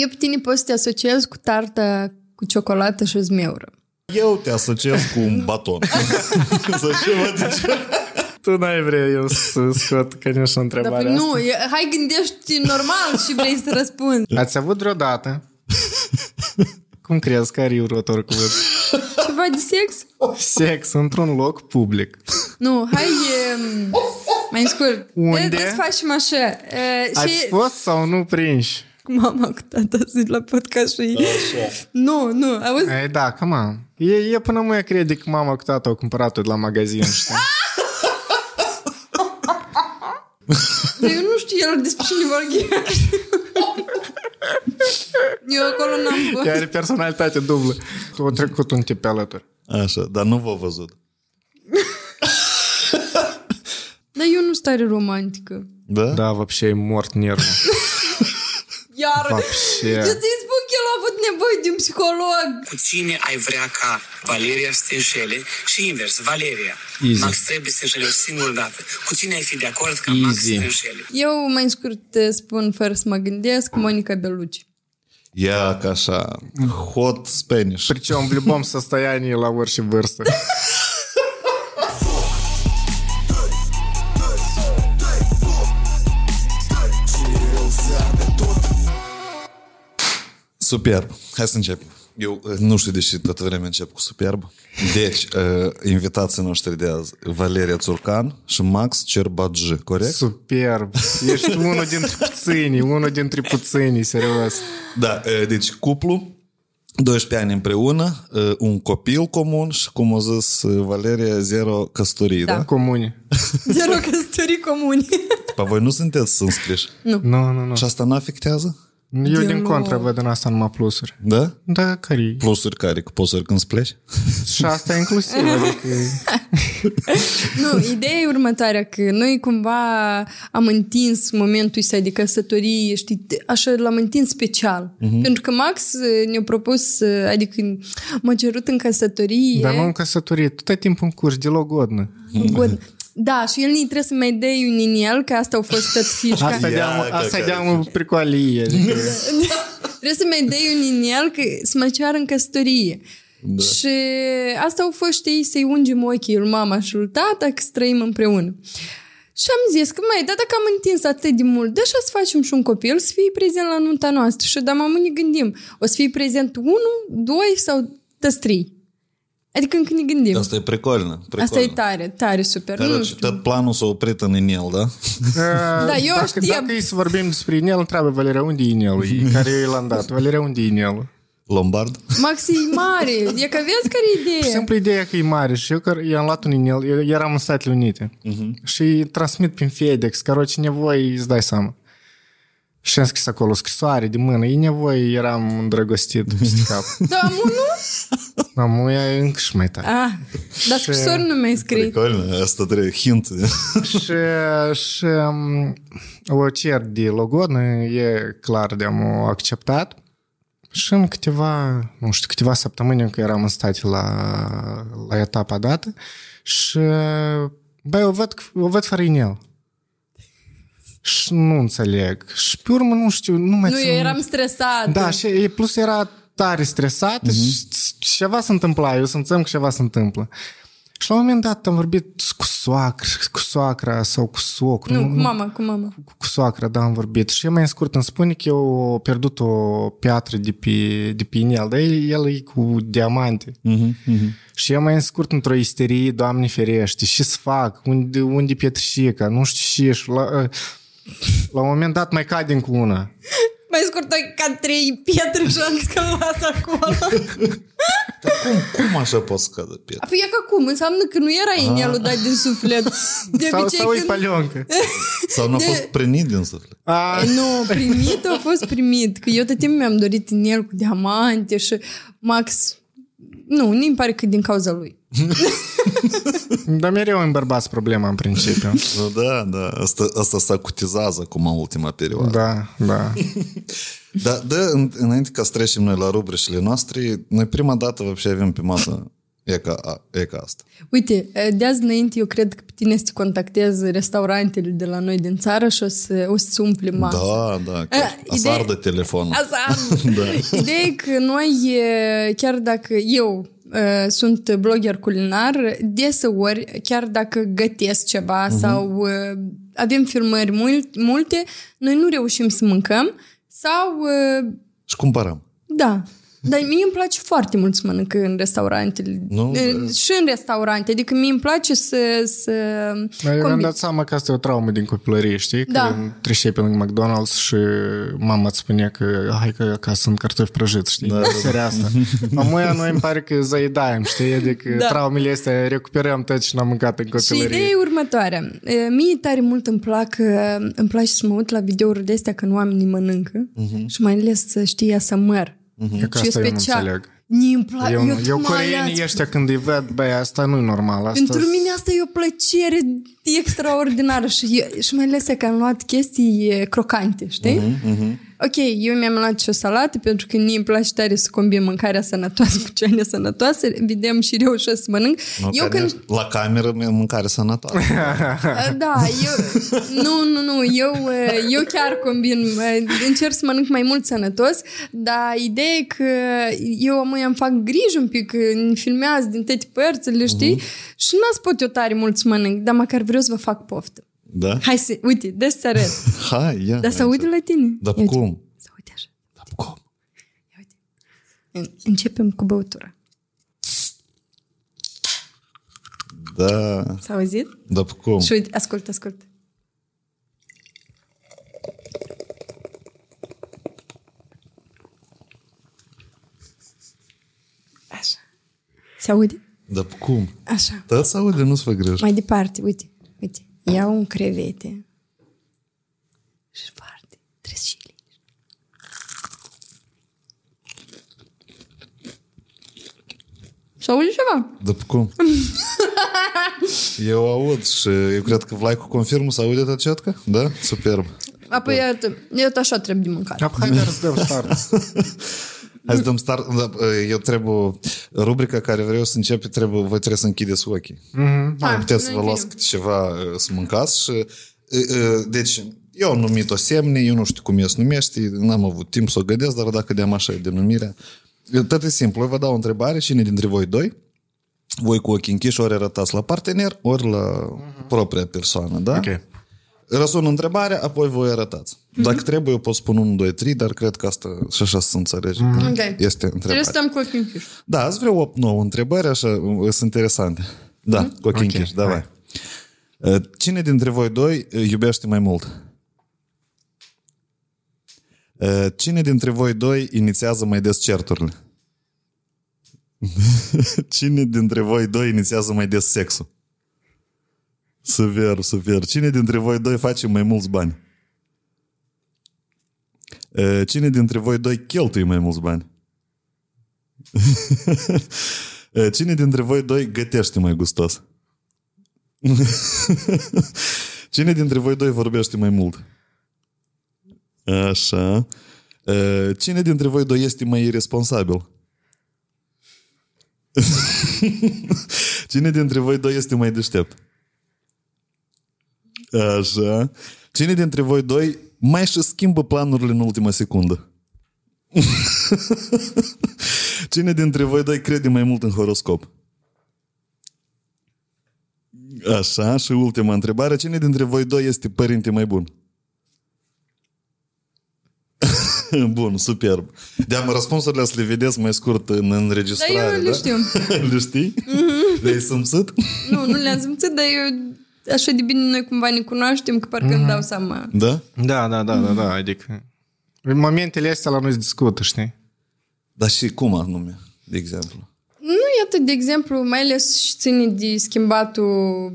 Eu pe tine poți să te asociez cu tarta cu ciocolată și zmeură. Eu te asociez cu un baton. Tu n-ai vrea eu să scot căniușă întrebarea asta. Nu, hai gândești normal și vrei să răspunzi. Ați avut vreodată? Cum crezi că are următor cuvânt? Ceva de sex? Sex într-un loc public. Nu, hai... mai scurt. Unde? Să facem așa. Ați fost sau nu prinși? Mama cu tata sunt la podcast și... Așa. Nu, auzi? Ei, da, come on. E până mâine crede că mama cu tata au cumpărat-o de la magazin, știi? Dar eu nu știu el despre cine vorbește. Eu acolo n-am văzut. Ea are personalitate dublă. A trecut un tip pe alături. Așa, dar nu v-a văzut. Dar eu nu stare romantică. Da? Da, văbșe, e mort nervul. Iar, eu ți-i spun că el a avut nevoie de un psiholog. Cu cine ai vrea ca Valeria să te înșele și invers, Valeria. Easy. Max trebuie să te înșele o singură dată. Cu cine ai fi de acord ca Max să te înșele? Eu mai scurt spun, fără să mă gândesc, Monica Bellucci. Ea ca așa, hot Spanish. Причем в любом состоянии la orice vârstă. Superb. Hai să începem. Eu nu știu de ce toată vremea încep cu superb. Deci, invitații noștri de azi, Valeria Țurcan și Max Cerbadji, corect? Superb. Ești unul dintre puțini, serios. Da, deci cuplu, 12 ani împreună, un copil comun și, cum a zis Valeria, zero căsătorii, da? Comune. Zero căsătorii comune. Pe voi nu sunteți înscriși? Nu. Și asta n-afectează? Eu din contră văd în asta numai plusuri. Da? Da, care plusuri care? Cu plusuri când pleci? Și asta inclusiv. Nu, ideea e următoarea, că noi cumva am întins momentul ăsta de căsătorie, știi, așa l-am întins special. Uh-huh. Pentru că Max ne-a propus, adică m-a cerut în căsătorie. Dar nu în căsătorie, tot timpul în curs, deloc godnă. Godnă. Da, și el nu trebuie să mai dea un inel, că asta a fost tot fișca. Asta deamă pricoalie. Trebuie să mai dea un inel, că să mă ceară în căsătorie. Da. Și asta a fost, știi, să-i ungem ochii, lui mama și lui tata, că străim împreună. Și am zis că, măi, da, dacă am întins atât de mult, deși să facem și un copil, să fie prezent la nunta noastră. Și dar mamă ne gândim, o să fie prezent 1, 2 sau 3. Adică încă ne gândim. Asta e precolnă. Asta e tare, super. Tot planul s-a oprit în inel, da? Da, eu știu. Dacă e să vorbim despre inel, întreabă Valeria, unde e inelul? Care e landat? Valeria, unde e inelul? Lombard? Max e mare. E că vezi care e ideea? Simplu ideea că e mare. Și eu că i-am luat un inel, eu eram în Statele Unite. Uh-huh. Și transmit prin FedEx, că orice nevoie îți dai seama. Și am scris acolo scrisoare de mână. E nevoie, eram îndrăgostit. Da, unul? Da, muia e încă și mai tare. Ah, dar scrisori nu mi-ai scris. Pricolne, asta trebuie hint. Și o cer de logodnă, e clar de am acceptat. Și în câteva săptămâni încă eram în state la etapa dată. Și, băi, o văd fără inel. Și nu înțeleg. Și pe urmă, nu știu, nu mai țin. Nu, eu eram stresată. Da, și plus era tare stresată. Uh-huh. Și ceva se întâmpla, eu simțeam că ceva se întâmplă. Și la un moment dat am vorbit cu soacra sau cu socru. Nu, cu mama. Cu soacra, da, am vorbit. Și mai în scurt îmi spune că eu am pierdut o piatră de pe inel, dar el e cu diamante. Uh-huh, uh-huh. Și eu mai în scurt într-o isterie, Doamne ferește, ce să fac? Unde pietrșica? Nu știu ce. Și la un moment dat mai cadem cu una. Mai scurt ca 3 pietre și am scălat acolo. Dar cum așa poți scădă pietre? Păi e că cum? Înseamnă că nu era inelul dat din suflet. De sau e palioncă. Sau nu a fost primit din suflet. Nu, primit a fost primit. Că eu tot timpul mi-am dorit inel cu diamante și Max... Nu, nu-mi pare că din cauza lui. Dar mereu îmi bărbați problema în principiu. Da, asta se acutizează acum în ultima perioadă. Da. Dar înainte ca să trecem noi la rubricile noastre, noi prima dată avem pe masă E ca asta. Uite, de azi înainte eu cred că pe tine să te contactez restaurantele de la noi din țară și o să-ți umple masă. Da, da, chiar. Ideea... ardă telefonul. Da. Ideea e că noi, chiar dacă eu sunt blogger culinar, deseori, chiar dacă gătesc ceva sau avem filmări multe, noi nu reușim să mâncăm sau... și cumpărăm. Da. Dar mie îmi place foarte mult să mănânc în restaurantele. Și în restaurante. Adică mie îmi place să dar eu mi-am dat seama că asta e o traumă din copilărie, știi? Da. Că treceai pe lângă McDonald's și mama îți spunea că hai că acasă sunt cartofi prăjiți, știi? Da. Seria asta. Amoia noi îmi pare că zaidaim, știi? Adică da. Traumele astea recuperăm tot ce n-am mâncat în copilărie. Și ideea e următoarea. Mie tare mult îmi place să mă uit la videouri de astea când oamenii mănâncă și mai ales să știa să măr. E că asta eu nu înțeleg. Eu coreenii ăștia când îi ved, băi, asta nu e normal. Pentru mine asta e o plăcere extraordinară și mai ales că am luat chestii crocante, știi? Ok, eu mi-am luat și o salată pentru că mie îmi place tare să combin mâncarea sănătoasă cu cea nesănătoasă. Vedem și reușesc să mănânc. La cameră mâncare sănătoasă. Da, eu... Nu, eu chiar combin. Încerc să mănânc mai mult sănătos, dar ideea e că eu îmi fac griji un pic, îmi filmează din toate părțile, știi? Și n-ați pot eu tare mult să mănânc, dar măcar vreau să vă fac poftă. Da? Hai să, uite, dă-ți să arăt. Hai, ia. Dar să uite la tine. Dar cum? Să uite așa. Dar cum? Ia uite. Începem cu băutura. Da. S-a auzit? Dar cum? Și uite, ascultă. Așa. Se aude? Dar cum? Așa. Dar se aude, nu-ți fă greș. Mai departe, uite. Iau un crevete și foarte trebuie și liniște. S-a auzit ceva? Da, pe cum? Eu aud și eu cred că Vlaicu confirmă, s-a auzit aceatcă? Da? Superb. Apoi da. Eu așa trebuie de mâncare. Apoi hai să dăm start. Hai să dăm start. Eu trebuie... Rubrica care vreau să începe, voi trebuie să închideți ochii. Puteți să vă las ceva să mâncați. Și, deci, eu am numit o semne, eu nu știu cum e să numești, n-am avut timp să o gădesc, dar dacă de-am așa denumirea. Tot e simplu, eu vă dau o întrebare, cine dintre voi doi, voi cu ochii închiși, ori arătați la partener, ori la propria persoană, da? Ok. Răsun întrebarea, apoi voi arătați. Dacă trebuie, eu pot spune 1, 2, 3, dar cred că asta și așa se înțelege. Okay. Este întrebarea. Trebuie să stăm cu ochii închiși. Da, îți vreau 8-9 întrebări, așa, sunt interesante. Da, cu ochii închiși, da. Cine dintre voi doi iubește mai mult? Cine dintre voi doi inițiază mai des certurile? Cine dintre voi doi inițiază mai des sexul? Super. Cine dintre voi doi face mai mulți bani? Cine dintre voi doi cheltuie mai mulți bani? Cine dintre voi doi gătește mai gustos? Cine dintre voi doi vorbește mai mult? Așa. Cine dintre voi doi este mai irresponsabil? Cine dintre voi doi este mai deștept? Așa. Cine dintre voi doi mai și schimbă planurile în ultima secundă? Cine dintre voi doi crede mai mult în horoscop? Așa. Și ultima întrebare. Cine dintre voi doi este părinte mai bun? Bun, superb. De-am răspunsurile să le vedeți mai scurt în înregistrare. Dar eu le știu. Le știi? Le-ai simțit? Nu le-am simțit, dar eu... Așa de bine noi cumva ne cunoaștem că parcă îmi dau seama. Da, adică în momentele astea la noi se discută, știi? Dar și cum anume, de exemplu? Nu e atât de exemplu, mai ales și ține de schimbatul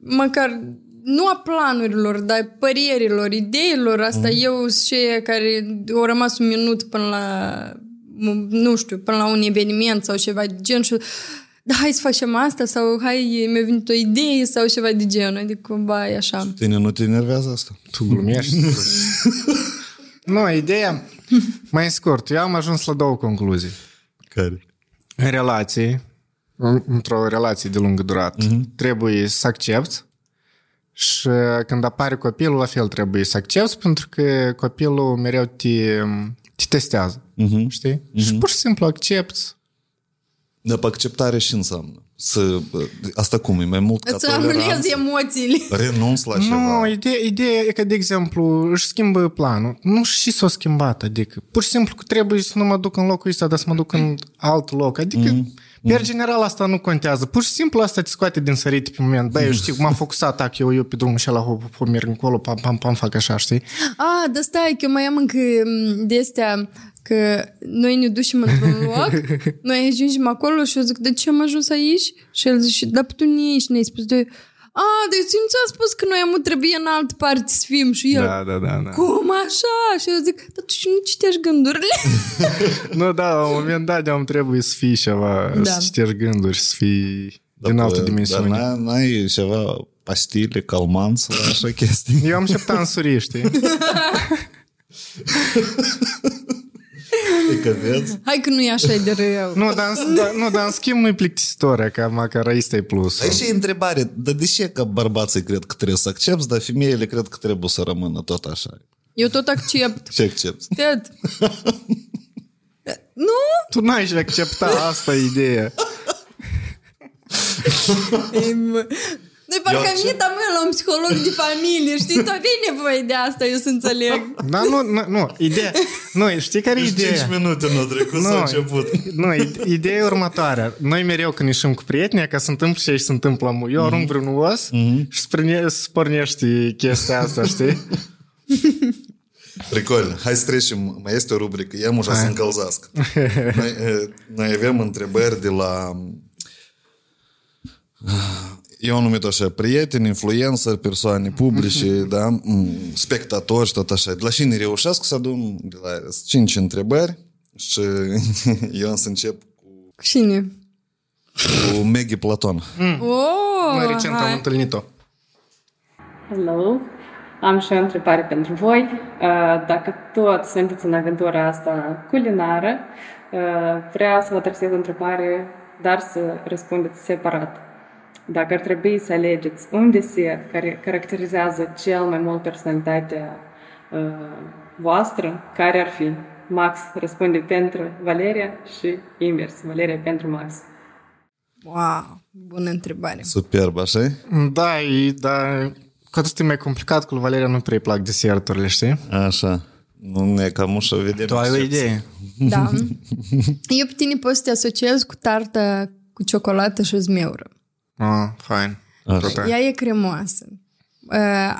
măcar, nu a planurilor, dar părierilor, ideilor. Asta eu și care au rămas un minut până la până la un eveniment sau ceva de gen și... Da, hai să facem asta sau hai, mi-a venit o idee sau ceva de genul. Adică cumva e așa. Tine nu te enervează asta? Tu glumești? Nu, ideea mai scurt. Eu am ajuns la două concluzii. Care? În relații într-o relație de lungă durată. Trebuie să accepți și când apare copilul, la fel trebuie să accepți, pentru că copilul mereu te testează. Știi? Și pur și simplu accepți. Dar pe acceptare și înseamnă. Asta cum e? Mai mult ca toleranță? Îți amânezi emoțiile. Renunț la ceva. Nu, ideea e că, de exemplu, își schimbă planul. Nu și s-a schimbat, adică. Pur și simplu trebuie să nu mă duc în locul ăsta, dar să mă duc în alt loc. Adică, per general, asta nu contează. Pur și simplu asta te scoate din sărite pe moment. Băi, eu știu, m-am focusat, tac, eu pe drumul și ala, merg încolo, pam, pam, pam, fac așa, știi? A, dar stai, că eu mai am încă de astea... Că noi ne ducem într-un loc, noi ajungem acolo și eu zic, de ce am ajuns aici? Și el zice, dar tu nu ești, ne-ai spus, deci ți-a spus că noi am trebuie în altă parte să fim. Și el, da. Cum așa? Și eu zic, dar tu și nu citești gândurile? Nu, da, la un moment dat am trebuie să fii ceva, să citești gânduri, să fii din altă dimensiune. Dar n-ai ceva pastile, calmanți, așa chestii? Eu am șeptat în surii, știi? Hai că nu e așa de rău. Nu, dar în schimb nu-i plictisitoare, că măcar ăsta e plus. Dar și întrebare, dar de ce că bărbații cred că trebuie să accepți, dar femeile cred că trebuie să rămână tot așa? Eu tot accept. Ce accepți? Nu? Tu n-ai și accepta, asta e ideea. Noi parcă am venit la un psiholog de familie, știi, tu avei nevoie de asta, eu să înțeleg. Da, nu, ideea... Nu, știi care e ideea? 5 minute n-a trecut, s-a început. Nu, ideea e următoarea. Noi mereu când ieșim cu prietenii, că se întâmplă ce se întâmplă, eu arunc vreun os și spornești chestia asta, știi? Прикольно. Hai să trecem. Mai este o rubrică, eu ușa să încălzească. Noi avem întrebări de la... Eu am numit așa, prieteni, influencer, persoane publice, da? Spectatori și tot așa. De la cine reușesc să adun? De la 5 întrebări și eu am să încep cu... Cu cine? Cu Meghi Platon. Noi recent am întâlnit-o. Hello! Am și o întrebare pentru voi. Dacă tot sunteți în aventura asta culinară, vreau să vă adresez o întrebare, dar să răspundeți separat. Dacă ar trebui să alegeți un desert care caracterizează cel mai mult personalitatea voastră, care ar fi? Max răspunde pentru Valeria și invers, Valeria pentru Max. Wow, bună întrebare. Superb, așa-i? Da, dar cu atât e mai complicat, că Valeria nu prea-i plac deserturile, știi? Așa. Nu e cam ușa vedere. Tu ai o idee. Da. Eu pe tine poți să te asociez cu tartă, cu ciocolată și zmeură. Fain. Ea e cremoasă.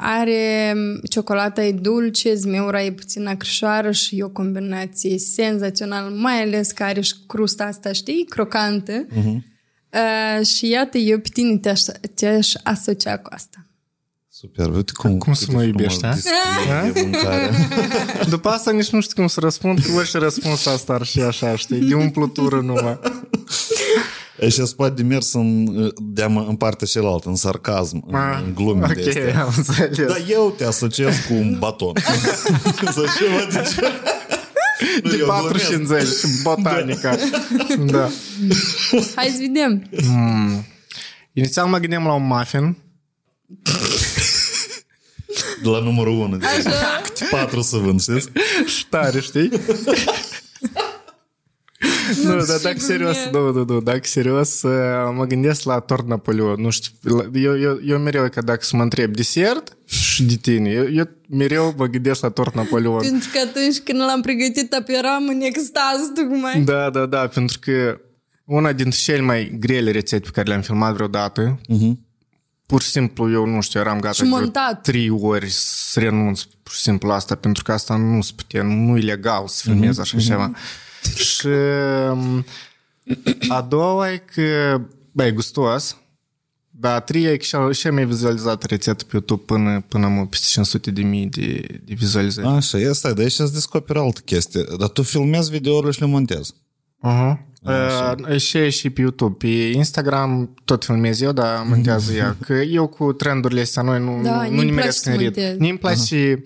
Are ciocolata e dulce, zmeura e puțin acrișoară și e o combinație senzațională, mai ales că are și crusta asta, știi, crocantă. Și iată, eu pe tine te-aș asocia cu asta. Super, uite cum să mă iubești, a? După asta nici nu știu cum să răspund, că orice răspuns asta ar fi așa, știi, de umplutură numai. Și a spus de mers în partea cealaltă, în sarcasm, în glume de astea. Dar eu te asociez cu un baton. De 450, botanica. Da. Hai să vedem. Inițial mă gândeam la un muffin. De la numărul 1. 4 să vând, știți? Și tare, știi? Nu, dar dacă serios, mă gândesc la tort Napoleon, nu știu, eu mereu, că dacă să mă întreb desert și de tine, eu mereu mă gândesc la tort Napoleon. Pentru că atunci când l-am pregătit, eram în extaz, tocmai. Da, pentru că una dintre cele mai grele rețete pe care le-am filmat vreodată, pur și simplu, eu nu știu, eram gata de 3 ori să renunț pur și simplu la asta, pentru că asta nu se putea, nu e legal să filmez așa ceva. Și a doua e că e gustos, dar a treia e că și-a mai vizualizat rețetă pe YouTube până am 500.000 de vizualizări. Așa, stai, dar aici îți descoperi altă chestie. Dar tu filmezi video-urile și le montezi. Și pe YouTube, pe Instagram tot filmez eu, dar montează ea. Că eu cu trendurile astea noi nu nimeresc în rit. Nu-mi place...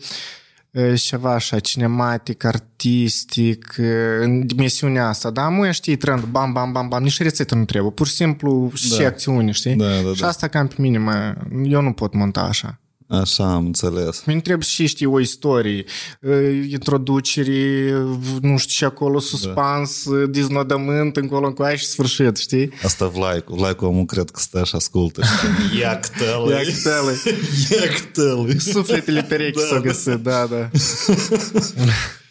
ceva așa, cinematic, artistic, în dimensiunea asta, da? Măi, știi, trend, bam, bam, bam, bam, nici rețetă nu trebuie, pur și simplu și acțiuni, știi? Da. Și asta cam pe mine, mă, eu nu pot monta așa. Așa, am înțeles. Mi-mi trebuie și, știi, o istorie, introducere, nu știu ce acolo, suspans, deznodământ, încolo-ncoaie și sfârșit, știi? Asta vlaicu, omul cred că stă și ascultă. Iactălui. Sufletele perechi s-au găsit, da.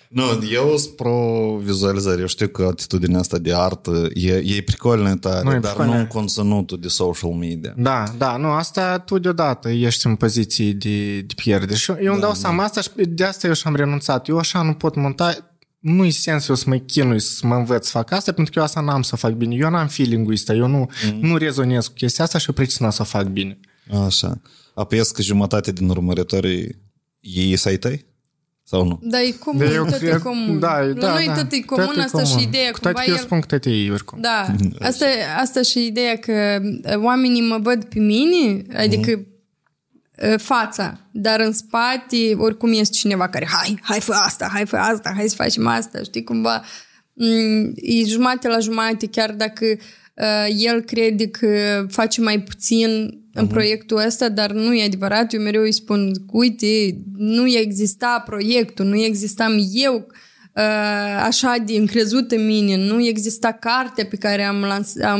Nu, eu sunt pro-vizualizare. Eu știu că atitudinea asta de artă e pricolnă tare, dar nu în conținutul de social media. Da, nu, asta tu deodată ești în poziții de pierdere. Și eu îmi dau seama asta și de asta eu și-am renunțat. Eu așa nu pot monta. Nu-i sens eu să mă chinui, să mă învăț să fac asta, pentru că eu asta n-am să fac bine. Eu n-am feeling-ul ăsta, eu nu rezonez cu chestia asta și eu precis n-am să fac bine. Așa. Apăiesc că jumătate din urmăritorii ei să-i tăi? Sau nu? Da, e comun, tot e comun. Tot e comun, asta și ideea. Cu toate că eu spun că tot e oricum. Da, asta și ideea că oamenii mă văd pe mine, adică fața, dar în spate oricum este cineva care hai fă asta, hai să facem asta, știi, cumva e jumate la jumate, chiar dacă el crede că face mai puțin în proiectul ăsta, dar nu e adevărat. Eu mereu îi spun, uite, nu exista proiectul, nu existam eu așa de încrezut în mine, nu exista cartea pe care am lansat.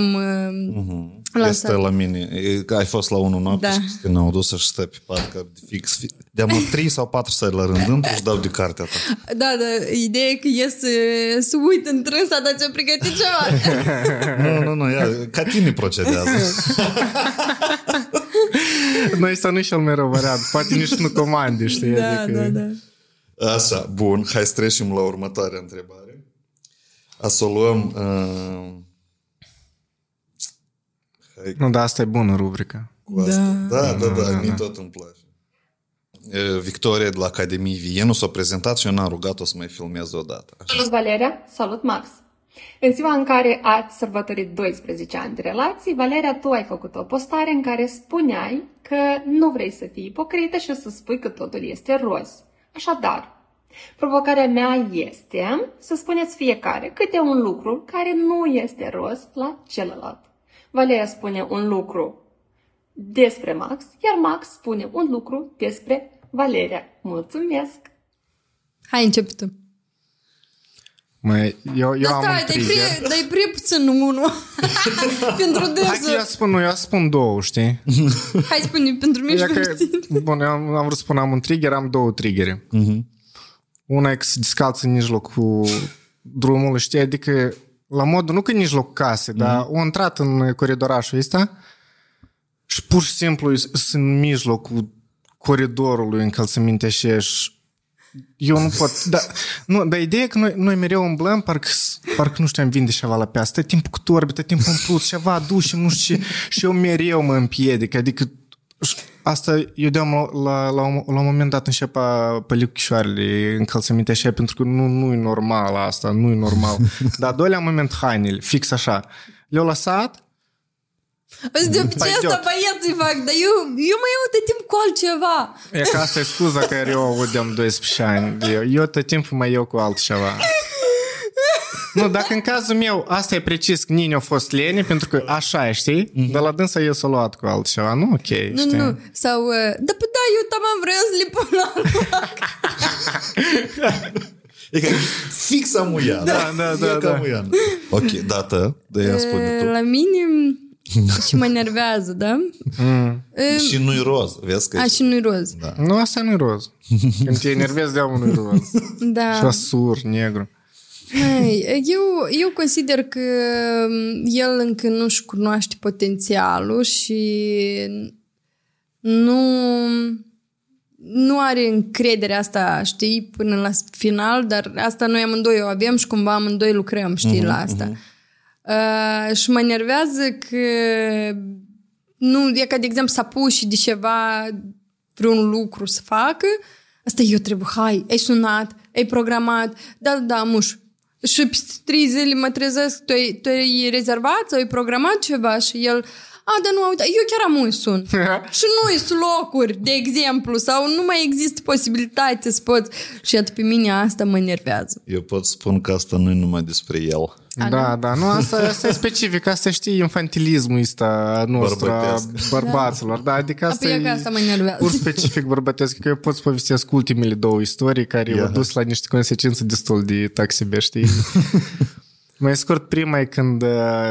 Este la mine. Ai fost la 1 noapte și Cristina au dus să-și stă pe parcă fix. De-am 3 sau 4 sări la rând își dau de cartea ta. Da, ideea e că iese să uit întrânsa, dar ți-o pregătit ceva. Nu, ia, ca tine procedează. Noi să nu-i cel mai rău variant, poate nici nu comande, știi? Da. Așa, bun, hai să trecem la următoarea întrebare. Să o luăm... Nu, dar asta e bună rubrica. Da, mi tot îmi place. Victoria de la Academie VIE nu s-a prezentat și eu n-am rugat-o să mai filmez odată. Salut Valeria, salut Max. În ziua în care ați sărbătorit 12 ani de relații, Valeria, tu ai făcut o postare în care spuneai că nu vrei să fii ipocrită și să spui că totul este roz. Așadar, provocarea mea este să spuneți fiecare câte un lucru care nu este roz la celălalt. Valeria spune un lucru despre Max, iar Max spune un lucru despre Valeria. Mulțumesc! Hai, începi tu. Măi, eu am un trigger. Dă-i prea puțin unul. Pentru deză. Hai că eu spun 2, știi? Hai, spune pentru mine și pentru tine. Bun, am vrut să spun am un trigger, am 2 triggere. Uh-huh. Una e că se descalță în mijlocul drumului, știi? Adică la modul, nu că nici loc casă, dar au intrat în coridorașul ăsta și pur și simplu sunt în mijlocul coridorului încălțăminte și eu nu pot. Dar ideea e că noi mereu umblăm, parcă nu știu, am vinde ceva la pe asta, timpul cu torbe, timpul în plus, ceva aducem, nu știu ce, și eu mereu mă împiedic, adică asta eu deam la un moment dat începe pălicușoarele încălțăminte așa, pentru că nu e normal asta, nu e normal. Dar doilea moment hainele, fix așa. Le-au lăsat. De obicei asta băieții fac, dar eu mai iau tot timpul cu altceva. E că asta e scuza care eu aud de-am 12 ani. Eu tot timpul mai iau cu altceva. Nu, dacă în cazul meu, asta e precis, nini a fost lene, pentru că așa e, știi? Dar la dânsa eu s-o luat cu altceva, nu? Ok, știi? Nu, sau, da, eu tamam vreau să le pun la e ca fix amuian. Da. Ok, dată, de-aia spune tu. La mine și mă enervează, da? Și nu-i roz, vezi că... și nu-i roz. Da. Nu, asta nu-i roz. Când te enervezi, de-aia nu-i roz. Da. Și asur, negru. Eu consider că el încă nu-și cunoaște potențialul și nu are încrederea asta, știi, până la final, dar asta noi amândoi o avem și cumva amândoi lucrăm, știi, la asta. Și mă enervează că nu, e ca de exemplu s-a pus și de ceva vreun lucru să facă, asta eu trebuie, hai, ai sunat, ai programat, da, muș. Și pe 3 zile mă trezesc, tu ai rezervat sau ai programat ceva? Și el, a, dar nu, uite, eu chiar am un sun. Și nu-i locuri, de exemplu, sau nu mai există posibilitate să poți. Și atât pe mine asta mă enervează. Eu pot spun că asta nu-i numai despre el. Da, da, nu, asta e specific, asta știi infantilismul ăsta nostru a bărbaților, da, adică asta e pur specific bărbătesc, că eu pot să povestesc ultimele două istorii care au dus la niște consecințe destul de taxibe, știi? Mai scurt, prima e când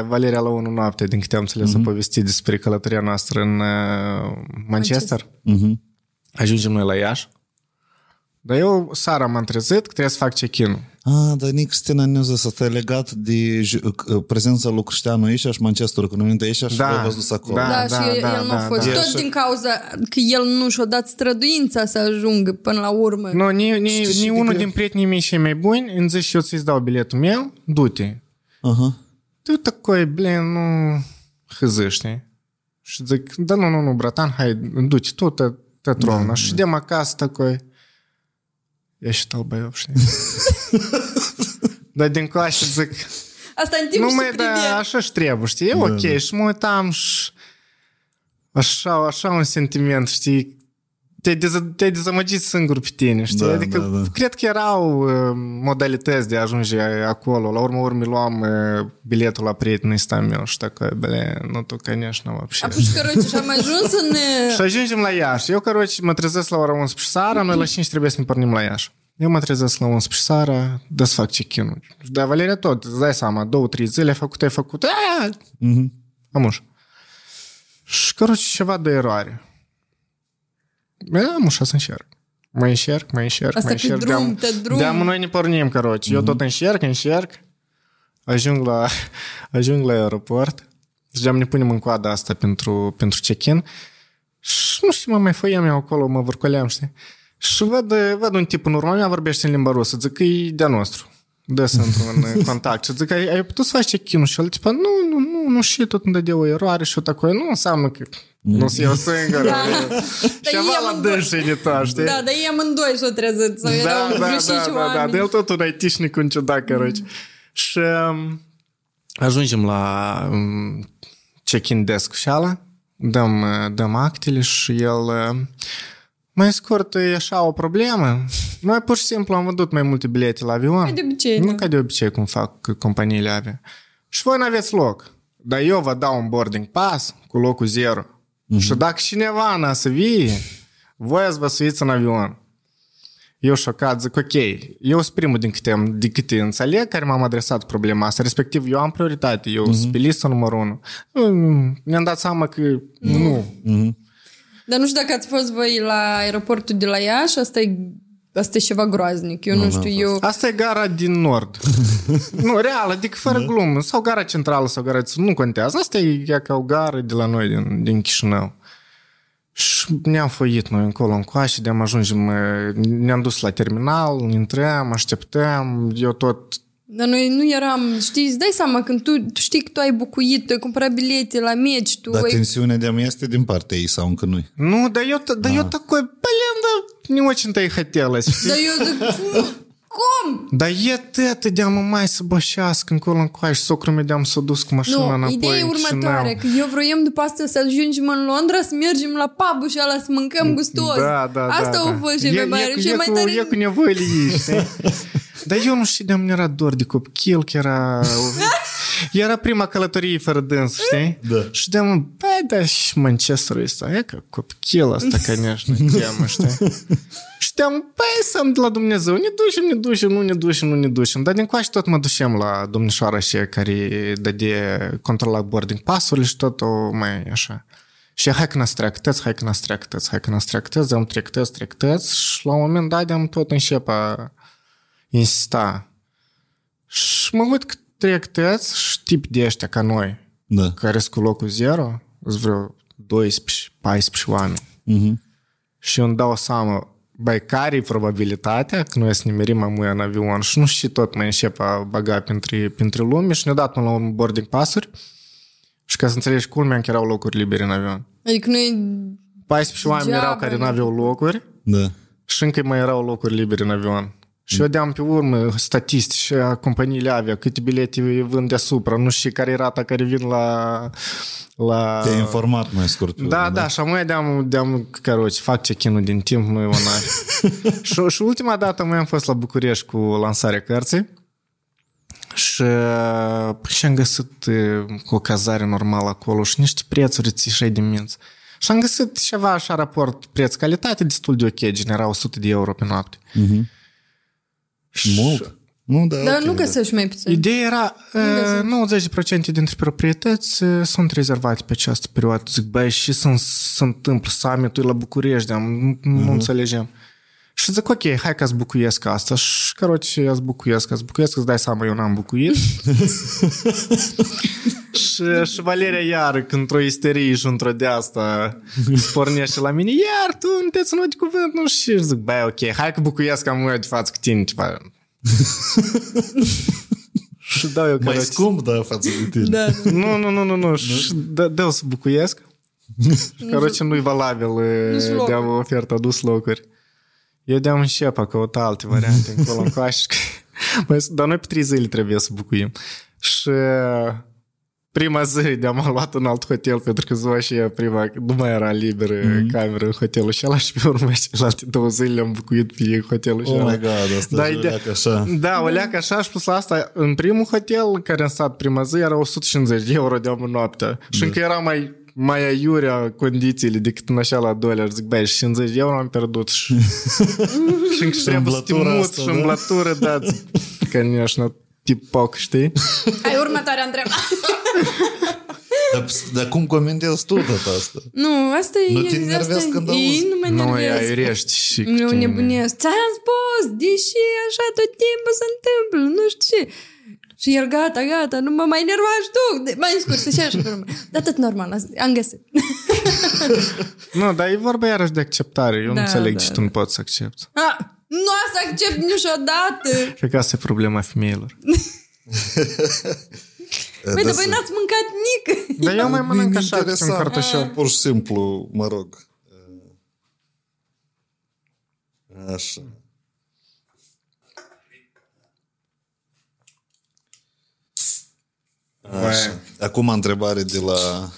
Valeria la 1 noapte, din câte am înțeles, a povestit despre călătoria noastră în Manchester. Ajungem noi la Iași. Dar eu, Sara, m-am trezit că trebuie să fac check-in-ul. Ah, dar Cristina ne-a zis, asta e legat de prezența lui Cristianu aici și Manchester, când înainte aici și l-a văzut acolo. Da, el nu a fost. Tot din cauza că el nu și-a dat străduința să ajungă până la urmă. Nu, ni unul din prietenii mei și mai buni îmi zice, eu ți-i dau biletul meu, du-te. Tu tăcoi, blin, nu hâzăște. Și zic, da, nu, bratan, hai, du-te, tu te trovna. Și de acasă tăcoi. Я считал боевши. Да, din coașă zic. Asta în timp și privind. Da, așa și trebuie, știi? E ok, și mă uitam și... Așa un sentiment, știi? Te-ai dezamăgit singur pe tine, știi? Adică, cred că erau modalități de a ajunge acolo. La urmă luam biletul la prietenul ăsta meu și dacă, bine, nu tu, конечно, вообще. Apuși, căroci, și-am ajuns în... Și ajungem la Iași. Eu, căroci, mă trezesc la ora 11 seara, noi la 5 trebuie să ne pornim la Iași. Eu mă trezesc la 11 seara, da să fac check-in-ul. Da, Valeria, tot, îți dai seama, 2-3 zile, ai făcut, amuș. Și, căroci, ceva de eroare. Am ușat să încerc. Mă încerc. Asta pe drum. Da, noi ne pornim, căroci. Eu tot încerc. Ajung la aeroport. Deci ne punem în coada asta pentru check-in. Și nu știu, mă mai făiam eu acolo, mă vârcoleam, știi? Și văd un tip în urma mea, vorbește în limba rusă. Zic că e de-a nostru. Dă să într-un contact. Și zic, ai putut să faci check-in-ul? Și el, tipa, nu, și tot îmi dădea o eroare și o tacoi. Nu înseamnă că... Nu sunt eu singură. Ceva la dânșinita, știi? Da, dar ei amândoi și-o trezit. Da, de el tot un aitișnic un ciudat, căruci. Și ajungem la check-in desk și ala, dăm actele și el... Mai scurt, e așa o problemă. Noi pur și simplu am vândut mai multe bilete la avion. Ca de obicei. Nu ca de obicei cum fac companiile avea. Și voi n-aveți loc. Dar eu vă dau un boarding pass cu locul 0. Și dacă cineva n-a să vie, voi ați vă suiți în avion. Eu șocat zic, ok, eu sunt primul din câte înțeleg care m-am adresat problema asta. Respectiv, eu am prioritate. Eu sunt pe listă numărul 1. Mi-am dat seama că nu. Dar nu știu dacă ați fost voi la aeroportul de la Iași, asta e ceva groaznic, eu nu știu, eu... Asta e gara din nord. Nu, real, adică fără glumă, sau gara centrală, sau gara... Nu contează, asta e ca o gară de la noi, din Chișinău. Și ne-am foit noi încolo în coașe, de-am ajungem, ne-am dus la terminal, intrăm, așteptăm, eu tot... Dar noi nu eram, știi, îți dai seama când tu știi că tu ai bucuit, tu ai cumpărat bilete la meci, tu... Dar tensiunea de-a mea este din partea ei sau încă nu-i? Nu, dar eu tăcoi, bălem, dar nu очень-то и хотелось. Dar eu zic, cum? Dar e tătă de-a mă mai să bășească încolo în coași, socrul meu de-am s-o dus cu mașina înapoi. Nu, ideea e următoare, că eu vroiam după asta să ajungem în Londra, să mergem la pub-ul și ala să mâncăm gustos. Asta a fost cel mai mare. E cu nevoile ei, știi? Dar eu nu știu de-am era dor de copil, că era prima călătorie fără dâns, știi? Da. Și de-am, băi, da, și Manchesterul ăsta, e că copil ăsta, конечно, cheamă, știi? Și de-am, băi, să-mi de la Dumnezeu, ne dușim. Dar din coași tot mă dușem la domnișoara și care dădea controla boarding pass-urile și tot o mai așa. Și hai că n-ați treactăți, de-am treactăți și la un moment dat de-am tot înșepa... Insta. Și mă uit că trecteți și tipi de ăștia ca noi, care sunt cu locul 0, sunt vreo 12-14 oameni. Și eu îmi dau seama, băi, care-i probabilitatea că noi să ne merim amuia în avion? Și nu știu, tot mă încep a băga printre lume și ne-a dat până la un boarding pass-uri și ca să înțelegi culmea că erau locuri libere în avion. Adică noi... 14 oameni erau care nu aveau locuri și încă mai erau locuri libere în avion. Și eu deam pe urmă statistici, companiile avea, câte bilete vând deasupra, nu știu care e rata care vin la... Te-ai informat mai scurt. Da, și amuia deam caroci, fac check-in-ul din timp, nu e una. Și ultima dată mai am fost la București cu lansarea cărții și am găsit o cazare normală acolo și niște prețuri ți ieșai din minți. Și am găsit ceva așa raport preț-calitate destul de ok, genera 100 de euro pe noapte. Mhm. Mult? Nu, da, dar okay, nu găsești mai puțin. Ideea era 90% dintre proprietăți sunt rezervate pe această perioadă. Zic, băi, și se întâmplă summit-ul la București, nu înțelegem. Și zic, ok, hai că-ți bucuiesc asta. Și, caroce, îți bucuiesc, îți dai seama, eu n-am bucuit. Și Valeria iar, într-o isterie și într-o de-asta, pornește la mine, iar tu nu te ținut de cuvânt, nu știu. Și zic, băi, ok, hai că bucuiesc, am eu de față cu tine, ceva. Și dau eu, caroce. Mai scump, da, față cu tine. Da. Nu. Și dă-o să bucuiesc. Și, caroce, nu-i valabil de-a ofertă adus locuri. Eu de-am început a căuta alte variante încolo în coașcă. Dar noi pe 3 zile trebuie să bucuim. Și prima zi de-am luat în alt hotel, pentru că ziua aceea nu mai era liberă cameră în hotelul ăla și pe urmă celelalte 2 zile le-am bucuit pe hotelul ăla. Oh my God, asta e o leacă așa. Da, o leacă așa și plus asta, în primul hotel în care am stat prima zi era 150 de euro de-am în noaptea. Și încă era mai aiurea condițiile decât în așa la dolar. Zic, băi, 50 de euro am pierdut și încă trebuie să te mut și îmblatură, da, că neașnă tipoc, știi? Ai următoarea întrebare. Dar cum comentezi tu tot asta? Nu, asta e... Nu te enervezi când auzi? Nu, ea îi rești și... Nu nebunesc. Ți-am spus, deși așa tot timpul se întâmplă, nu știu ce... Și el, gata, nu mă mai enervași tu. Mai scurs, și așa. Dar tot normal, am găsit. Nu, dar e vorba iarăși de acceptare. Eu nu înțeleg ce tu nu poți să accepti. Nu o să accept niciodată. Cred că asta e problema femeilor. Băi, dar voi n-ați mâncat nic. Dar eu mai mănânc așa, câte un cartoșel. Pur și simplu, mă rog. Așa. Așa. Acum întrebare de la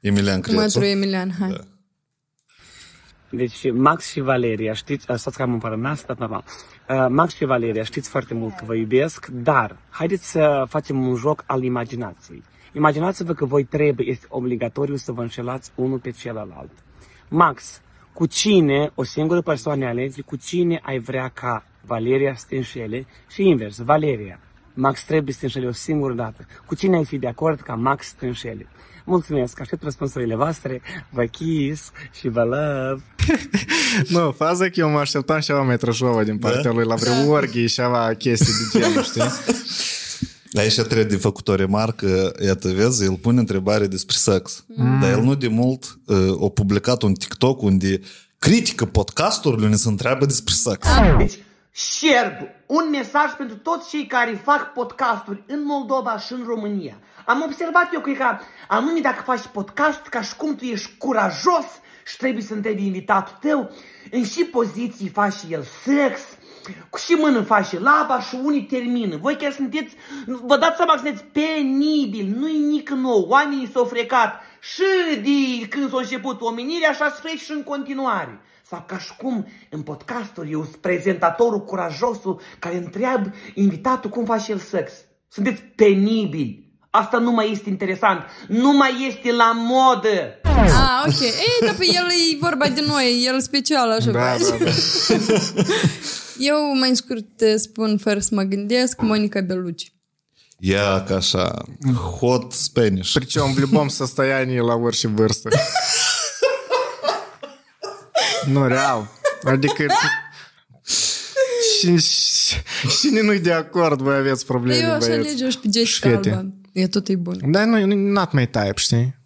Emilian Crețu. Mătru Emilian, hai. Da. Deci Max și Valeria, știți, stați că am împărănat, stați normal. Max și Valeria, știți foarte mult că vă iubesc, dar haideți să facem un joc al imaginației. Imaginați-vă că voi trebuie, este obligatoriu să vă înșelați unul pe celălalt. Max, cu cine, o singură persoană alegi, cu cine ai vrea ca Valeria să te înșele și invers, Valeria. Max trebuie să te înșele o singură dată. Cu cine ai fi de acord ca Max să te înșele? Mulțumesc, aștept răspunsurile voastre, vă kiss și vă love. Nu, faza că eu mă așteptam ceva mai trășovă din partea lui, la vreo orghii, ceva chestii de genul, știi? Aici trebuie de făcut o remarcă, iată, vezi, el pune întrebare despre sex. Dar el nu de mult a publicat un TikTok unde critică podcasturile, unde se întreabă despre sex. Deci, share un mesaj pentru toți cei care fac podcasturi în Moldova și în România. Am observat eu că e ca anume dacă faci podcast, ca și cum tu ești curajos și trebuie să întrebi invitatul tău, în și poziții faci și el sex, cu și mână faci și laba și unii termină. Voi chiar sunteți, vă dați seama că sunteți penibili, nu-i nic nou, oamenii s-au frecat și de când s-a început omenirea, așa se frec și în continuare. Sau ca și cum în podcasturi eu sunt prezentatorul curajosul care întreabă invitatul cum face el sex. Sunteți penibili. Asta nu mai este interesant. Nu mai este la modă. Ah, ok. Ei, dar pe el e vorba de noi. El special așa. Da. Eu mai în scurt spun fără să mă gândesc Monica Bellucci. Ia ca așa. Hot Spanish. Причем в любом состоянии la orice vârstă. Nu, real. Adică... Cine nu-i de acord, voi aveți probleme, băieți. Eu așa lege, și pe Jessica Alba. E tot e bun. Dar nu, not my type, știi?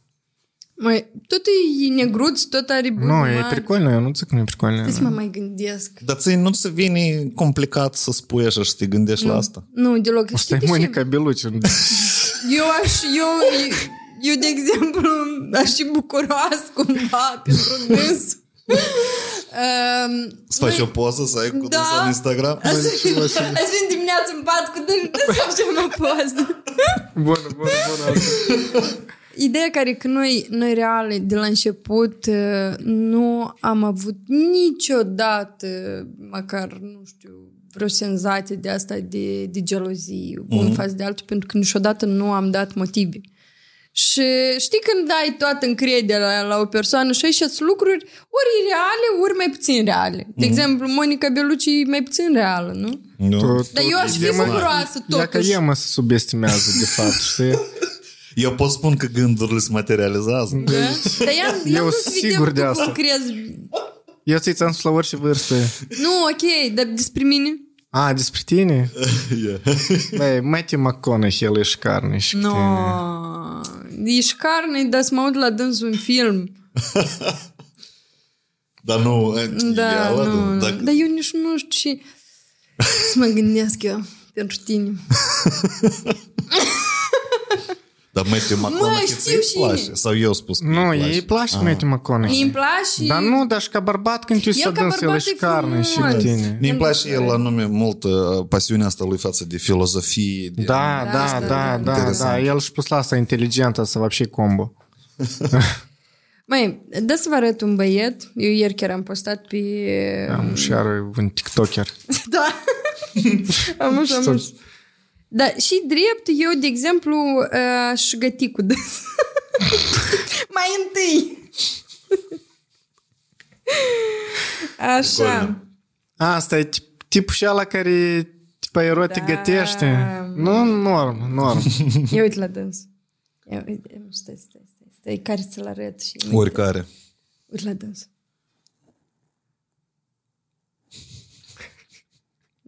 Măi, tot e negruț, tot are bun. Nu, e pricolnă, eu nu zic că nu e pricolnă. Trebuie să mă mai gândesc. Dar ție nu se vine complicat să spui așa și te gândești la asta? Nu, deloc. Asta e Monica Bellucci. Eu, de exemplu, aș fi bucuroasă cumva pentru dânsul. Să faci o poză, să ai cu dânsa în Instagram? Azi vin dimineața în pat cu dânsa, să facem o poză. Bună. Ideea care că noi reale de la început nu am avut niciodată, măcar, nu știu, vreo senzație de asta de gelozie, un față de altul, pentru că niciodată nu am dat motive. Și știi când dai toată încrederea la o persoană și așa lucruri, ori e reale, ori mai puțin reale. De exemplu, Monica Bellucci e mai puțin reală, nu? Dar eu aș fi bucuroasă totuși. Dacă ea mă subestimează, de fapt, știi? Eu pot spun că gândurile se materializează. Da? Dar eu nu sigur de asta. Eu ți-am spus la orice vârstă. Nu, ok, dar despre mine? A, despre tine? Băi, Matthew McConaughey, el e șcarne și cu tine. E șcarne, dar să mă aud la dânsul în film. Dar nu, nu. Dar eu nici nu știu ce să mă gândesc eu pentru tine. Dar Matthew McConaughey ți-i place? Sau eu spus că nu, îi place Matthew McConaughey. Îi place? Dar nu, dar și ca bărbat când tu să dânsi, el e și carne și cu tine. Îi place el la nume mult pasiunea asta lui față de filozofie. Da, el și pus la asta inteligentă, asta va fi combo. Măi, dă să vă arăt un băiet. Eu ieri chiar am postat pe... Am și iară un tiktoker. Da. Am uș. Da, și drept, eu, de exemplu, aș găti cu dâns. Mai întâi. Așa. Asta e tipul și ala care tipa erotic gătește. Nu, norm. Eu uit la dâns. Stai, care ți-l arăt și... Oricare. Uit la dâns.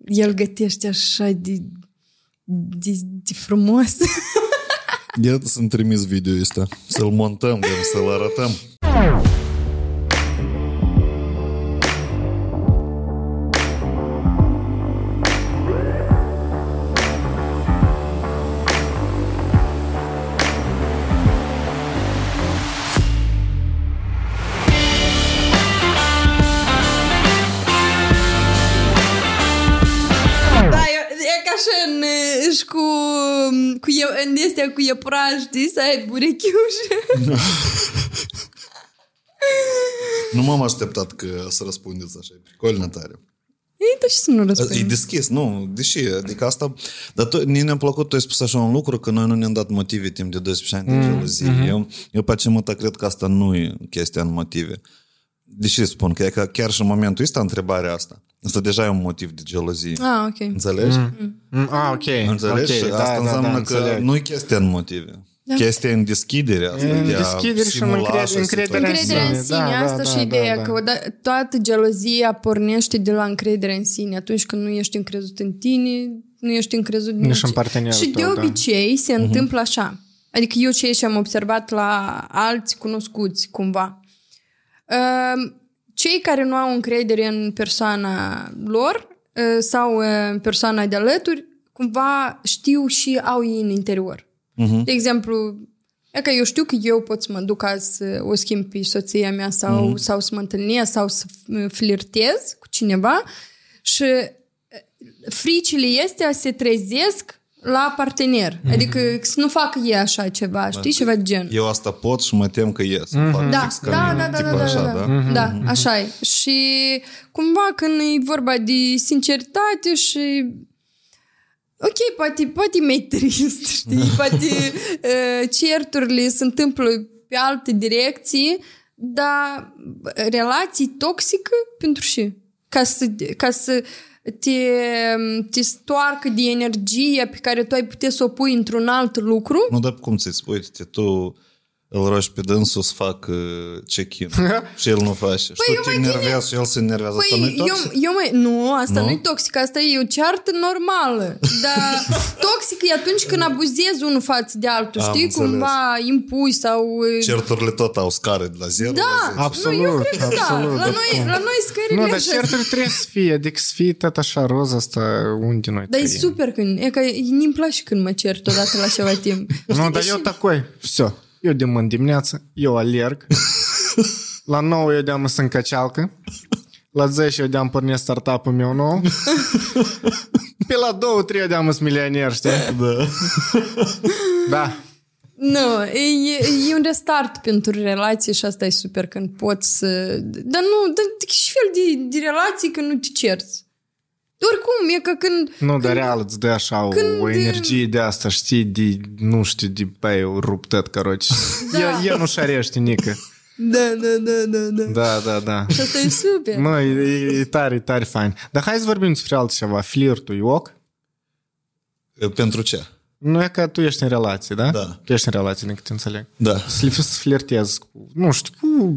El gătește așa de frumos. Eu să-mi trimis video ăsta. Să-l montăm, să-l arătăm. Cu iepuraș, știi, să ai burechiușe. Nu m-am așteptat că să răspundeți așa. E pricolnă tare. Ei, dar și să nu răspundeți. E deschis, nu, deși, adică asta... Dar ne-a plăcut, tu ai spus așa un lucru, că noi nu ne-am dat motive timp de 12 ani de gelozie. Eu pe aceea cred că asta nu e chestia în motive. Deși spun că e că chiar și în momentul ăsta întrebarea asta. Asta deja e un motiv de gelozie. Ah, ok. Înțelegi? Ok. Înțelegi? Okay. Asta înseamnă că nu e chestia în motive. Da. Chestia în deschiderea asta. În deschidere și încredere în sine. Asta și ideea că toată gelozia pornește de la încredere în sine. Atunci când nu ești încrezut în tine, nu ești încrezut nici. Nici în partenerul tău, de obicei se întâmplă așa. Adică eu ce și am observat la alți cunoscuți, cumva. Cei care nu au încredere în persoana lor sau în persoana de alături, cumva știu și au ei în interior. De exemplu, că eu știu că eu pot să mă duc azi să o schimb pe soția mea sau să mă întâlnesc sau să flirtez cu cineva și fricile astea se trezesc la partener. Adică să nu facă ei așa ceva, știi? Ceva de gen. Eu asta pot și mă tem că ies. Da, așa e. Și cumva când e vorba de sinceritate și... Ok, poate e mai trist, știi? Poate certurile se întâmplă pe alte direcții, dar relații toxică pentru ce? Ca să te stoarcă de energie pe care tu ai putea să o pui într-un alt lucru. Nu, dar cum ți-i spui? Uite, tu îl rogi pe dânsul să facă check-in și el nu face. Păi și tu te enervează și el se enervează. Păi, asta nu-i toxic? Nu, asta nu-i toxic. Asta e o ceartă normală. Dar toxic e atunci când abuzezi unul față de altul. Știi? Înțeles. Cumva impui sau... Certurile tot au scară de la 0 la 10. Absolut. Nu, eu cred că absolut. La noi scările... Nu, dar certurile trebuie să fie. Adică să fie tot așa roz asta unde noi trăim. Dar e super când... E că nu-mi place când mă cert odată la ceva timp. Nu, dar eu tacoi. Все. Eu de mâine dimineață, eu alerg. La 9 eu de-am să încăcealcă. La 10 eu de-am pornit startup-ul meu nou. Pe la 2-3 eu de-am îs milioner, știi? Da. Da. Nu, e un restart pentru relații și asta e super când poți să... Dar nu, dar și fel de relații când nu te cerți. Oricum, e că când... Nu, dar real îți dă așa o energie de asta, știi, de, nu știu, de băi, o ruptăt, căroci. Da. Eu nu șarești, nică. Da, da, da, da, da. Da, da, da. Și asta e super. Mă, e tare, tare fain. Dar hai să vorbim despre altceva. Flirtul e ok? Pentru ce? Nu e că tu ești în relație, da? Da. Tu ești în relație, nică te înțeleg. Da. Să flirtezi cu, nu știu, cu...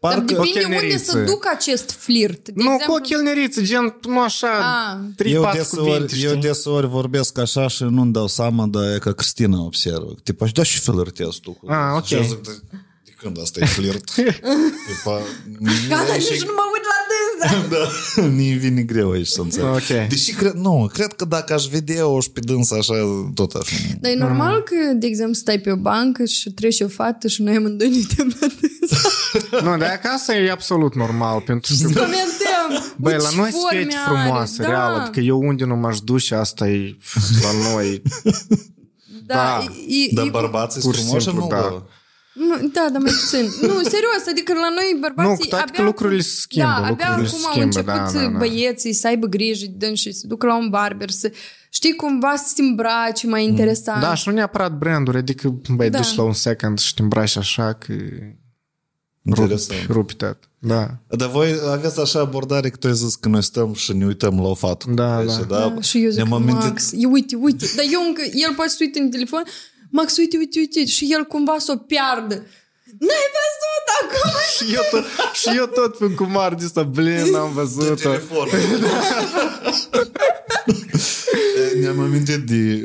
Dar depinde unde să duc acest flirt. De nu, exemplu... cu o chelneriță, gen, nu așa, 3-4 cuvinte. Eu deseori vorbesc așa și nu-mi dau seama, dar e că Cristina observă. Tipa, da, și flirtezi tu. Ah, ok. De când asta e flirt? Tipa... Gata, nici nu mă uit la dânsa. Da, nu-i vine greu aici să înțeleg. Okay. Deși, nu, cred că dacă aș vedea-o și pe dânsa așa, tot așa. Dar e normal că, de exemplu, stai pe o bancă și treci o fată și noi amândoi ne uităm la dânsa. Nu, dar acasă e absolut normal. Pentru că... Comentăm! Băi, la noi sunt fete frumoase, da. Real, adică eu unde nu m-aș duce, asta e la noi. Da, da. Dar bărbații sunt frumoase, nu? Da. Da, dar mai puțin. Nu, serios, adică la noi bărbații... Nu, cu toate că lucrurile se schimbă. Da, abia acum au început băieții să aibă grijă de dânsi și să ducă la un barber, să... Știi, cumva să te îmbraci mai interesant. Da, și nu neapărat branduri, adică, băi, duci la un second și te îmbraci așa că... Rupitat, da. Dar voi aveți așa abordare că tu ai zis că noi stăm și ne uităm la o fată. Da, da. Da, și eu zic, Max, uite, uite. Dar eu încă, el poate să uite în telefon, Max, uite, uite, uite, și el cumva să o piardă. N-ai văzut acum? Și eu tot fiind cu mari de ăsta, blin, n-am văzut-o. De telefon. Ne-am amintit de,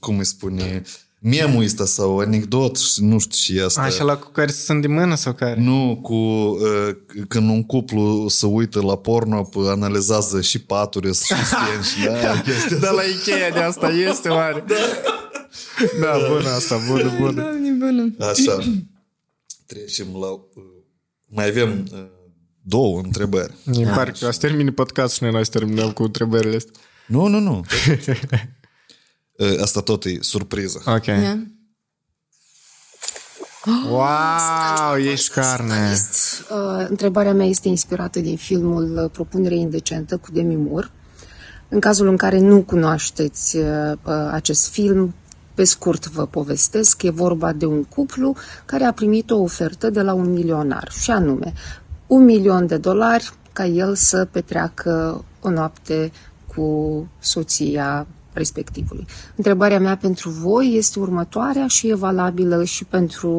cum îi spune... Memul ăsta sau anecdot, nu știu și asta. Așa la cu care se sunt de mână sau care? Nu, cu când un cuplu se uită la porno, analizează și paturi, și stânci. Da, la Ikea de asta este oare. Da, da, bună asta, bună, bună. Da, așa. Trecem la... Mai avem două întrebări. Mi pare că ați terminat podcast și noi terminăm cu întrebările astea. Nu, nu, nu. Asta tot e surpriză. Ok. Yeah. Wow, ești carne! Întrebarea mea este inspirată din filmul Propunere indecentă cu Demi Moore. În cazul în care nu cunoașteți acest film, pe scurt vă povestesc, e vorba de un cuplu care a primit o ofertă de la un milionar, și anume $1.000.000 ca el să petreacă o noapte cu soția respectivului. Întrebarea mea pentru voi este următoarea și e valabilă și pentru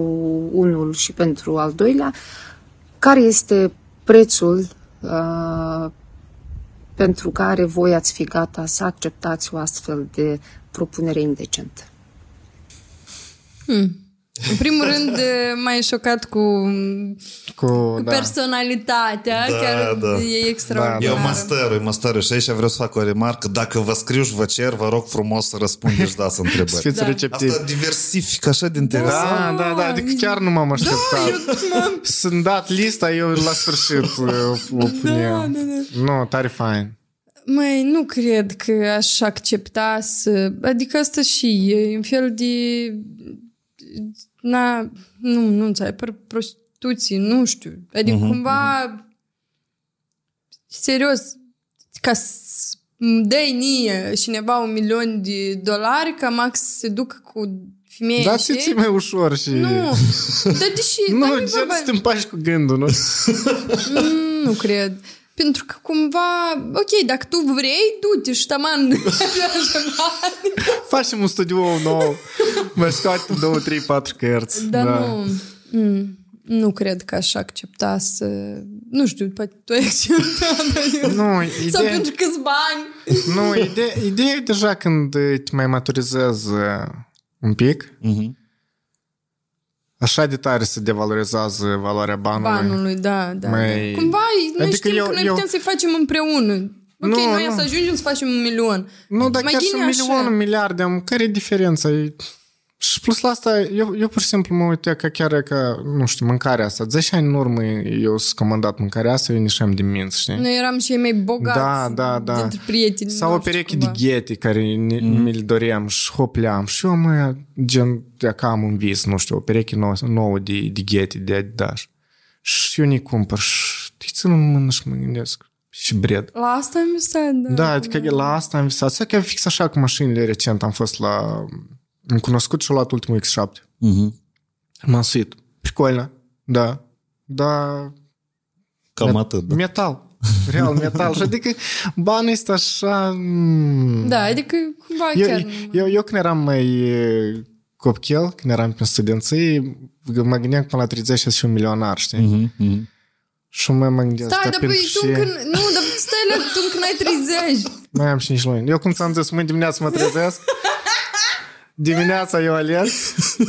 unul și pentru al doilea. Care este prețul pentru care voi ați fi gata să acceptați o astfel de propunere indecentă? În primul rând, m-ai șocat cu personalitatea, da, chiar da. E extraordinar. Eu mă stăru și aici vreau să fac o remarcă. Dacă vă scriu și vă cer, vă rog frumos să răspundeți, da, să întrebări. Fiți receptivi. Asta diversifică așa de interesant. Da, da, da, adică chiar nu m-am așteptat. Da, sunt dat lista, eu la sfârșit o pun eu. Da, da, da. Nu, tare fain. Măi, nu cred că aș accepta să... Adică asta și e un fel de... Na, nu înțeleg, prostituții, nu știu. Adică cumva serios, ca să dai nie cineva $1.000.000 ca Max se ducă cu femeie. Da, și ți mai ușor și... Nu, dar deși... Nu, ce să te împași cu gândul, nu? Nu cred. Pentru că cumva, ok, dacă tu vrei, du-te și taman. Facem un studio nou, mă scoate 2, 3, 4 cărți. Dar da. Nu, nu cred că aș accepta să... Nu știu, poate tu ai acceptat. Nu, ideea... Sau pentru câți bani. Nu, ideea e deja când te mai maturizezi un pic, așa de tare se devalorizează valoarea banului. Da, da. Mai... Cumva, noi adică știm că noi putem să-i facem împreună. Ok, nu, noi să ajungem să facem $1.000.000. Nu, dar chiar și un milion, un miliard, care e diferența? E Și plus la asta, eu pur și simplu mă uitam că chiar că, nu știu, mâncarea asta. 10 ani în urmă eu sunt comandat mâncarea asta, eu nișeam de minți, știi? Noi eram și ei mai bogați, da. Dintre prieteni. Sau o pereche de ghete care mi le doream și hopleam. Și eu, mă, gen, dacă am un vis, nu știu, o pereche nouă de ghete, de Adidas. Și eu ne cumpăr și îi țin în mână și mă gândesc. Și bred. La asta am visat, da. Da, adică la asta am visat. Să că fix așa cu mașinile recent am fost la... Am cunoscut și-a luat ultimul X7. Uh-huh. M-am suit. Pricolnă. Da. Cam atât, da. Metal. Real metal. Și adică banul este așa... Da, adică cumva chiar... Eu când eram mai copchel, când eram pe studenții, mă gândeam că până la 30 și un milionar, știi? Uh-huh, uh-huh. Și mă gândesc... Stai, dar păi tu când... Nu, dar stai la tu când ai 30. Mai am 5 luni. Eu cum ți-am zis, mâine dimineață mă trezesc. Dimineața eu alerg,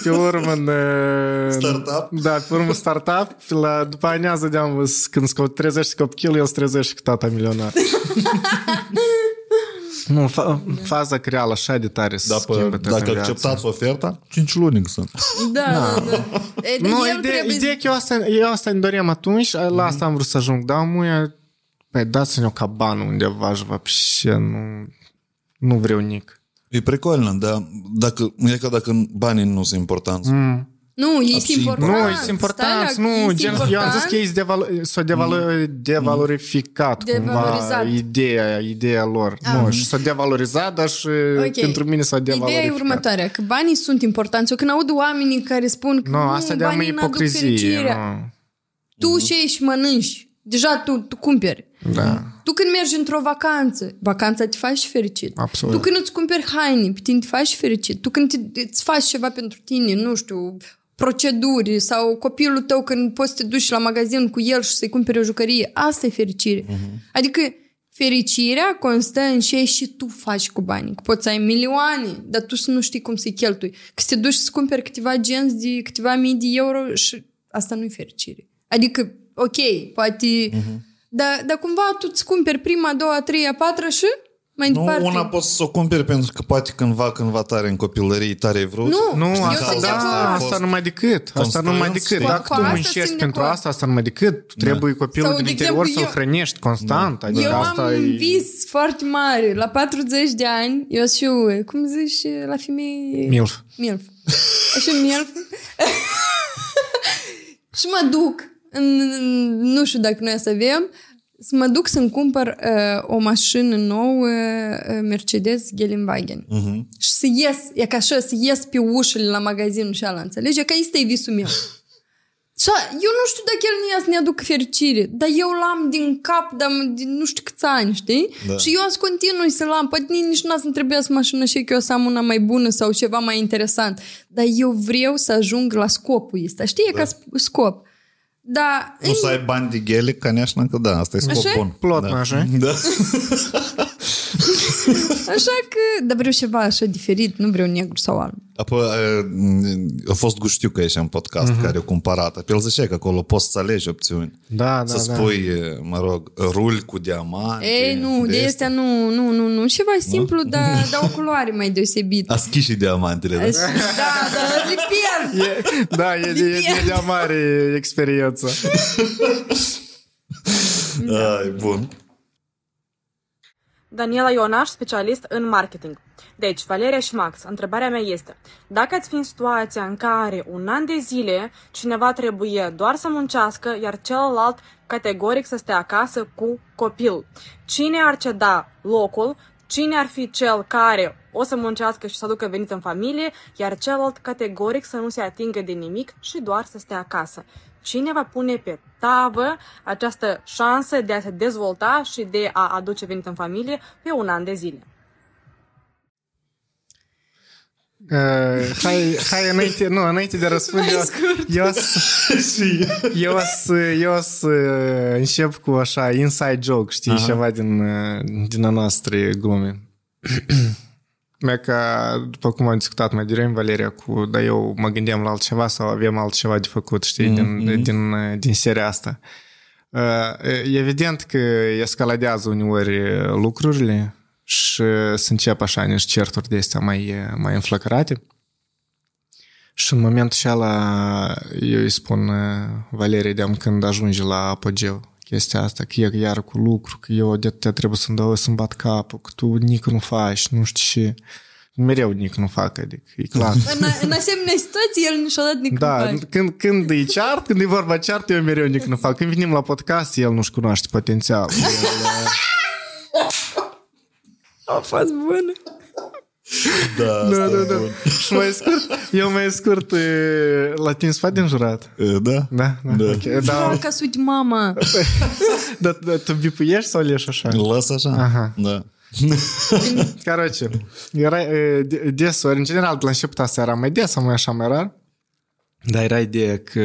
pe urmă în... Startup? Da, pe urmă startup. După anează de-am zis, când trezești copchil, el se trezește cu tata milionar. Nu, faza creală așa de tare se schimbă. Dacă acceptați oferta, 5 luni sunt. Da. Nu, ideea că eu asta îmi doream atunci, la asta am vrut să ajung. Dar muia, păi dați-ne o cabană undeva și văpșe, nu vreau nic. E precolnă, dar dacă banii nu sunt importanți. Mm. Nu, ești important. Nu, ești important. Eu am zis că ești devalorificat cumva ideea lor. Ah. Nu, și s-a devalorizat, dar și pentru mine s-a devalorificat. Ideea e următoarea, că banii sunt importanți. Eu când aud oamenii care spun că banii n-aduc fericirea. Tu ce ești mănânci. Deja tu cumperi. Da. Tu când mergi într-o vacanță, vacanța te faci fericit. Absolut. Tu când îți cumperi haine, pe tine te faci fericit. Tu când îți faci ceva pentru tine, nu știu, proceduri sau copilul tău când poți să te duci la magazin cu el și să-i cumperi o jucărie, asta e fericire. Uh-huh. Adică fericirea constă în ce și tu faci cu banii. Poți să ai milioane, dar tu să nu știi cum să-i cheltui. Că să te duci să cumperi câteva genți de câteva mii de euro și asta nu e fericire. Adică, ok, poate... Uh-huh. Dar cumva tu îți cumperi prima, a doua, a treia, a patra și mai departe. Nu, una poți să o cumperi pentru că poate cândva tare în copilărie tare ai vrut. Nu, asta numai decât. Asta numai decât. Dacă tu muncești pentru asta numai decât. Tu trebuie copilul din interior să-l hrănești constant. Eu am un vis foarte mare. La 40 de ani, eu știu, cum zici la femei? Milf. Așa, milf. Și mă duc. Nu știu dacă noi să avem, să mă duc să-mi cumpăr o mașină nouă Mercedes Geländewagen. Uh-huh. Și să ies, e ca așa, să ies pe ușile la magazinul și ala, înțelegi? E ca este visul meu. Și eu nu știu dacă el nu ia să ne aducă fericire, dar eu l-am din cap, dar nu știu câți ani, știi? Da. Și eu continui să-l am, poate nici nu să-mi trebuia să mașină și că eu să am una mai bună sau ceva mai interesant. Dar eu vreau să ajung la scopul ăsta, știi? E ca scop. Da, nu să ai bani de ghele, caneașnă, că da, asta e scop așa? Bun. Plotnă, așa? Da. Așa că, dar vreau ceva așa diferit, nu vreau negru sau alb. Apoi a fost Guștiucă aici în podcast, care o comparată. Pe el zicea că acolo poți să alegi opțiuni. Da. Să spui, mă rog, ruli cu diamante. Ei, nu, de astea nu. Ceva simplu, dar o culoare mai deosebită. A schis și diamantele. Da, dar le pierd. Da, e de mare experiență. Ai, bun. Daniela Ionaș, specialist în marketing. Deci, Valeria și Max, întrebarea mea este, dacă ați fi în situația în care un an de zile cineva trebuie doar să muncească, iar celălalt categoric să stea acasă cu copil, cine ar ceda locul, cine ar fi cel care o să muncească și să aducă venit în familie, iar celălalt categoric să nu se atingă de nimic și doar să stea acasă? Cine va pune pe tavă această șansă de a se dezvolta și de a aduce venit în familie pe un an de zile? Hai înainte de a răspunde, eu să încep cu așa inside joke, știi, ceva din a noastră glume. După cum am discutat mai direct, Valeria, dar eu mă gândeam la altceva sau avem altceva de făcut, știi, din seria asta. Evident că escaladează uneori lucrurile și se încep așa niște certuri de astea mai înflăcărate. Și în momentul ăla, eu îi spun Valeria, de-am când ajunge la apogeu chestia asta, că e iar cu lucru, că eu de-aia trebuie să-mi dau, să-mi bat capul, că tu nic nu faci, nu știu ce... Mereu nic nu fac, adică, e clar. În asemenea situații, el niciodată nic nu face. Da, când e ceart, când e vorba ceart, eu mereu nic nu fac. Când venim la podcast, el nu-și cunoaște potențialul. A fost bună. Da, da. Eu mai scurt la tine sfat din jurat. Da. Okay, da. Ca suit mama. Da, tu bipuiești sau leși așa? Las așa. Aha. Da. Короче, desori, în general, la început seara mai des sau mai așa mai rar, dar era ideea că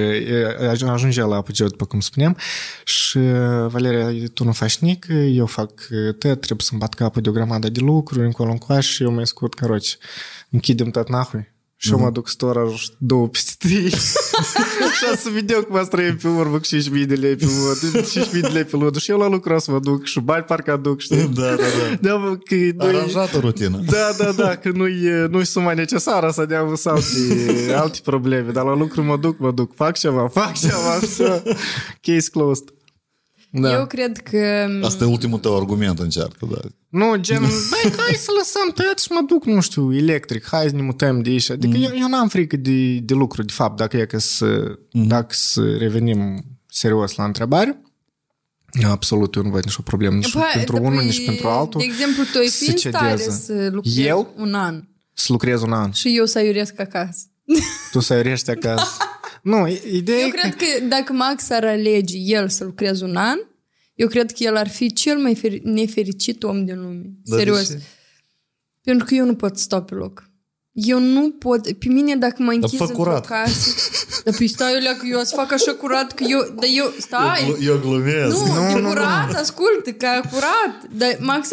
ajungea la apogeu, după cum spuneam, și Valeria, tu nu faci nic, eu fac tăi, trebuie să-mi bat capul de o grămadă de lucruri, încolo-ncoași, și eu mai scurt, короче, închidem tot nahui. Și eu mă duc stora două peste trei. Și să vedem cum asta e pe urmă, cu 5.000 de lei pe lună, 5.000 de lei pe lună. Și eu la lucru să mă duc și bani parcă aduc, știi? Da. Aranjată rutină. Da, că nu-i suma necesară să deam sau alte probleme. Dar la lucru mă duc, fac ceva. Case closed. Da. Eu cred că... Asta e ultimul tău argument încearcă, da. Nu, gen, băi, hai să lăsăm tăiat și mă duc, nu știu, electric, hai să ne mutăm de aici. Adică eu n-am frică de lucru, de fapt, dacă revenim serios la întrebare. Absolut, eu nu văd nicio problemă nici pentru unul, nici pentru altul. De exemplu, tu ai fi în stare să lucrezi un an. Să lucrez un an. Și eu să aiuresc acasă. Tu să aiurești acasă. Nu, eu cred că dacă Max ar alege el să lucreze un an, eu cred că el ar fi cel mai nefericit om din lume. Da, serios. Pentru că eu nu pot sta pe loc. Eu nu pot. Pe mine dacă mă închis într-o casă... Dar păi stai, că eu să fac așa curat că eu... Dar eu... Stai! Eu glumesc. Nu, curat, ascultă, că e curat. Dar Max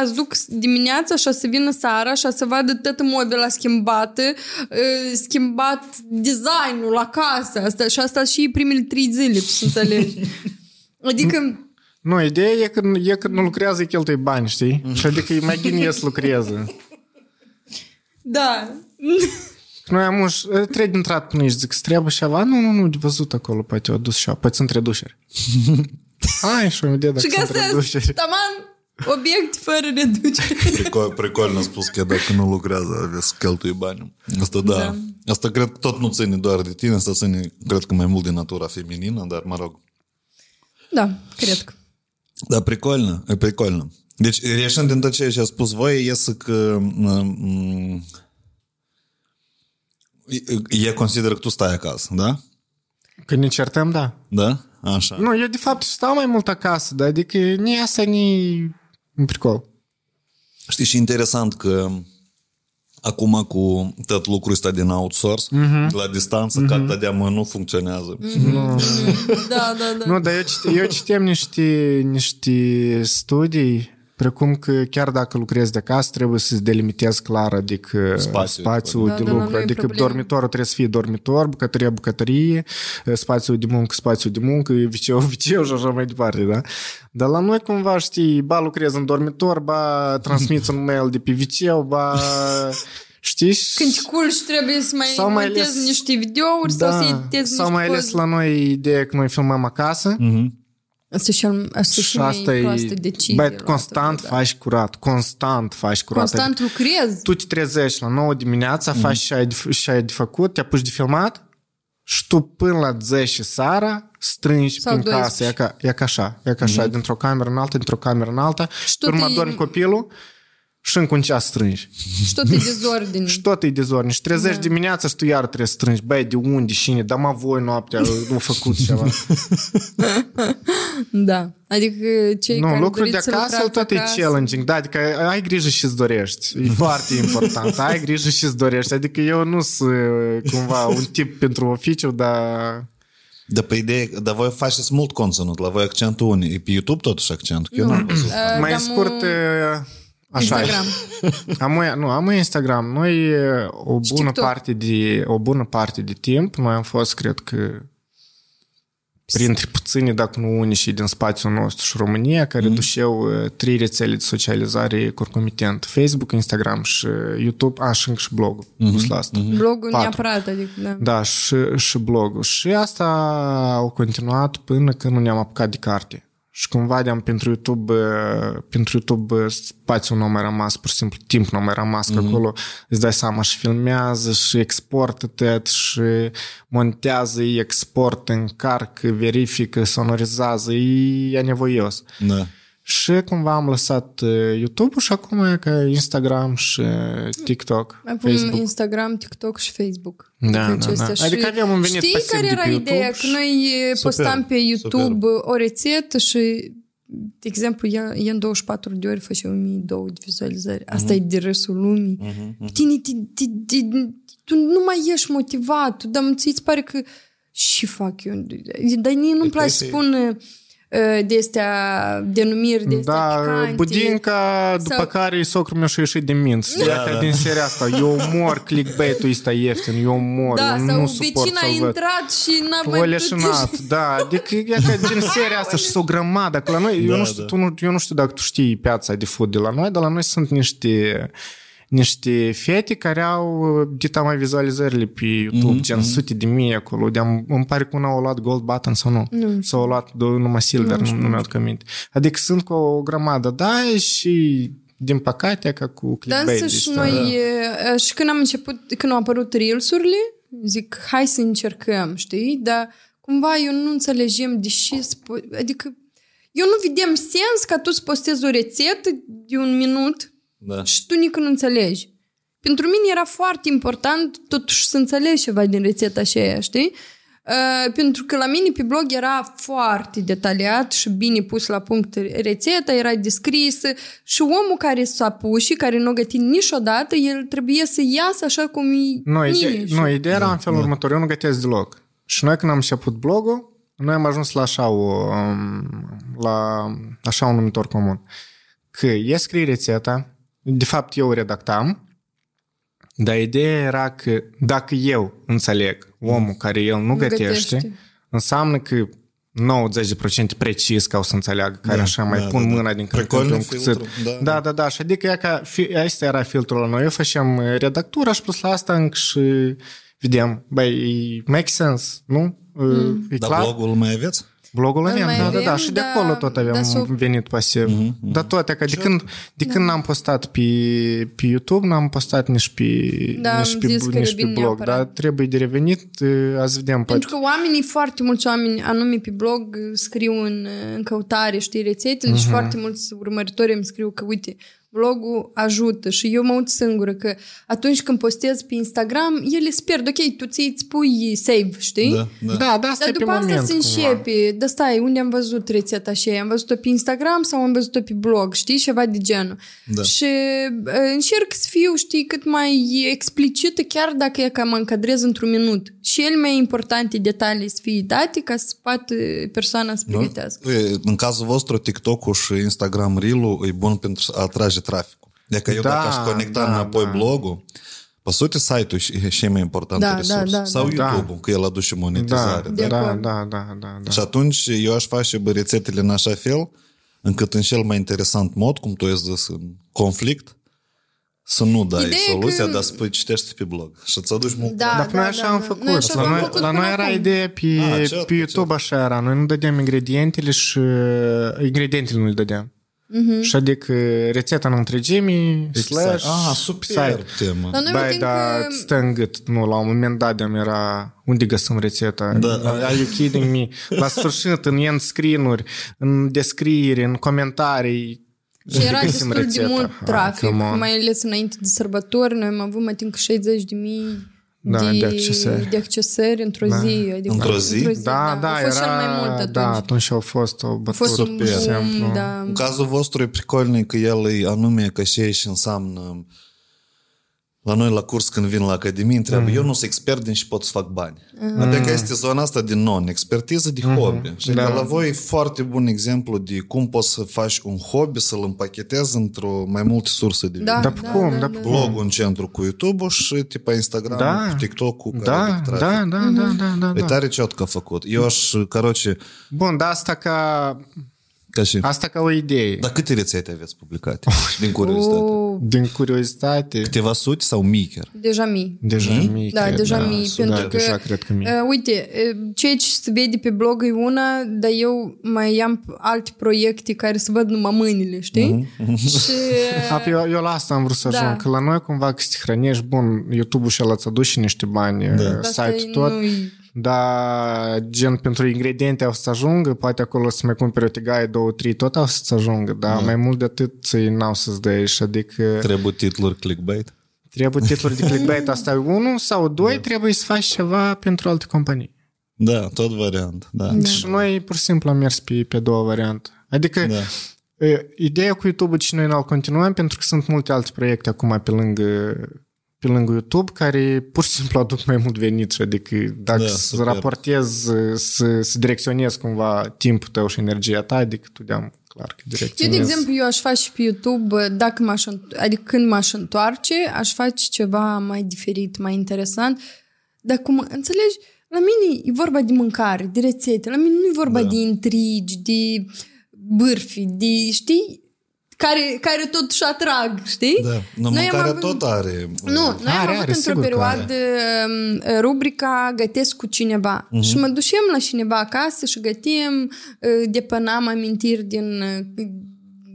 azi duc dimineața așa să vină seara, așa să vadă tătă mobila schimbată, schimbat designul la casă. Asta și primele 3 zile, să înțelegi. Adică... Nu, ideea e că nu lucrează, îi cheltuie bani, știi? Și adică e mai gine să lucrează. Da. Noi am trebuie de intrat până aici, zic, să trebuie ceva? Nu, de văzut acolo, poate o dus și eu, poate sunt redușeri. Hai, și o idee dacă sunt redușeri. Și taman, obiect fără reduceri. Pricol, ne-a spus că dacă nu lucrează, aveți cheltui bani. Asta da. Asta cred că tot nu ține doar de tine, asta ține, cred că mai mult de natura feminină, dar mă rog. Da, cred că. Da, pricolnă, e pricolnă. Deci, reieșind din tot ceea ce a spus voi, iese că eu consider că tu stai acasă, da? Când ne certăm, da. Da? Așa. Nu, eu de fapt stau mai mult acasă, dar adică nici asta, nici un pricol. Știi, și interesant că acum cu tot lucrul ăsta din outsource, la distanță, că atâta de amă nu funcționează. Da. Nu, dar eu citem niște studii precum că chiar dacă lucrezi de acasă, trebuie să-ți delimitezi clar, adică spațiul de lucru, adică dormitorul trebuie să fie dormitor, bucătărie, bucătărie, spațiul de muncă, viceu și așa mai departe, da? Dar la noi cumva, știi, ba lucrezi în dormitor, ba transmiți un mail de pe viceu, ba... Știi? Când te culci trebuie să mai editezi niște videouri, da, sau să editezi niște sau mai ales la noi ideea că noi filmăm acasă, asta e proastă decizie. Băi, constant faci curat. Constant lucrezi. Tu te trezești la 9 dimineața, faci ce ai de făcut, te apuci de filmat și tu până la 10 seara strângi sau prin 12. Casă. E ca așa, dintr-o cameră în alta. Și urmă dormi copilul și încă un ceas strângi. Și tot e dezordine. Și trezești dimineața și tu iar trebuie să strângi. Băi, de unde, cine? Dar mă voi noaptea, nu făcut ceva. Da. Adică cei care lucruri de acasă, tot e challenging. Da, adică ai grijă și-ți dorești. E foarte important. Ai grijă și-ți dorești. Adică eu nu sunt cumva un tip pentru oficiu, dar... Dar voi faceți mult conținut. La voi accentul unii. E pe YouTube totuși accent. Mai scurt... Așa Instagram. Am Instagram. Noi o bună parte de timp, noi am fost, cred că printre puțini, dacă nu unii, și din spațiul nostru și România, care duceau trei rețele de socializare concomitent. Facebook, Instagram și YouTube, și încă și blogul. Blogul neapărat, adică, da. Da, și blogul. Și asta au continuat până când nu ne-am apucat de carte. Și cumva de-am pentru YouTube spațiul nu mai rămas, pur și simplu timp nu mai rămas, că acolo îți dai seama și filmează și exportă și montează, îi exportă, încarcă, verifică, sonorizează, e nevoios. Da. Și cumva am lăsat YouTube-ul și acum e că Instagram și TikTok, Facebook. Instagram, TikTok și Facebook. Da. Adică avem un venit pasiv de pe YouTube. Știi care era ideea? Că noi postam pe YouTube o rețetă și, de exemplu, eu în 24 de ori făceam 1002 de vizualizări. Asta e de râsul lumii. Tine, tu nu mai ești motivat, dar îți pare că și fac eu. Dar nu-mi place să spun... de-astea denumiri, de-astea picante. Da, budinca, după care socrul meu și-a ieșit de minți. Da. Din seria asta, eu mor, clickbait-ul ăsta ieftin, eu mor, eu nu suport să-l văd. Da, sau vecina a intrat și n-a mai plătit. Da, adică din seria asta și s-o grămadă. La noi, eu nu știu dacă tu știi piața de food de la noi, dar la noi sunt niște fete care au dita mai vizualizările pe YouTube, gen sute de mii acolo. Îmi pare că una au luat Gold Button sau nu. Sau au luat numai Silver, nu mi-aduc aminte. Adică sunt cu o grămadă. Da, și din păcate ca cu clickbait. Dar și noi, și când au apărut Reels-urile, zic, hai să încercăm, știi? Dar cumva eu nu înțelegem deși, adică eu nu vedem sens ca tu să postezi o rețetă de un minut. Da. Și tu nici nu înțelegi. Pentru mine era foarte important totuși să înțelegi ceva din rețeta aceea, știi? Pentru că la mine pe blog era foarte detaliat și bine pus la punct rețeta, era descrisă și omul care s-a pus și care nu a gătit niciodată, el trebuie să iasă așa cum e. Ideea era în felul următor, eu nu gătesc deloc. Și noi când am început blogul, noi am ajuns la așa un numitor comun. Că e scrie rețeta, de fapt, eu redactam, dar ideea era că dacă eu înțeleg omul care el nu gătește, înseamnă că 90% precis că o să înțeleagă, care așa mai pun mâna din când în cuțit. Da. Și adică asta era filtrul la noi. Eu făceam redactura și plus la asta încă și vedem, băi, make sense, nu? Dar blogul mai aveți? Blogul avem, da, și de acolo tot avem venit pasiv. Dar toate, că de când n-am postat pe YouTube, n-am postat nici pe blog, dar trebuie de revenit, azi vedem. Pentru că foarte mulți oameni, anume pe blog, scriu în căutare, știi, rețetele și foarte mulți urmăritori îmi scriu că, uite, blogul ajută și eu mă uit singură că atunci când postez pe Instagram ele se pierd, ok, tu ți-ți pui save, știi? Da, asta dar după asta se înșepe, dar stai, unde am văzut rețeta aceea? Am văzut-o pe Instagram sau am văzut-o pe blog, știi? Ceva de genul. Da. Și încerc să fiu, știi, cât mai explicită, chiar dacă e că mă încadrez într-un minut. Și el mai importante detalii să fie date ca să poată persoana să pregătească. În cazul vostru, TikTok-ul și Instagram Reel-ul e bun pentru a atrage traficul. Dacă eu dacă aș conecta înapoi blogul, pe sute site-ul e cel mai important resurs. Sau YouTube-ul, că el aduce monetizare. Da. Și atunci eu aș face rețetele în așa fel, încât în cel mai interesant mod, cum tu ai zis, în conflict, să nu dai ideea soluția, dar să citești pe blog și îți aduci mult. Dar noi așa am făcut. La noi era ideea pe YouTube așa era. Noi nu dădeam ingredientele și ingredientele nu le dădeam. Și adică rețeta în întregime super temă. Dar îți stă în gât. Nu, la un moment dat de-am era unde găsim rețeta? Are you kidding me? La sfârșit, în end screen-uri, în descrieri, în comentarii. Și era destul de mult trafic, mai ales înainte de sărbători. Noi am avut mai timp 60.000 de accesări într-o zi. Adică într-o zi? Da, era... Cel mai mult atunci. Da, atunci au fost o bătură pe exemplu. În cazul vostru e pricolnic că el e anume că și înseamnă La noi la curs, când vin la Academie, întreabă, eu nu sunt expert din și pot să fac bani. Adică este zona asta de non-expertiză, de hobby. Și da. La voi e foarte bun exemplu de cum poți să faci un hobby, să-l împachetezi într-o mai multe surse de da, da, blogul în centru cu YouTube-ul și tipa Instagram, da, cu TikTok-ul. Da, da, da, da, da, da. E tare ciotcă a făcut. Eu aș, caroce... Bun, dar asta ca... Asta ca o idee. Dar câte rețete aveți publicate? Din curiozitate. Din curiozitate. Câteva sute sau mii chiar? Deja mii. Deja mii. Pentru că, deja cred că mii. Uite, ceea ce se vede pe blog e una, dar eu mai am alte proiecte care se văd numai mâinile, știi? Și... eu la asta am vrut să ajung. Că la noi cumva că te hrănești, bun, YouTube-ul și-a lățăduși și niște bani, site-ul tot. Dar gen pentru ingrediente au să ajungă, poate acolo să mai cumperi o tigaie, 2-3, tot au să ajungă, dar mai mult de atât ei n-au să-ți dea și adică... Trebuie titluri clickbait? Trebuie titluri de clickbait, asta e unul sau doi, da. Trebuie să faci ceva pentru alte companii. Da, tot variant. Da. Deci noi pur și simplu am mers pe două variante. Adică... Da. Ideea cu YouTube-ul și noi n-al continuăm pentru că sunt multe alte proiecte acum pe lângă YouTube, care pur și simplu aduc mai mult venit și adică dacă să raportezi, să direcționezi cumva timpul tău și energia ta, adică tu de-am clar că direcționezi. Eu, de exemplu, eu aș face pe YouTube, adică când m-aș întoarce, aș face ceva mai diferit, mai interesant, dar cum înțelegi, la mine e vorba de mâncare, de rețete, la mine nu e vorba de intrigi, de bârfi, de, știi? Care totuși atrag, știi? Da, no, mâncarea tot are... Noi am avut într-o perioadă rubrica Gătesc cu cineva. Și mă ducem la cineva acasă și gătim, depănam amintiri din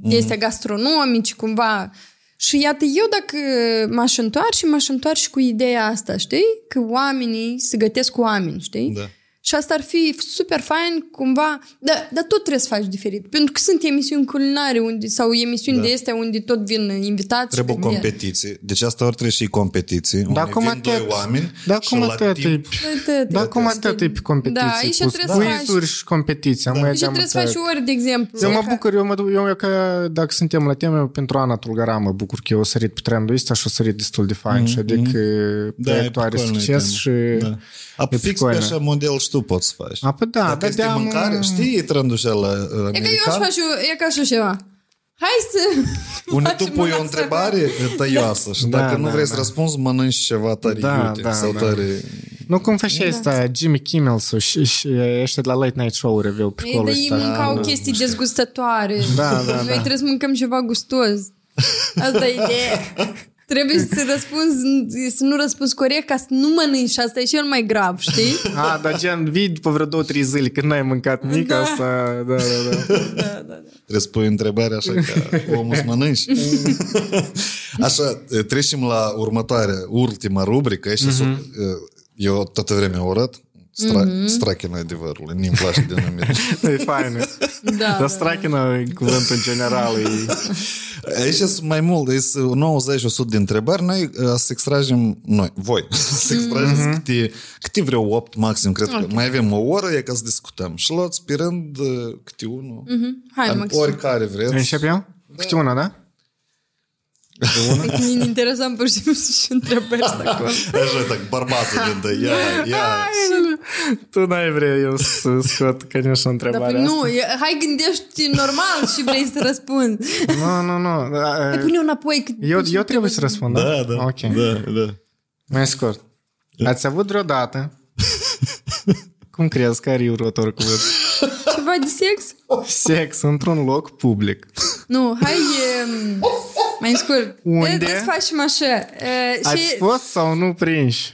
chestia gastronomici, cumva. Și iată, eu dacă m-aș întoarce cu ideea asta, știi? Că oamenii se gătesc cu oameni, știi? Da. Și asta ar fi super fain, cumva, dar tot trebuie să faci diferit. Pentru că sunt emisiuni culinare sau emisiuni de astea unde tot vin invitați. Trebuie competiții. Deci asta ori trebuie și competiții. Da, cum atât. Da, cum atât. Da, cum atât e pe competiții. Da, cu quiz-uri și competiții. Da. Și trebuie să faci ori, de exemplu. Eu mă bucur, eu că dacă suntem la temă, pentru Ana Tulgara mă bucur că eu o sărit pe trendul ăsta și o sărit destul de fain. Și adică proiectul are succes și... Fix pe așa model și tu poți să faci. Apoi da, dar este mâncare, știi trândușea la american? E ca așa ceva. Hai să... Unde tu pui o întrebare tăioasă și dacă nu vrei să răspunzi, mănânci ceva tare iute sau tare... Nu, cum faci asta, Jimmy Kimmel și ăștia de la Late Night Show review pe acolo ăsta. Ei, dar ei mâncau chestii dezgustătoare. Noi trebuie să mâncăm ceva gustos. Asta e ideea. Trebuie să nu răspunzi corect ca să nu mănânci. Asta e cel mai grav, știi? Dar gen, vii după vreo 2-3 zile când n-ai mâncat nimic, asta... Da. Trebuie să pui întrebarea așa că omul să mănânci. Așa, trecem la ultima rubrică. Eu toată vremea o arăt. Strachina adevărului, nu-mi place de numire. E faină. Dar strachina e cuvântul general. Aici sunt mai mult, sunt 90-100 de întrebări, noi să extragem, voi, să extrageți câte vreo 8 maxim, cred că mai avem o oră, e ca să discutăm. Și luați pe rând câte unul, oricare vreți. Încep eu? Câte una, da? Mine interesam pur și simplu și întrebări acolo. Așa, tak, bărbatul gândă, ia. Tu n-ai vrea eu să scot că nici o întrebare asta. Nu, hai gândești normal și vrei să răspunzi. Nu. Hai pune-o înapoi. Eu trebuie să răspund, da? Da. Ok. Da. Mai scurt. Ați avut vreodată? Cum crezi că are următorul cuvânt? Ceva de sex? Sex într-un loc public. Nu, hai... Mai scurt. Unde? Îți facem așa. Ați fost sau nu prinși?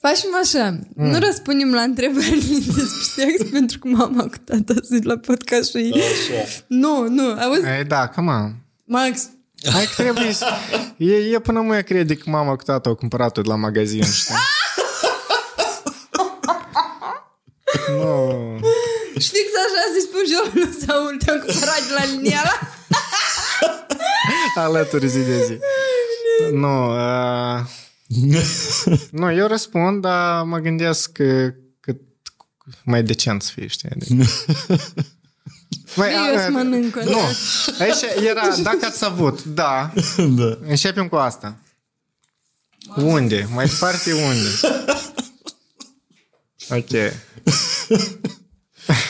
Facem așa. Nu răspundem la întrebările despre sex pentru că mama cu tata sunt la podcast și... Așa. Nu. Auzi? Da, come on. Max. Hai că trebuie să... E până mâine crede că mama cu tata au cumpărat-o de la magazin, știi? Nu. Și fix așa să-i spun jolul sau te-am cumpărat de la Liniala. Alături zi de zi. Nu, eu răspund, dar mă gândesc că mai decent să fie, știi? Băi, eu mănâncă. Nu. Aici era, dacă ați avut, da. Da. Începem cu asta. Unde? Mai departe unde? Ok.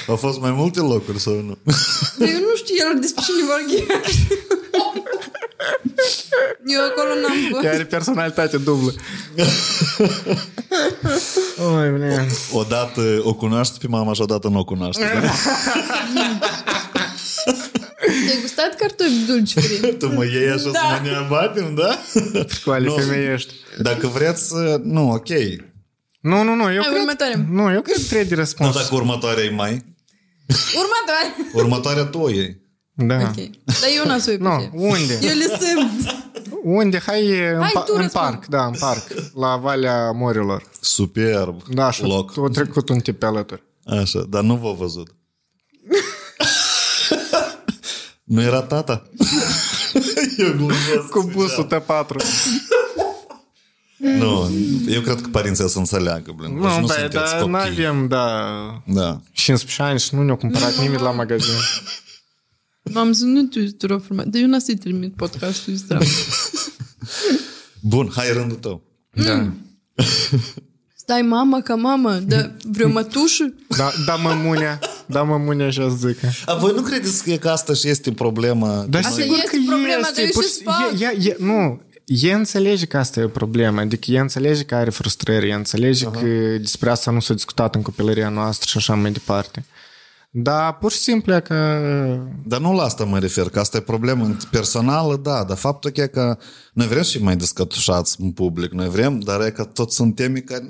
Au fost mai multe locuri sau nu? Eu nu știu, el despre cine vorbea. Eu acolo n-am văzut. Ea are personalitate dublă. Odată o cunoaște pe mama și odată nu o cunoaște. Te-ai gustat cartofi dulci, frate? Tu mă iei așa să ne ambatem, da? Cu ale femeiești. Dacă vreți, nu, ok. Nu, eu cred că trebuie de răspuns. Nu, dacă următoarea e mai... Următoarea tu iei. Da. Okay. Dar eu n-am suit pe unde? Eu le sunt. Unde? Hai în parc. Da, în parc. La Valea Morilor. Superb. Da, și loc. O trecut un tip pe alături. Așa, dar nu v-a văzut. Nu era tata? Eu glumesc. Cu busul T4. Nu, eu cred că părinții să înțeleagă. Nu, dar nu avem, da. 15 ani și nu ne-a cumpărat nimic la magazin. M-am zis, nu te uiți tuturor format. Dar eu n-a să-i trimit podcastul ăsta. Bun, hai rândul tău. Da. Stai mama ca mama, dar vreo mătușă? Da, mămunea și-a zică. A voi nu credeți că asta și este problema? Dar sigur că este. Nu, e înțelege că asta e o problemă. Adică e înțelege că are frustrări. E înțelege că despre asta nu s-a discutat în copilăria noastră și așa mai departe. Da, pur și simplu că... Dar nu la asta mă refer, că asta e problemă personală, da, dar faptul e că noi vrem și mai descătușați în public, noi vrem, dar e că toți sunt teme că...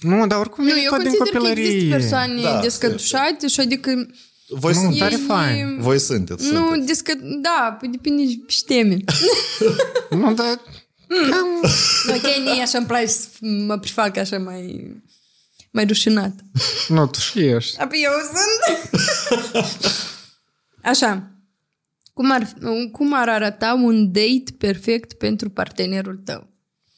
Nu, dar oricum e tot din copilărie. Eu consider că există persoane descătușate și adică... Voi sunt tare fain. Voi sunteți. Nu, da, depinde și teme. Nu, dar... Ok, nu e așa, îmi place să mă prefac așa mai... Mai rușinat. Nu, tu și ești. Apoi eu sunt. Așa. Cum ar arăta un date perfect pentru partenerul tău?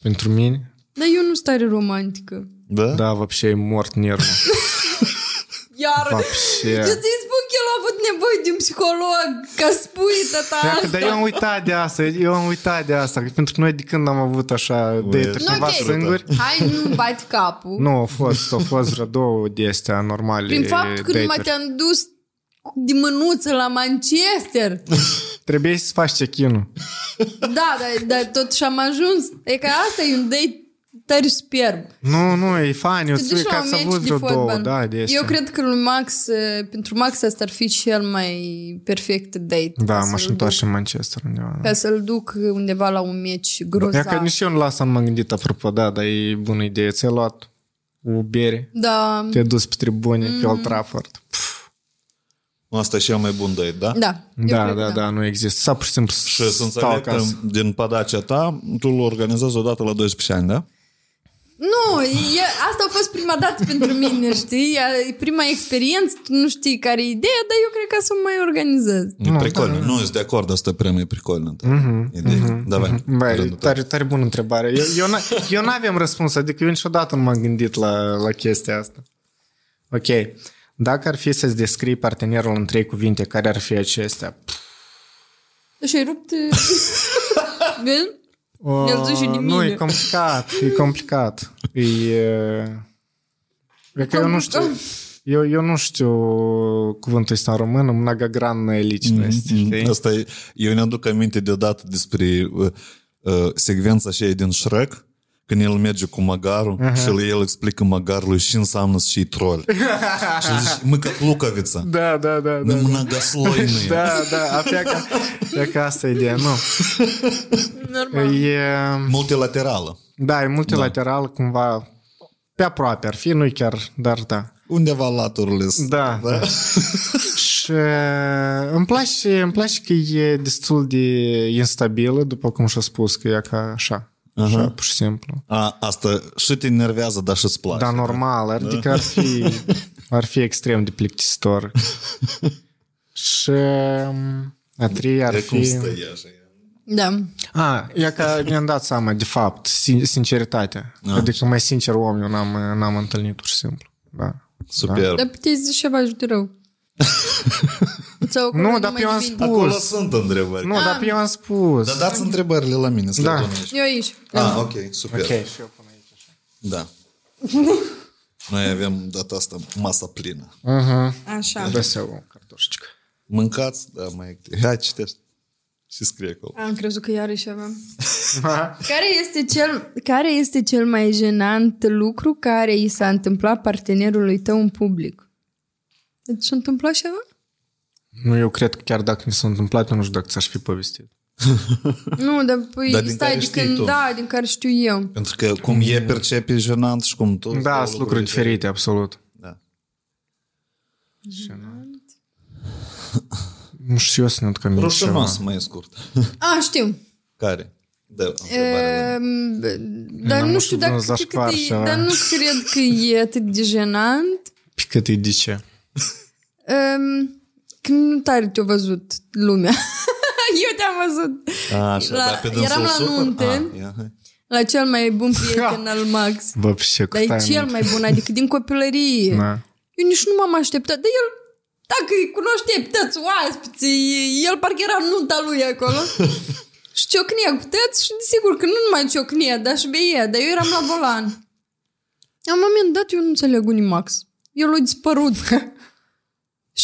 Pentru mine? Dar eu nu stare romantică. Da? Da, văpșe e mort nervul. Iară. Văpșe. Să-i spun că el a avut nevoie de un psiholog ca spui tata asta. Dar eu am uitat de asta. Că pentru noi de când am avut așa date-uri cumva singuri. Hai, nu bate capul. Nu, au fost vreo două de astea normale. Prin faptul că numai te-am dus de mânuță la Manchester. Trebuie să faci check-in-ul. Da, dar totuși am ajuns. E că asta e un date tare superb. Nu, e fain. Eu spui că ați avut vreo două. Da, eu cred că pentru Max asta ar fi cel mai perfect date. Da, m-aș întoarce în Manchester undeva. Ca să-l duc undeva la un meci grozav. Că nici eu nu las, am gândit apropo, dar e bună idee. Ți-ai luat o bere, da. Te-ai dus pe tribune, pe Old Trafford. Asta e cel mai bun date, da? Da, nu există. Sau pur și simplu și să înțeleg că din padacea ta tu îl organizezi odată la 12 ani, da? Nu, asta a fost prima dată pentru mine, știi? Prima experiență, tu nu știi care e ideea, dar eu cred că să o mai organizez. E pricolnă, nu sunt de acord, asta e prea mai pricolnă. Băi, tare bună întrebare. Eu n-aveam răspuns, adică eu niciodată nu m-am gândit la chestia asta. Ok, dacă ar fi să-ți descrii partenerul în 3 cuvinte, care ar fi acestea? Și ai rupt... Vezi? Nu, e complicat. Eu nu știu cuvântul ăsta în română, многогранная личность. Asta e, eu ne-aduc aminte deodată despre secvența aceea din Shrek, când el merge cu magarul și el explică magarului și înseamnă și troll. Și zice, mă, ca lucavița. Da. Многослойные. Da, apia că asta e ideea, nu. Normal. E... multilaterală. Da, e multilateral, cumva pe aproape ar fi, nu-i chiar, dar da. Undeva laturile. Da. Și îmi place că e destul de instabilă, după cum și-a spus, că e ca așa. Așa, pur și simplu. Asta și te enervează, dar și-ți place. Da, normal. Adică da? Ar fi extrem de plictisitor. Și a treia ar fi... Da. E că mi-am dat seama, de fapt, sinceritatea. Da. Adică mai sincer om eu n-am întâlnit, pur și simplu. Da. Super. Da. Dar puteți zici ceva rău. Nu, dar eu am spus. Acolo sunt întrebări. Nu, dar eu am spus. Dar dați întrebările la mine. Da. Eu aici. Ah, ok, super. Ok, și eu pun aici așa. Da. Noi avem data asta masa plină. Așa. Dă seama o cartoșică. Mâncați, da, mai activ. Hai, citești. Și scrie acolo. Am crezut că iarăși aveam. Care este cel mai jenant lucru care i s-a întâmplat partenerului tău în public? Deci s-a întâmplat ceva? Nu, eu cred că chiar dacă mi s-a întâmplat, eu nu știu dacă ți-aș fi povestit. Nu, dar păi, dar din care știu eu. Pentru că cum e percepe jenant și cum tot. Da, sunt lucruri diferite, absolut. Da. Jenant. Nu știu eu să ne aducă mine ceva. Rușunos, mai scurt. A, știu. Care? Da, dar nu știu dacă... Dar nu cred că e atât de jenant. Pe cât e de ce? Când nu tare te-a văzut lumea. Eu te-am văzut. Așa, eram la nuntă. La cel mai bun prieten al Max. Bă, dar cel mai bun, adică din copilărie. Eu nici nu m-am așteptat. Dar el... Dacă îi cunoșteai pe tăți oaspeții, el parcă era nunta lui acolo. Și ciocnea cu tăți și desigur că nu numai ciocnea, dar și beia, dar eu eram la volan. La un moment dat eu nu înțeleg unii Max. El a dispărut.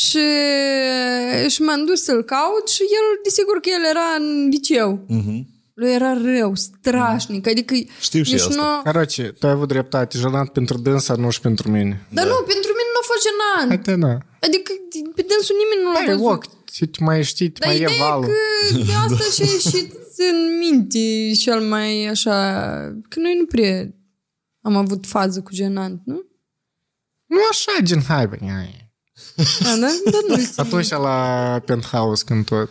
Și m-am dus să-l caut și el, desigur că el era în liceu. Lui era rău, strașnic, adică... Știu și asta. Carace, tu ai avut dreptate, jenant pentru dânsa, nu și pentru mine. Dar nu, pentru mine nu a fost jenant. Hai te, na. Adică pe dânsul nimeni nu l-a văzut. Ochi, te mai știi, te mai e valul. Dar ideea că de asta și-a ieșit în minte cel mai așa... Că noi nu prea am avut fază cu jenant, nu? Nu așa, gen hai, bă, da? Atunci la penthouse când tot.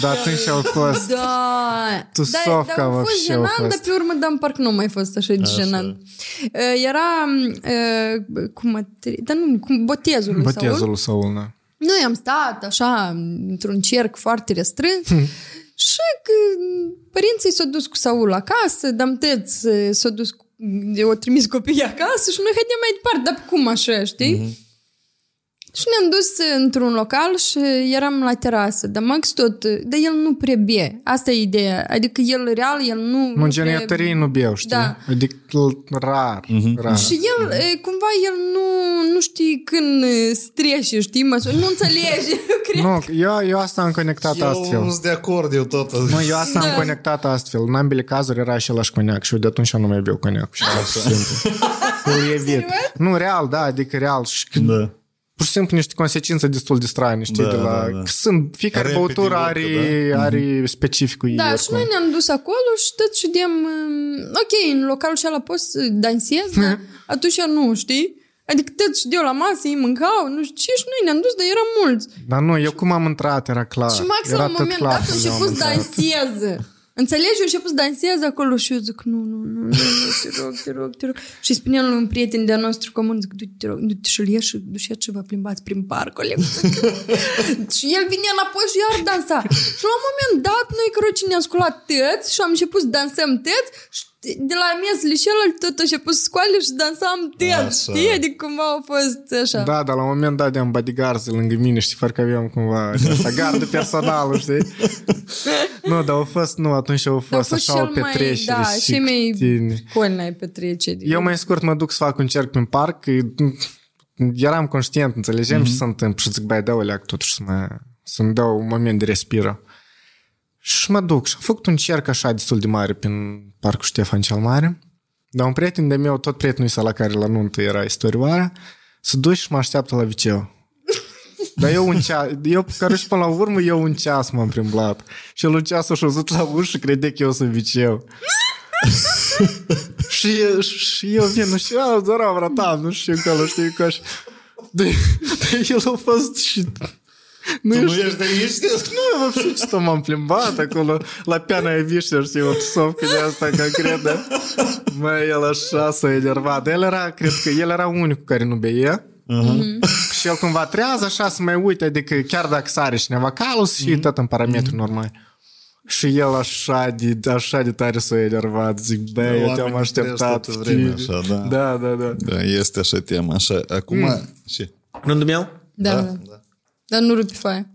Dar atunci au fost tusovca. Dar a fost jenant, dar pe urmă dar parcă nu mai fost așa de jenant. Era cum botezul lui Saul. Noi am stat așa într-un cerc foarte restrâns. Și că părinții s-au dus cu Saul acasă, damteț s-au dus, o trimis copiii acasă și noi haideam mai departe, dar cum așa, știi? Și ne-am dus într-un local și eram la terasă. Dar Max tot... Dar el nu prea bie. Asta e ideea. Adică el real, el nu... Nu prea... tării nu bie, știi? Da. Adică rar. Și el, cumva, el nu știe când streșe, știi? Nu înțelege, eu cred. Nu, eu asta am conectat astfel. Eu nu sunt de acord, eu tot. Nu, eu asta am conectat astfel. În ambele cazuri era și ălași coniac și eu de atunci nu mai beau coniac. Și nu, real, da, adică real. Da. Pur și simplu niște consecințe destul de strane, știi, de la... Da. Sunt, fiecare băutură are specificul ei. Da, oricum. Și noi ne-am dus acolo și tot șudeam... Ok, în localul ăla poți să dansezi, dar atunci nu, știi? Adică tot șudeau la masă, ei mâncau, nu știu ce, și noi ne-am dus, dar eram mulți. Dar nu, eu cum am întrat, era clar. Și Max la un moment dat a început să danseze. Înțelegi? Eu început să dansez acolo și eu zic, nu, te rog. Și spuneam lui un prieten de-a nostru comun, zic, du-te, te rog, du-te și-l ieși și dușeați și vă plimbați prin parc, Oleg. Și el vine înapoi și iar dansa. Și la un moment dat, noi, căroci, ne-am sculat tăți și am început să dansăm tăți și de la miezile celălalt tot a început să scoale și dansam tăți, știi? Adică cumva a fost așa. Da, dar la un moment dat aveam bodyguards lângă mine, știi, parcă aveam cumva gardul personalul, știi? Nu, dar atunci au fost așa o petrecere. Da, și mai colna e petrecere. Eu mai scurt mă duc să fac un cerc prin parc, eram conștient, înțelegem ce se întâmplă și zic, băi, dă-o leac totuși să-mi dau un moment de respiră. Și mă duc și am făcut un cerc așa destul de mare prin parcul Ștefan cel Mare, dar un prieten de meu, tot prietenul ăsta la care la nuntă era istorioară, se duce și mă așteaptă la liceu. Dar eu un ceas, care și până la urmă, eu un ceas m-am primblat. Și el un ceas și-a zut la ușă și crede că eu sunt viceu. Și eu vin, nu știu, zora vrătam, nu știu că ăla, știu că el a fost și... Nu ești de aici? Nu, eu știu ce tot m-am plimbat acolo, la Piana Evișter, știi, o tusovcă de asta concretă. Măi, el așa s-a enervat. Dar el era, cred că el era unicul care nu beie. Și el cumva trează așa să mai uite, adică chiar dacă sare cineva calul și tot în parametri normali. Și el așa de tare s-a enervat. Zic, bă, eu te-am așteptat. Vreme, așa, da. Da, este așa tema. Așa, acum... Ce? Rândul meu? Da. Dar nu rupi foaia.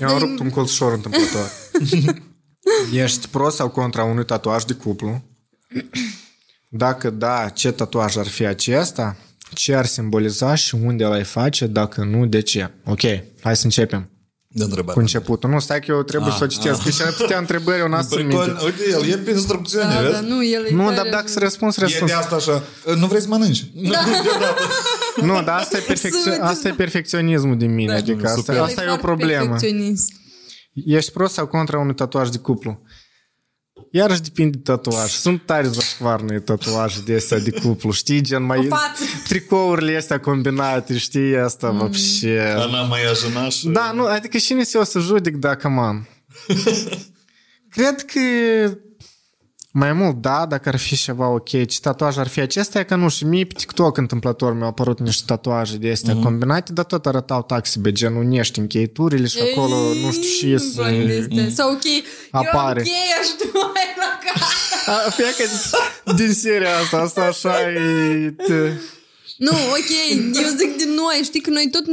Eu am rupt un colțușor întâmplător. Ești pro sau contra unui tatuaj de cuplu? Dacă da, ce tatuaj ar fi acesta? Ce ar simboliza și unde l-ai face? Dacă nu, de ce? Ok, hai să începem. Cu începutul. Nu, stai că eu trebuie să o citesc. Deci ar putea întrebări, eu n-ați în minte. Uite, el e pe instrucțiune, vezi? Da, nu, dar dacă să răspuns. E de asta așa. Nu vrei să mănânci? Da. Nu, dar asta e, asta e perfecționismul din mine. Da, adică asta e o problemă. Ești prost sau contra unui tatuaj de cuplu? Iarăși depinde de tatuaj. Sunt tari zășcoarne tatuaje de astea de cuplu. Știi, gen mai... Tricourile astea combinate, știi, asta, vopșe. Ana mai ajănașă. Da, nu, adică cine se o să judec dacă m-am? Cred că... Mai mult, da, dacă ar fi ceva ok. Ce tatuaj ar fi acesta? E că nu știu, mie pe TikTok întâmplător mi-au apărut niște tatuaje de astea combinate, dar tot arătau taxe pe genul unești încheieturile și acolo nu știu și e să sau ok, apare. Eu am cheia și tu ai la casa. Fie că din seria asta așa e... Nu, ok, eu zic din noi, știi că noi tot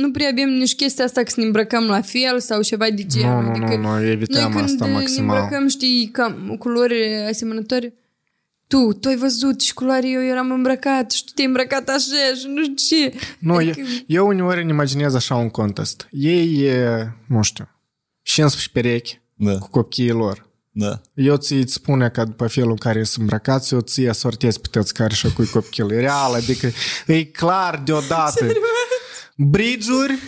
nu prea avem nici chestia asta că să ne îmbrăcăm la fel sau ceva de genul. Nu, evităm asta maximal. Noi când ne îmbrăcăm, știi, cam culori asemănătoare, tu ai văzut și culoare, eu eram îmbrăcat și tu te-ai îmbrăcat așa și nu știu ce. Nu, adică... eu uneori îmi imaginez așa un contest. Ei, nu știu, 15 perechi cu copiii lor. Da. Eu îți spune că după felul în care sunt îmbrăcați, eu ți asortez pe tăți care și-o cui copchil. E real, adică e clar deodată. Bridge-uri,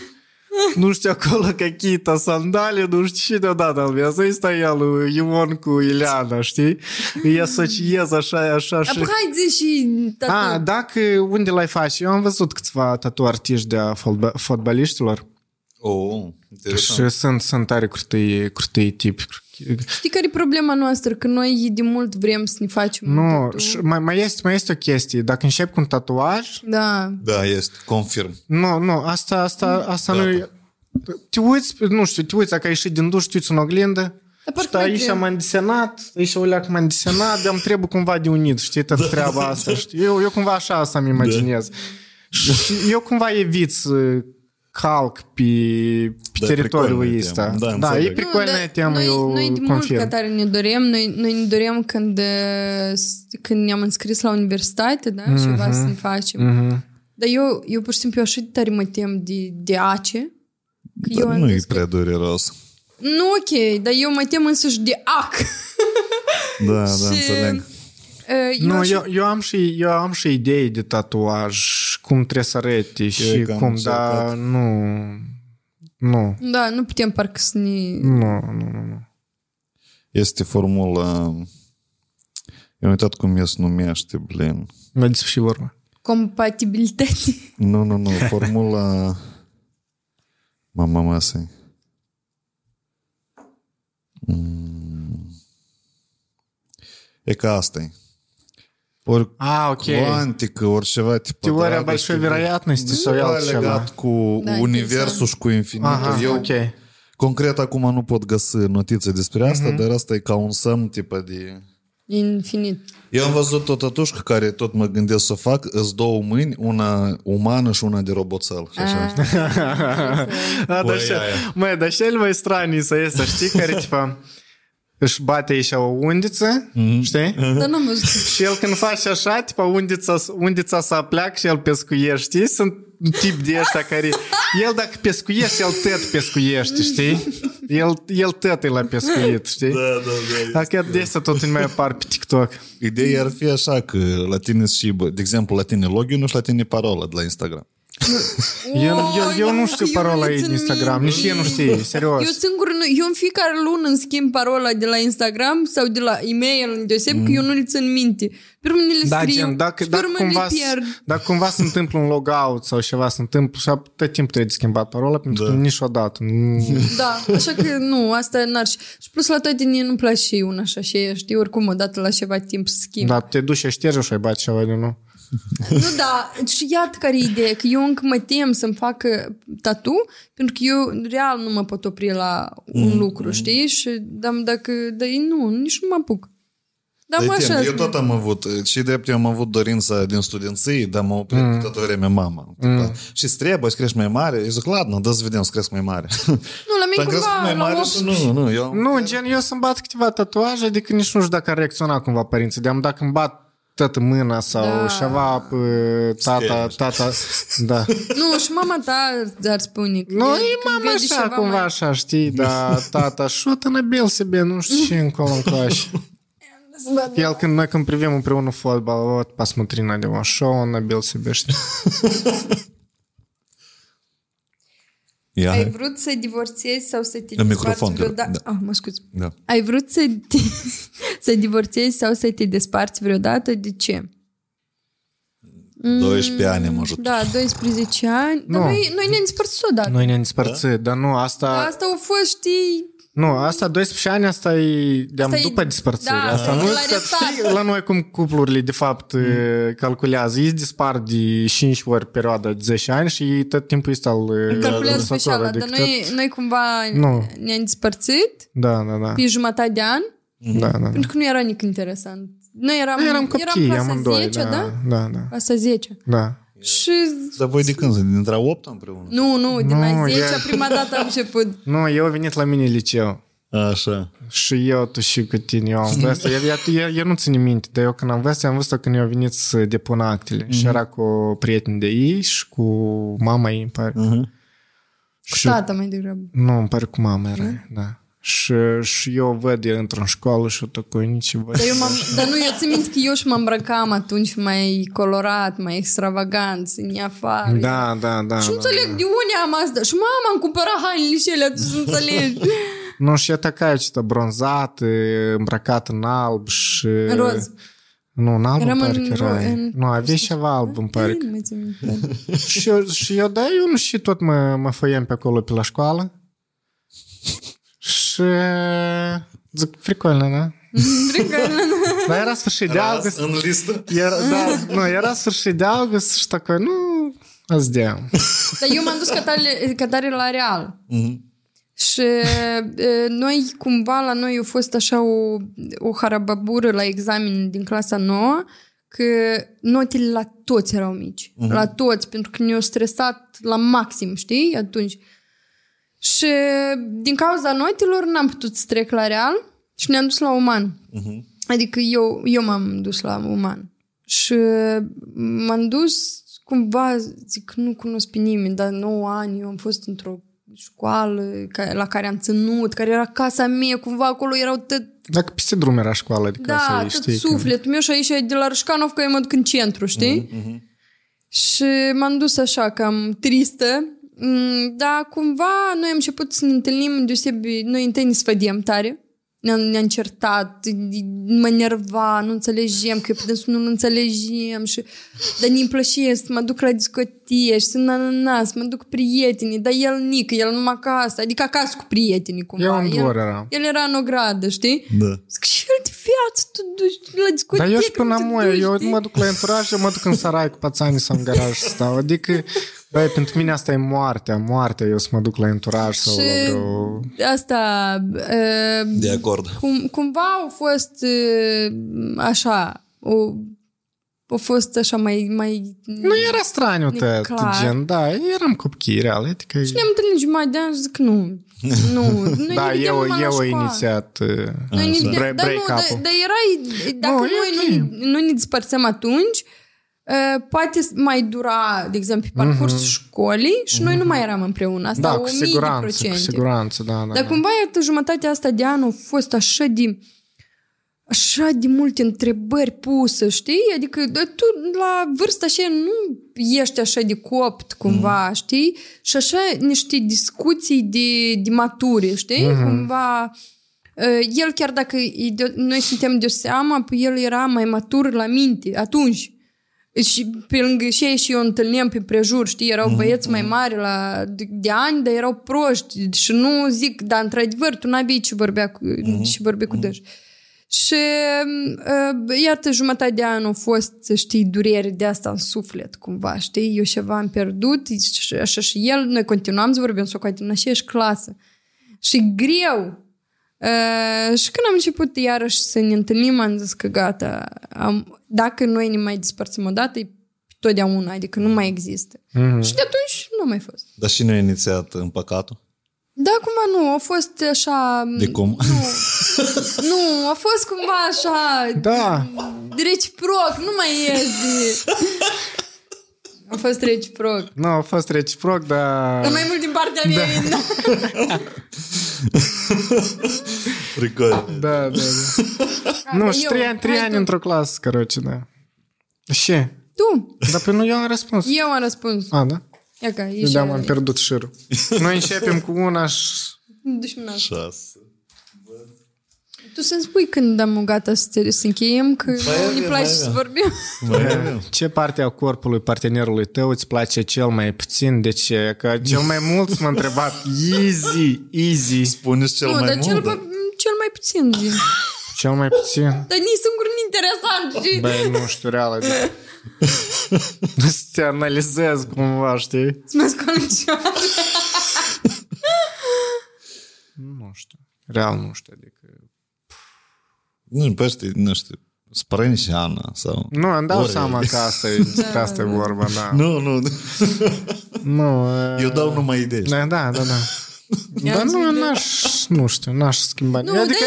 nu știu acolo cachita, sandale, nu știu și deodată al mea. Să-i stai ea lui Ion cu Ileana, știi? Îi asociez așa și... Hai zi și tatu. Dacă unde l-ai face? Eu am văzut câțiva tatu artiști de-a fotbaliștilor. Oh, interesant. Și sunt tare curtei tipi. Știi care e problema noastră? Că noi de mult vrem să ne facem un tatuaj. Mai este o chestie. Dacă începi cu un tatuaj... Da, este. Confirm. Nu, asta nu e... Te uiți, nu știu, dacă ai ieșit din duș, te uiți în oglindă. Dar aici m-am desenat, aici o leacă m-am desenat, de-am trebuie cumva de unit, știi, toată treaba asta. Știi? Eu cumva așa să-mi imaginez. Eu cumva evit calc pe teritoriul ăsta. Da, e pricolnă temă, eu noi de mult că tare ne dorem, noi ne dorem când ne-am înscris la universitate, da, și ceva să ne facem. Dar eu pur și simplu așa de tare mă tem de ACE. Dar nu e prea dureros. Nu, ok, dar eu mă tem însăși de AC. Da, înțeleg. Eu am și idei de tatuaj, cum trebuie să arăte și cum, dar nu. Da, nu putem parcă să ne... Nu. Este formula... Eu am uitat cum ea se numește, blin. Mai despre și vorba. Compatibilitate. Nu, formula... Mama masei. E ca asta-i. Okay. Cuantică, oriceva tipă. Teoria большой вероятности sau e altceva. Legat cu universul și cu infinitul. Okay. Concret acum nu pot găsi notițe despre asta, dar asta e ca un semn tipă de... Infinit. Eu am văzut o tatușcă care tot mă gândesc să fac, îs două mâini, una umană și una de roboțel. Măi, dar cel mai stranii să iese, știi, care tipă... Își bate aici o undiță, știi? Dar nu mă zic. Și el când face așa, tipa undița să pleacă și el pescuiește, știi? Sunt tip de ăștia care... El dacă pescuiește, el tăt pescuiește, știi? El tăt e la pescuit, știi? Da. Dacă de asta tot nu mai apar pe TikTok. Ideea ar fi așa că la tine și... De exemplu, la tine login-ul și la tine parola de la Instagram. Eu nu știu parola ei din Instagram, nici eu nu știu, serios. Eu în fiecare lună îmi schimb parola de la Instagram sau de la e-mail îndeoseb că eu nu le țin minte. Pe urmă le scriu, pe urmă le pierd. Dacă cumva se întâmplă un logout sau ceva se întâmplă, și tot timpul trebuie schimbat parola pentru că niciodată. Da, așa că nu, asta n-ar și... Și plus la toate nu-mi place și una așa și știi, oricum odată la ceva timp se schimbă. Da, te duci și ștergi și ai bate ceva de nou. Nu, da, și iată care e ideea, că eu încă mă tem să-mi fac tatu, pentru că eu real nu mă pot opri la un lucru, știi? Și dacă, dar nu, nici nu mă apuc. Dar așa... Eu tot am avut, și drept eu am avut dorința din studenții, dar m-a oprit toată vremea mama. Și trebuie să crești mai mare. Eu zic, ladă, da să vedem să cresc mai mare. Nu, la mine cumva... Mai mare și nu, eu... Nu, gen, eu să-mi bat câteva tatuaje, adică nici nu știu dacă ar reacționa cumva părinții. De-am dacă îmi bat tată mâna sau ceva tata, da. Nu, și mama ta ar spune că... Nu, e mama așa, cumva mai... așa, știi, dar tata, șută în abel sebe, nu știu ce încolo-ncoași. El când noi când privim împreună fotbal, вот посмотри на него, что он набил себе. Ai vrut să divorțezi sau să te desparți vreodată? Da. Ah, mă scuzi. Da. Ai vrut să divorțezi sau să te desparți vreodată? De ce? 12 ani am ajutat. Da, 12 ani. No. Dar noi ne-am despărțit odată. Noi ne-am despărțit, dar nu, asta... Asta a fost, știi... Nu, asta 12 ani, asta e de-am după dispărțire. Da, asta nu știi, la noi cum cuplurile de fapt calculează. Ei dispar de 5 ori perioada de 10 ani și tot timpul ăsta îl calculează special, adică dar noi cumva ne-am dispărțit pe jumătate de an, pentru că nu era nici interesant. Noi eram copii, amândoi. Da. Asta 10. Da. Și... Dar voi de când? Dintre 8 împreună? Nu, din la 10 prima dată am început. Nu, eu am venit la mine liceu. Așa. Și eu, tu și cu tine, eu am văzut. Eu nu țin minte, dar eu când am văzut, am văzut când eu venit să depun actele. Și era cu prieteni de ei și cu mama ei, îmi pare. Cu tata mai degrabă. Nu, îmi pare cu mama era, da. Și eu văd, eu într-o școală și o tăcuini și văd. Dar nu, eu țin minte că eu și mă îmbrăcam atunci mai colorat, mai extravagant, în afară. Da. Și înțeleg de unde am asta. Și mama îmi cumpăra hainele și ele, tu înțelegi. Nu, și e tăcaia aceasta bronzată, îmbrăcată în alb și... În roz. Nu, în alb îmi pare că erai. Nu, avea ceva alb îmi pare. Și eu, da, eu nu știu, tot mă făiem pe acolo, pe la școală. Și zic, fricolnă, da? Dar era sfârșit de august. În listă? Era sfârșit de august și tăcă, nu, azi de am. Dar eu m-am dus ca tare la Real. Și noi, cumva, la noi a fost așa o harababură la examen din clasa 9, că notele la toți erau mici. La toți, pentru că ne-au stresat la maxim, știi, atunci. Și din cauza notelor n-am putut să trec la Real și ne-am dus la uman. Adică eu m-am dus la uman. Și m-am dus cumva, zic, nu cunosc pe nimeni, dar 9 ani eu am fost într-o școală la care am ținut, care era casa mea, cumva acolo erau tot... Dacă peste drum era școală, adică da, tot sufletul meu și aici de la Rușcanov că eu mă duc în centru, știi? Și m-am dus așa cam tristă. Da, cumva noi am început să ne întâlnim deosebi, noi întâi ne sfădiem tare, ne-am certat, mă nerva, nu înțelegem, că eu pe dânsul nu înțelegem și, dar ne-mi plășie să mă duc la discotie și să mă duc prietenii, dar el nică, el numai acasă, adică acasă cu prietenii cumva. El era în ogradă, știi? Da. Zic, și el de viață, tu duci la discotie. Dar eu și până amoia, eu mă duc la enturaj, eu mă duc în sarai cu pațanii sau în garaj și stau, adică... Băi, pentru mine asta e moartea, eu să mă duc la enturaj sau și la vreo... asta... de acord. Cumva a fost așa, a fost așa mai... Nu era straniu tău, gen, da, eram copii real, adică... Și ne-am întâlnit jumătate de ani și zic, nu, noi da, ne eu am inițiat break-up-ul. Dar erai, dacă noi nu ne dispărțăm atunci... poate mai dura, de exemplu, parcursul școlii și noi nu mai eram împreună. Asta da, 1000%. Cu siguranță, da. Dar cumva, iată, jumătatea asta de an a fost așa de multe întrebări puse, știi? Adică tu la vârstă așa nu ești așa de copt, cumva, știi? Și așa niște discuții de maturi, știi? Cumva... El, chiar dacă noi suntem de seama, el era mai matur la minte atunci. Și pe lângă ei și eu întâlneam pe prejur, știi, erau băieți mai mari de ani, dar erau proști și nu zic, dar într-adevăr tu n-aveai ce vorbea cu dăși. Și iată, jumătate de an a fost, știi, durere de asta în suflet cumva, știi, eu ceva am pierdut și așa și el, noi continuam să vorbim, s-o continuam și ești clasă și greu Și când am început iarăși să ne întâlnim, am zis că gata, dacă noi ne mai despărțim odată, e totdeauna, adică nu mai există. Mm-hmm. Și de atunci nu a mai fost. Dar și nu a inițiat împăcatul? Da, cumva nu, a fost așa... De cum? Nu, a fost cumva așa... Da. Reciproc, nu mai e de... A fost reciproc. Nu, a fost reciproc, dar... Dar mai mult din partea mea. Da. Fricol. Da, da, da. Nu, și 3 ani într-o clasă, căroci, da. Și? Tu. Dar pe nu eu am răspuns. Eu am răspuns. A, da? Iaca, ești... Da, am pierdut șirul. Noi începem cu una și... Dușmânat. 6. Tu să-mi spui când am gata să încheiem, că nu ne place să vorbim. Ce parte a corpului partenerului tău îți place cel mai puțin? De ce? Că cel mai mult m-a întrebat. Easy. Spune-ți cel mai mult? Cel mai puțin. Cel mai puțin? Dar nici singur nu interesant. Băi, nu știu, reală. Nu să te analizez cumva, știi? Să mă scoală. Nu știu. Real nu știu, adică... Nu știu, sprânceană sau... Nu, îmi dau seama că asta e vorba, da. Nu. Eu dau numai idei. Da. Dar nu știu, n-aș schimba. Nu, adică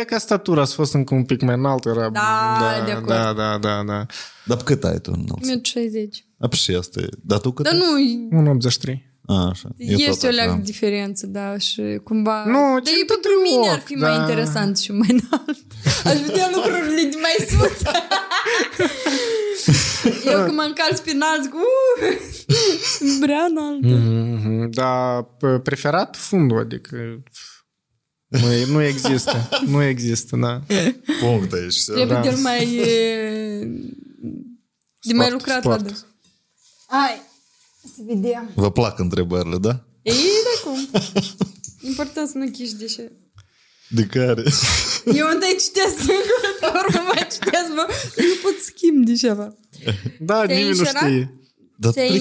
e ca statura, s-a fost încă un pic mai înaltă. Era... Da, de acord. Da. Dar cât ai tu înălță? 1,60. A, și asta e. Dar tu cât ai? 1,83. A, așa. Este o leagă diferență, da, și cumva... Nu, dar pentru mine ar fi mai interesant și mai înalt. Aș vedea lucrurile de mai sus. Eu când mă încalț pe nas cu... Vrea înaltă. Dar preferat fundul, adică... Nu există, da. Punct aici. Trebuie de mai... De mai lucrat la des. Hai! Să vedem. Vă plac întrebările, da? Ei, de cum? Important să nu chiși de ce. De care? Eu întâi citesc singură, pe urmă mai citesc, mă. Nu pot schimb de ceva. Da, nimeni nu știe. Ți-ai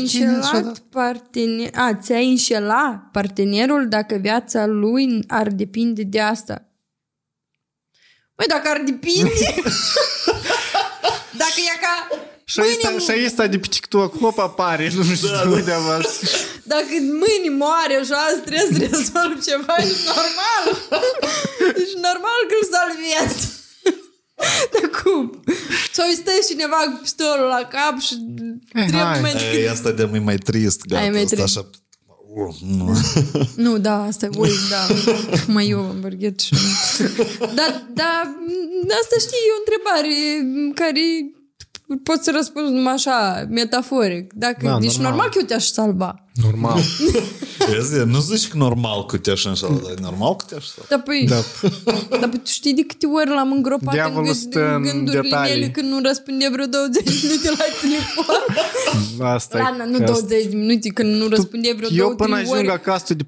înșelat partenerul dacă viața lui ar depinde de asta? Măi, dacă ar depinde... Dacă e ca... Și asta de pe TikTok, hop, apare, nu știu, de-a Dacă mâine moare și azi trebuie să rezolv ceva, ești normal. Ești normal că îl salvezi. Dar cum? Sau îi stai cineva cu pistolul la cap și trebuie... Asta de-a mai trist, gata, asta așa... Nu, da, asta e ui, da, mai eu am bărghet și... Dar asta știi, e o întrebare care... Poți să răspunzi numai așa, metaforic. Dacă da, ești normal că eu te-aș salva. Normal. Nu zici că normal că te-aș înșala, dar e normal că te-aș salva. Dar tu știi de câte ori l-am îngropat în gândurile mele când nu răspunde vreo 20 minute la telefon. Asta nu 20 minute, când nu răspunde vreo 2-3 ori. Eu până ajung acasă de 4-5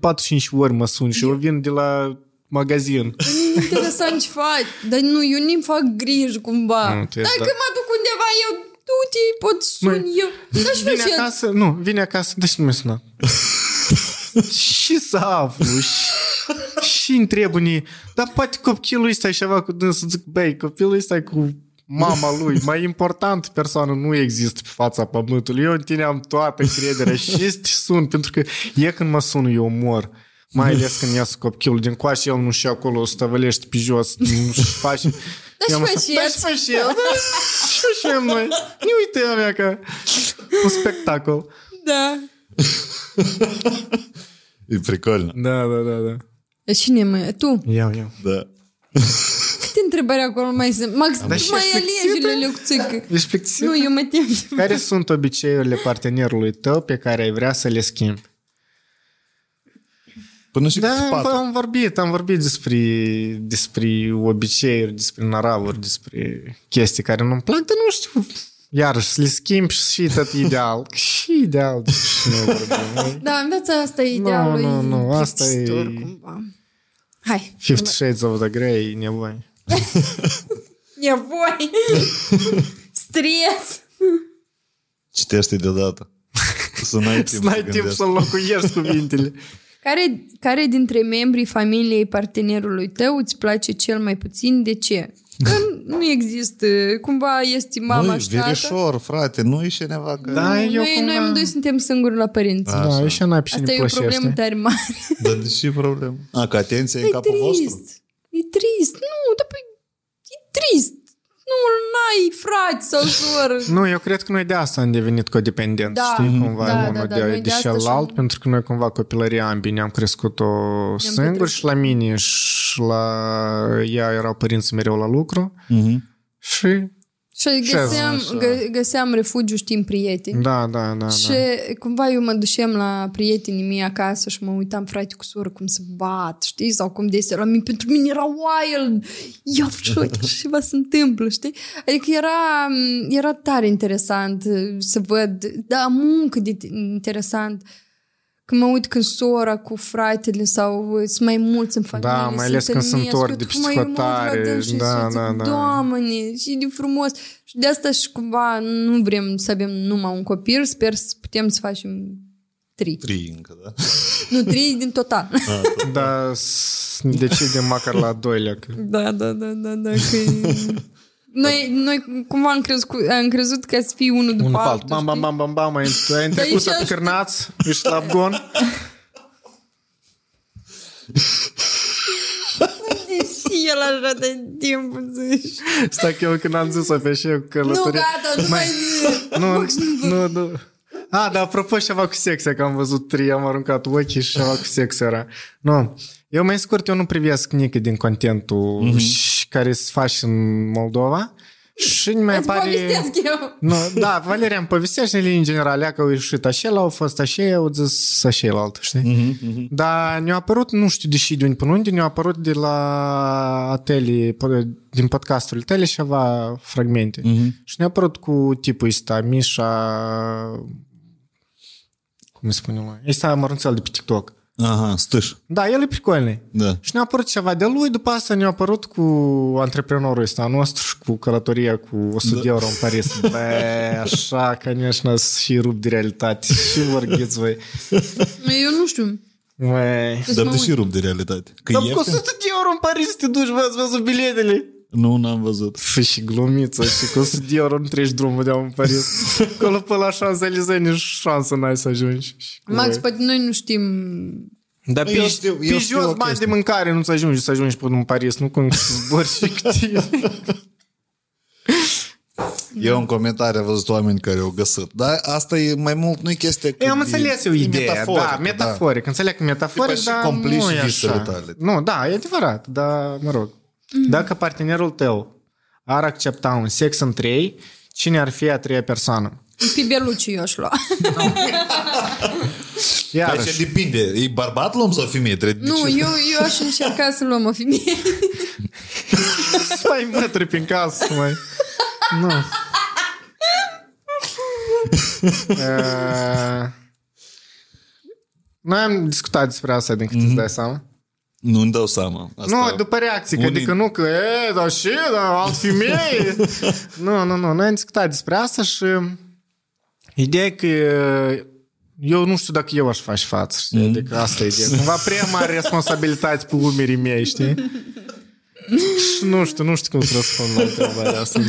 ori mă sun și eu vin de la... magazin. E interesant ce faci, dar nu, eu nu-mi fac griji cumva. Dacă mă duc undeva, eu tu pot sun eu. Dar vine acasă, de ce nu mi-a sunat? Și să aflu și întreb unii, dar poate copilul ăsta e ceva cu dânsul, zic, băi, copilul ăsta e cu mama lui, mai importantă persoană nu există pe fața pământului, eu în tine am toată încrederea și să te sun, pentru că e când mă sun, eu mor. Mai ales când iasă copilul din coașă, el nu știu acolo, o stăvălește pe jos, nu-și face... Da-și facem noi. Nu uite mea că un spectacol. Da. E pricolnă. Da. Cine mai? Tu? Eu. Da. Câte întrebări acolo mai sunt? Max, tu mai alegi leucțică. Nu, eu mă tem. Care sunt obiceiurile partenerului tău pe care ai vrea să le schimbi? Da, am vorbit despre obiceiuri, despre naravuri, despre chestii care nu-mi plac, dar nu știu. Iarăși, să le schimbi și tot ideal. Și ideal. Da, în viața asta e idealul. Nu, asta e... Hai. 50 Shades of the Grey, nevoie. Nevoie. Stres. Citește deodată. Să n-ai timp să locuiești cuvintele. Care dintre membrii familiei partenerului tău îți place cel mai puțin? De ce? Că nu există. Cumva este mama nu, și tata. Verișor, frate, nu e cineva că... Da, noi amândoi suntem singuri la părinți. Da, e și n-ai pe cine plăsește. Asta e o problemă tare mare. Dar de ce problemă? A, că atenția e în capul vostru? E trist. Nu, dar păi, e trist. Nu, n-ai frați sau soră. Nu, eu cred că noi de asta am devenit codependenți, da, știi, cumva, de celălalt, pentru că noi cumva copilăria ambii ne-am crescut-o singuri și la mine și la ea erau părinții mereu la lucru și... Și găseam refugiu, știi, în prieteni. Da. Și cumva eu mă duceam la prietenii mei acasă și mă uitam frate cu soră cum se bat, știi? Sau cum desera. Pentru mine era wild. Ia frate, ce vă se întâmplă, știi? Adică era tare interesant să văd. Da, muncă de interesant. Când mă uit când sora cu fratele sau sunt mai mulți în familie. Da, mai ales când sunt ori de psihotare. Da. Doamne, și de frumos. Și de asta și cumva nu vrem să avem numai un copil. Sper să putem să facem 3. 3 încă, da? Nu, 3 din total. Da, decidem măcar la 2. Da. Noi cumva am crezut că să fie unul după altul. Bam, ai întrecut să picărnați, ești la bgon. Deși el așa de timp, zici. Stai că eu când am zis-o pe și eu călătorie. Nu, gata, nu mai zi. Nu. A, dar apropo ceva cu sexe, că am văzut 3, am aruncat ochii și ceva cu sex era. Nu. Eu mai scurt, eu nu privesc nici din contentul care se face în Moldova și nu mai apare... Nu, da, Valeria îmi povestește în general, ea că au ieșit așela, au fost așela, au zis așelalt, știi? Dar ne-a apărut, nu știu deși de unde până unde, ne-a apărut de la tele, din podcastul tele ceva fragmente. Și ne-a apărut cu tipul ăsta, Mișa... Cum se spune lui? Ăsta mărunțel de pe TikTok. Aha, stâș. Da, el e pricolne. Da. Și ne-a apărut ceva de lui, după asta ne-a apărut cu antreprenorul ăsta al nostru și cu călătoria cu 100 euro în Paris. Bă, așa, конечно, și rup de realitate. Și vorghiți voi. Eu nu știu. Bă. Dar de și rup de realitate? Dar cu 100 de euro în Paris te duci, v-ați văzut biletele? Nu, n-am văzut. Fă și glumiță, și cu 100 de euro nu treci drumul de-am în Paris. Acolo pe la Champs-Élysées nici șansă n-ai să ajungi. Max, poate noi nu știm... Dar pe jos bani de mâncare nu-ți ajungi să ajungi până în Paris, nu cum să zbori fictiv. Eu în comentarii am văzut oameni care au găsit. Dar asta e mai mult, nu e chestia că... Eu am înțeles eu ideea, metaforic. Da. Înțeleg că metaforic, dar nu e așa. Nu, da, e adevărat, dar mă rog. Dacă partenerul tău ar accepta un sex în 3, cine ar fi a 3-a persoană? Pe Bellucci eu aș lua. Așa depinde. E bărbat luăm sau femeie? Trebuie nu, eu aș încerca să luăm o femeie. Stai mătri prin casă, mai. Nu. Noi am discutat despre asta din câte îți dai seama. Nu-mi dau seama. Asta nu, după reacție, adică nu că, dar și, dar alt femeie. Nu, noi am discutat despre asta și ideea e că eu nu știu dacă eu aș face față, știi? Adică asta e ideea. Cumva prea mare responsabilitate pe umerii mei, știi? Și nu știu cum să răspund la întrebarea asta.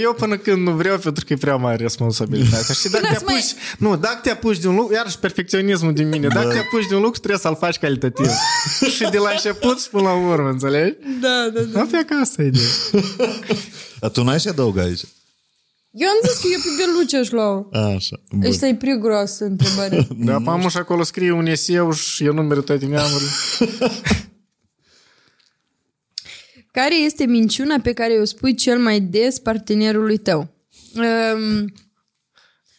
Eu până când nu vreau, pentru că e prea mare responsabilitate. Și dacă te apuci, dacă te apuci de un lucru, iarăși perfecționismul din mine, dacă te apuci de un lucru, trebuie să-l faci calitativ. Și de la început și până la urmă, înțelegi? Da. Apoi că asta e ideea. Dar tu n-ai și adăugat aici? Eu am zis că eu pe Bellucci aș lua. Așa. Asta e prea groasă întrebarea. Da, pamuș acolo scrie un eseu și eu nu merg toate neamurile. Care este minciuna pe care o spui cel mai des partenerului tău?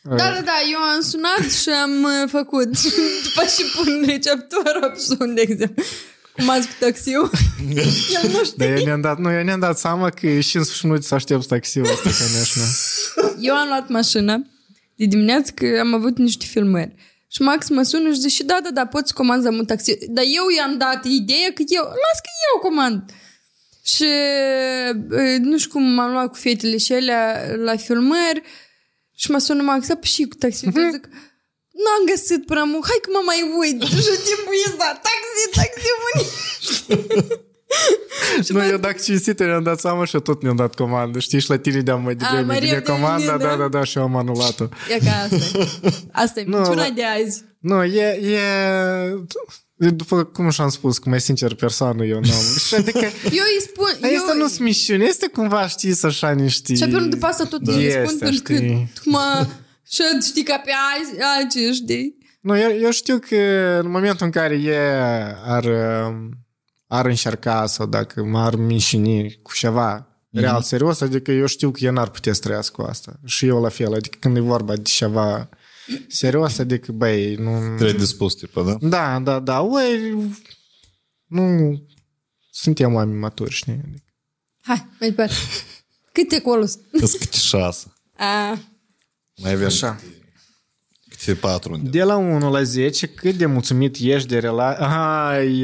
Da, eu am sunat și am făcut. După ce pun receptor, absun, de exemplu. Cum azi cu taxiul. El nu știe. Eu ne-am dat seama că e 15 minute să aștept taxiul ăsta, конечно. Eu am luat mașină de dimineață că am avut niște filmări. Și Max mă sună și zice, da, poți comanda un taxi. Dar eu i-am dat ideea că las că eu comand. Și nu știu cum m-am luat cu fetele și alea la filmări și mă sună Max, apă și cu taxiul. Zic, n-am găsit prea mult, hai că mă mai uit. Și timpul e da, taxi, unii. Nu, eu dacă cinstit ne-am dat seama și tot ne-am dat comandă. Știi, și la tine de-am mai de comanda, da, și eu am anulat-o. E ca asta. Asta e minciuna de azi. Nu, e... După cum și-am spus, cum e sincer persoană, eu n-am. Adică, eu îi spun... Asta nu sunt mișiune, este cumva, știi, să așa niște... Și apoi după asta tot îi spun pentru că... Și știi ca pe azi, știi? Nu, eu știu că în momentul în care ar încerca sau dacă m-ar mișini cu ceva real serios, adică eu știu că eu n-ar putea să trăiască cu asta. Și eu la fel, adică când e vorba de ceva serios, adică, băi, nu... Trebuie dispus, tipă, da? Da, oi, nu... Suntem oameni maturi, știi? Adică. Hai, mai departe. Câte colos? Câte 6. Mai avem câte 4 undeva. De la 1 la 10, cât de mulțumit ești de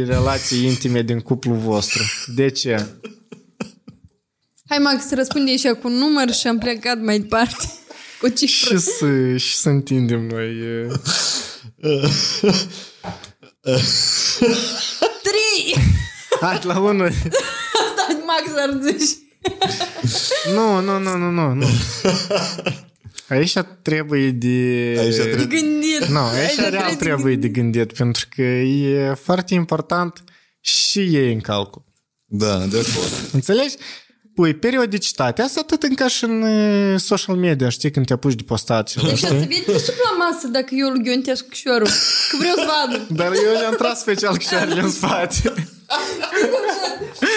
relații intime din cuplul vostru? De ce? Hai, Max, răspunde și cu număr și am plecat mai departe. Cu cifră. Și să întindem noi. 3! Hai, la 1. Asta Max ar zice. Nu. Aici trebuie de gândit. Nu, aici real trebuie de gândit, pentru că e foarte important și ei în calcul. Da, de acord. Înțelegi? Păi, periodicitatea asta atât încă și în social media, știi, când te apuci de postat. Și așa să vii și la masă dacă eu îl ghiontească cășorul, că vreau să vadă. Dar eu le-am tras special cășoarele în spate.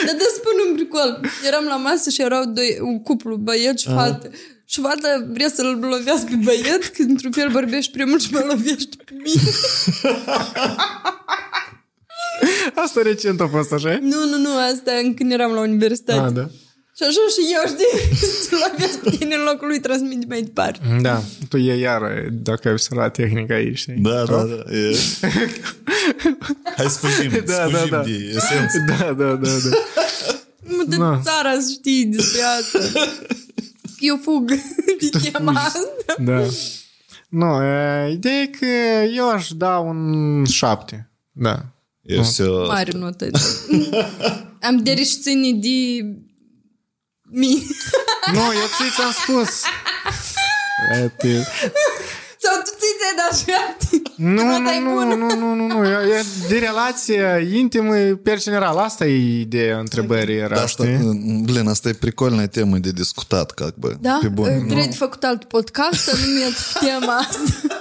Dar de spun un bricol. Eram la masă și erau un cuplu, băieți și fată. Și fata vrea să-l lovească pe băiet, că într-un fel vorbești prea mult și mă lovești pe mine. Asta recent a fost așa? Nu, asta când eram la universitate. Ah, da. Și așa și eu, știi, să-l loveasc pe tine în locul lui, transmit mai departe. Da, tu e iară, dacă ai observat tehnica aici, știi? Da. E... Hai sfârșim de esență. Da. Multe țara știi despre asta. Eu fug de chema asta. Da. Nu, ideea e că eu aș da un 7. Da. Mare notă. Am dereșține de mine. Nu, eu ți-am spus. Sau tu ți-ai dat 7? Nu. E de relație intimă, per general. Asta e ideea întrebării. Era, da, știi? Blin, asta e pricolnă temă de discutat, как бы. Da? Trebuie de făcut alt podcast, anumet tema asta.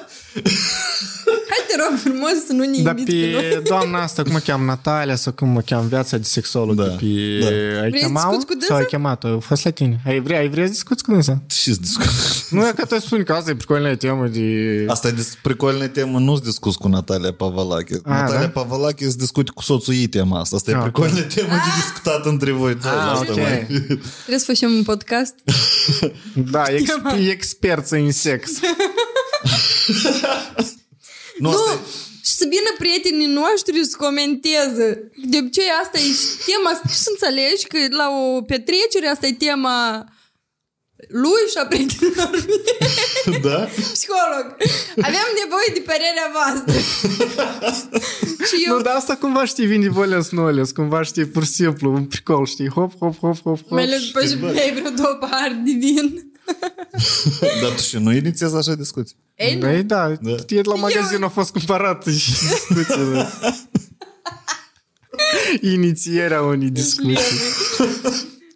Hai, te rog frumos să nu ne inviți pe noi. Dar pe doamna asta, cum o cheam, Natalia, sau cum o cheam, viața de sexolog, ai chemat-o? Sau ai chemat-o? A fost la tine. Ai vrea să discuți cu dânsa? Ce-ți discuți? Nu, e că tu spun că asta e pricolnă temă de... Asta e pricolnă temă, nu-ți discuți cu Natalia Pavalache. Natalia Pavalache se discute cu soțul ei tema asta. Asta e pricolnă temă de discutat între voi. Trebuie să facem un podcast. Da, experță în sex. Nu, și să vină prietenii noștri să comenteze. De obicei asta e tema. Tu să înțelegi că la o petrecere asta e tema lui și a prietenilor mei. Da? Psiholog, aveam nevoie de părerea voastră. Și eu... Nu, dar asta cumva știi, vine voles noles. Cumva știi, pur și simplu, un picol, știi, hop. Mai ales după și mai vreo două pahar de vin. Dar tu și nu inițiezi așa discuții? Ei, da. La magazin a fost cumpărat și discuțiile. Inițierea unei discuții.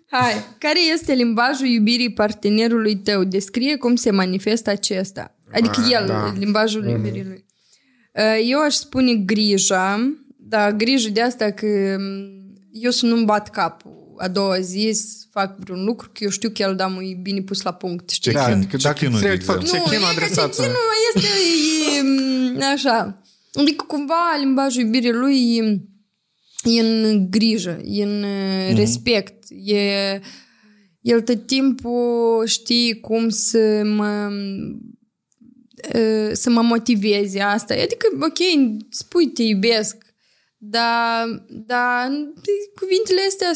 Hai, care este limbajul iubirii partenerului tău? Descrie cum se manifestă acesta. Adică limbajul iubirii lui. Eu aș spune grija. Da, grijă de asta că eu să nu-mi bat capul a doua zi să fac vreun lucru, că eu știu că el e bine pus la punct. Check-in-ul adresat. Nu, este așa. Adică cumva limbajul iubirii lui e în grijă, e în respect. El tot timpul știe cum să mă motiveze asta. Adică, ok, spui te iubesc, dar cuvintele astea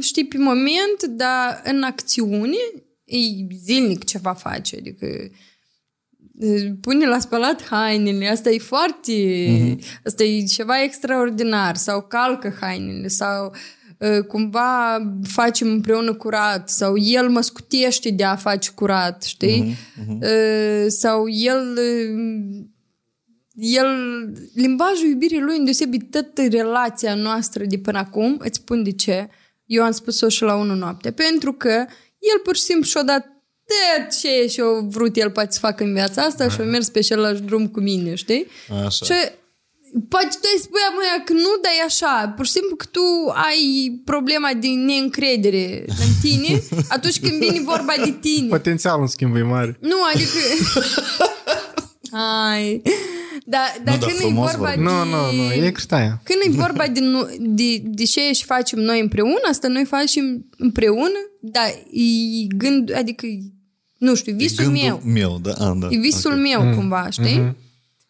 știi pe moment, dar în acțiune e zilnic ceva face, adică pune la spălat hainele, asta e foarte, asta e ceva extraordinar, sau calcă hainele, sau cumva facem împreună curat, sau el mă scutește de a face curat, știi? Sau el limbajul iubirii lui îndeosebi toată relația noastră de până acum, îți spun de ce, eu am spus-o și la unul noapte, pentru că el pur și simplu și-o dat tot ce și-o vrut el poate să facă în viața asta și-o mers pe același drum cu mine, știi? Așa. Și poate tu ai spui amâia că nu, dar e așa, pur și simplu că tu ai problema de neîncredere în tine atunci când vine vorba de tine. Potențialul, în schimb, e mare. Nu, adică... Ai... Dar când e vorba de... Nu, e critaia. Când e vorba de ce și facem noi împreună, asta noi facem împreună, dar e gând, adică, nu știu, visul meu. E gândul meu, da. E visul meu, cumva, știi?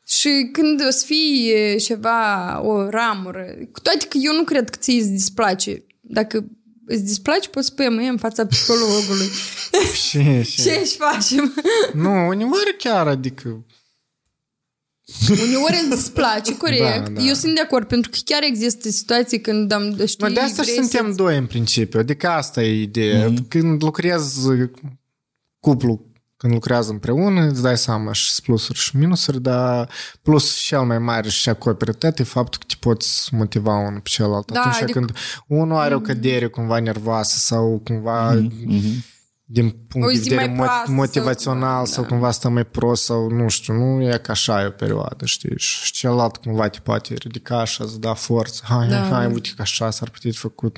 Și când o să fie ceva, o ramură, cu toate că eu nu cred că ți-i displace. Dacă îți displace, poți spune mâine în fața psihologului. Ce-și facem? Nu, uneori chiar, adică... Uneori îți displace, corect. Da. Eu sunt de acord, pentru că chiar există situații când am, știi... Mă, de asta suntem doi în principiu, adică asta e ideea. Când lucrezi cuplu, când lucrează împreună, îți dai seama și plusuri și minusuri, dar plus cel mai mare și acoperă tot e faptul că te poți motiva unul pe celălalt. Da, atunci adică... când unul are o cădere cumva nervoasă sau cumva... din punct de vedere motivațional sau cumva stă mai prost sau nu știu, nu e ca așa e o perioadă, știi? Și celălalt cumva te poate ridica și îți da forță. Hai, uite că așa s-ar putea de făcut.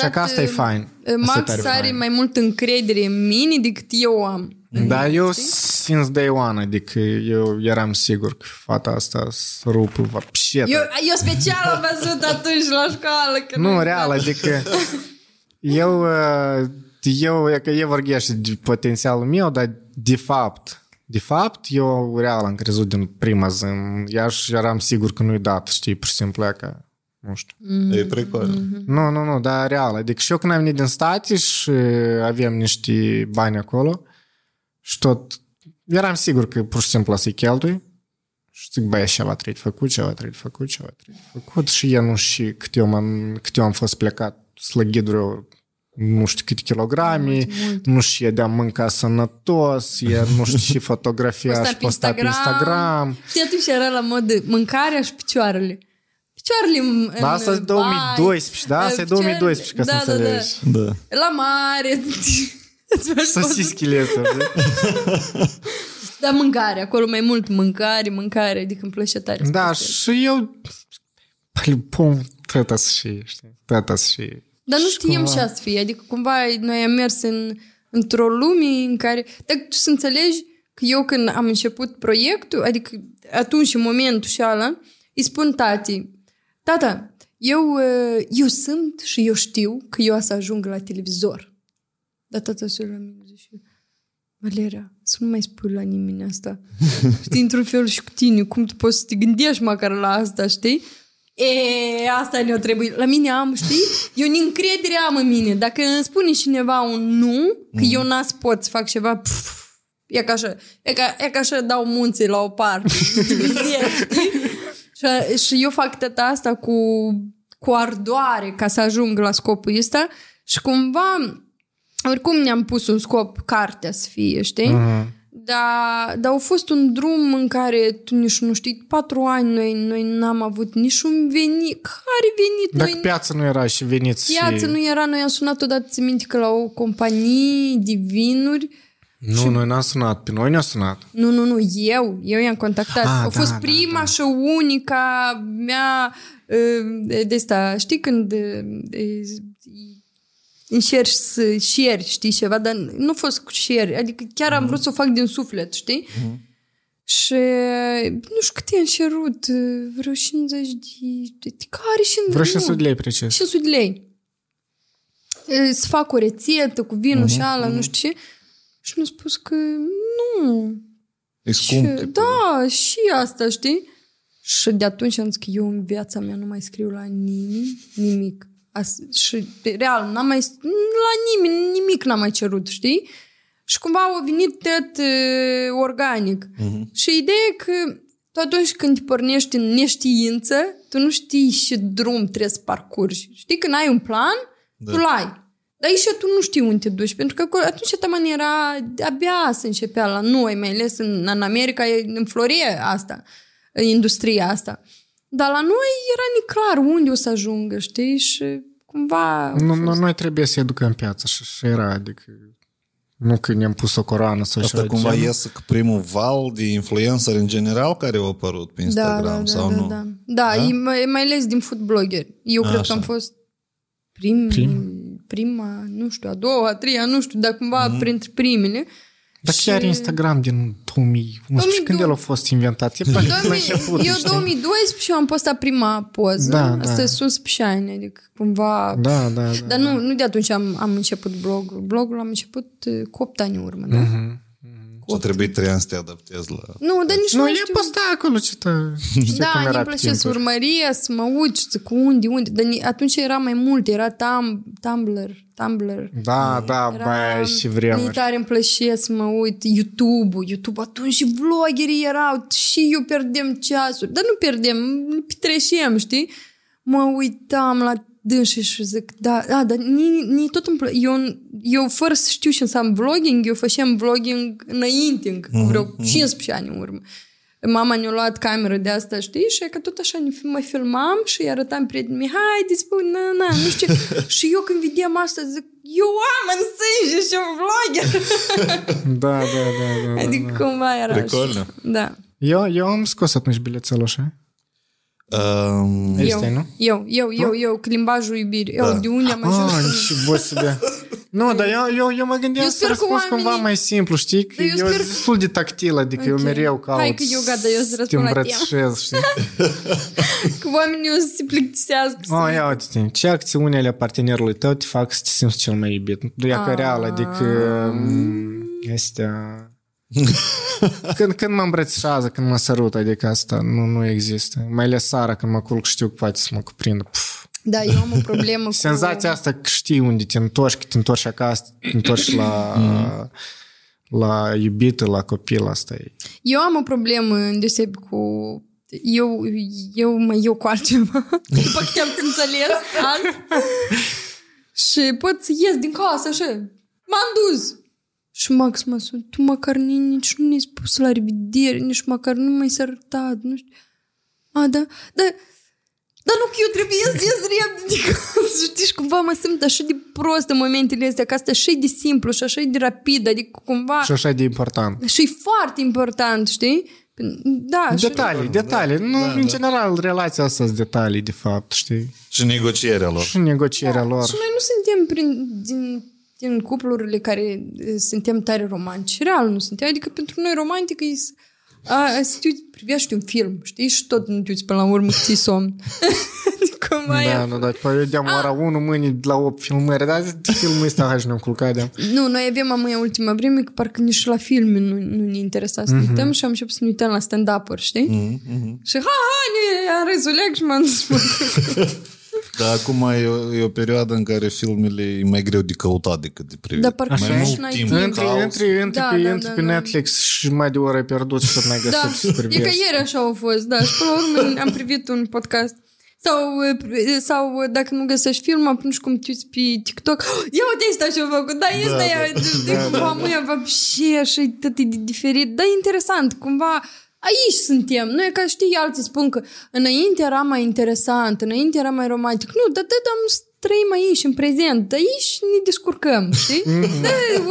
Și că asta e fain. Max are mai mult încredere în mine decât eu am. Da, eu since day one, adică eu eram sigur că fata asta se rupă vapșetă. Eu special am văzut atunci la școală. Nu, real, adică... Eu e că eu vorbește de potențialul meu, dar de fapt, eu real am crezut din prima zi. Eu eram sigur că nu-i dat, știi, pur și simplu că, nu știu. E pricol. Nu, dar real. Adică și eu când am venit din state și aveam niște bani acolo și tot, eram sigur că pur și simplu să-i cheltui. Și zic, băi, ceva trebuie făcut și eu nu știu cât eu am fost plecat. Slăghiduri, nu știu câte kilograme, nu știu de a mânca sănătos, nu știu și fotografia și posta pe Instagram. Știi, atunci era la mod de mâncarea și picioarele. Da, asta e 2012, da? Asta e 2012, ca să înțelegi. Da. La mare. Sosischile astea. Da, mâncare. Acolo mai mult mâncare, adică îmi plăcea tare. Da, și eu... Tata să fie. Dar nu știam ce să fie. Adică cumva noi am mers într-o lume în care... Dacă tu să înțelegi că eu când am început proiectul, adică atunci, în momentul și ala, îi spun tatii, tata, eu sunt și eu știu că eu o să ajung la televizor. Dar tata se la mine zice, Valeria, să nu mai spui la nimeni asta. Știi, într-un fel și cu tine, cum tu poți să te gândești măcar la asta, știi? Asta ne-o trebuie. La mine am, știi? Eu neîncredere am în mine. Dacă îmi spune cineva un nu, că eu n-as pot să fac ceva, e ca așa. E ca așa dau munții la o parte. Și eu fac tata asta cu ardoare ca să ajung la scopul ăsta și cumva oricum ne-am pus un scop, cartea să fie, știi? Dar a fost un drum în care tu nici nu știi, 4 ani noi n-am avut niciun venit. Care venit? Dacă piața nu era și veniți și... Piața nu era, noi am sunat odată, ți minte că la o companie de vinuri. Nu, și... noi n-am sunat, pe noi ne-a sunat. Nu, eu i-am contactat. A fost prima și unica mea de asta, știi când... încerci să share, știi, ceva, dar nu a fost cu share, adică chiar am vrut să o fac din suflet, știi? Și nu știu cât i-am share-ut, vreo 50 de... Care 50? Vreo 500 lei, precis. 500 lei. Să fac o rețetă cu vinul și ala, nu știu ce. Și mi-a spus că nu. E scump. Da, și asta, știi? Și de atunci am zis că eu în viața mea nu mai scriu la nimeni nimic. Și real, n-am mai la nimic n-am mai cerut, știi? Și cumva a venit tot organic. Uh-huh. Și ideea e că tu atunci când te pornești în neștiință, tu nu știi ce drum trebuie să parcurgi. Știi, când ai un plan, da, tu l-ai. Dar aici tu nu știi unde te duci, pentru că atunci taman era, abia se începea la noi, mai ales în America, înflorie asta, industria asta. Dar la noi era neclar unde o să ajungă, știi? Și cumva... Noi trebuie să educăm piața și era, adică... Nu că ne-am pus o coroană sau așa. Asta cumva iese că primul val de influencer în general care au apărut pe Instagram, sau nu? Da, mai ales din food blogger. Eu cred că am fost prima, nu știu, a doua, a treia, nu știu, dar cumva printre primele. Dar și... chiar Instagram din 2011, când el a fost inventat? Eu 2012 am postat prima poză. Asta e sus pe șaine, adică cumva... Dar nu de atunci am început blogul. Blogul am început cu 8 ani în urmă, da? O trebuie 3 ani să te adaptezi la... Nu, dar nici nu știu. Nu, e posta acolo ce te... Da, îmi plăcea să urmărie, să mă uiți cu unde. Dar atunci era mai mult, era Tumblr. Da, băi, și vremuri. Mi-i tare îmi plăcea să mă uit YouTube atunci și vloggerii erau și eu pierdem ceasuri. Dar nu pierdem, petreșem, știi? Mă uitam la dânsi și zic, dar tot îmi plăcea. Eu fără să știu ce înseamnă vlogging, eu făceam vlogging înainte, vreo 15 ani în urmă. Mama ne-a luat cameră de asta, știi? Și că tot așa mă filmam și arătam prietenii, haide, spune, nu știu. Și eu când vedeam asta, zic, eu am în sânge și un vlogger. Da. Adică cumva era așa. Da. Eu am scos atunci bilețelul așa. Eu, că limbajul iubirii. Eu, de unde am ajuns? Nu, dar eu mă gândeam să răspuns cumva mai simplu, știi? Că eu sunt destul de tactil, adică eu mereu caut. Hai că eu gata, eu să răspund la tine. Că oamenii o să se plictisească. Ia uite-te, ce acțiune ale partenerului tău te fac să te simți cel mai iubit? Ia că real, adică astea... când mă îmbrățișează, când mă sărută, adică asta nu există. Mai ales Sara, când mă culc, știu că poate să mă cuprindă. Da, eu am o problemă cu... Senzația asta că știi unde te întorci, că te întorci acasă, te întorci la iubită, la copil, asta e. Eu am o problemă îndeosebi cu... Eu mă iau cu altceva, după că te-am înțeles azi. Și pot să ies din casă, așa. M-am dus! Și Max mă sună, tu măcar nici nu ne-ai spus la revedere, nici măcar nu m-ai sărutat, nu știu. Dar nu că eu trebuie să ies repede. Știi, și cumva mă simt așa de prost în momentele astea, că asta e așa de simplu și așa de rapid, adică cumva... Și așa de important. Și e foarte important, știi? Da, detalii. Nu, în general, relația asta sunt detalii, de fapt, știi? Și negocierea lor. Și noi nu suntem din cuplurile care suntem tare romantici. Real nu suntem. Adică pentru noi romantic e să te privești un film, știi? Și tot nu te uiți până la urmă că ți-i somn. Eu deam ora 1 mâine la 8 filmări, dar filmul ăsta hai și ne-am culcat. Nu, noi avem amâia ultima vreme că parcă nici la filme nu ne interesa să ne uităm și am început să ne uităm la stand-up-uri, știi? Și ne-am rezuleac și m-am spus. Dar acum e o perioadă în care filmele e mai greu de căutat decât de privit. Dar parcă mai mult timp de Intri pe Netflix și mai de oră ai pierdut și tot mai găsit. E că ieri așa au fost, și până la urmă am privit un podcast. Sau dacă nu găsești film, atunci cum te uiți pe TikTok, ia uite asta ce-a făcut, și tot e diferit, dar e interesant, cumva... Aici suntem. Noi, ca știi, alții spun că înainte era mai interesant, înainte era mai romantic. Nu, dar trăim aici, în prezent. De aici ne descurcăm, știi?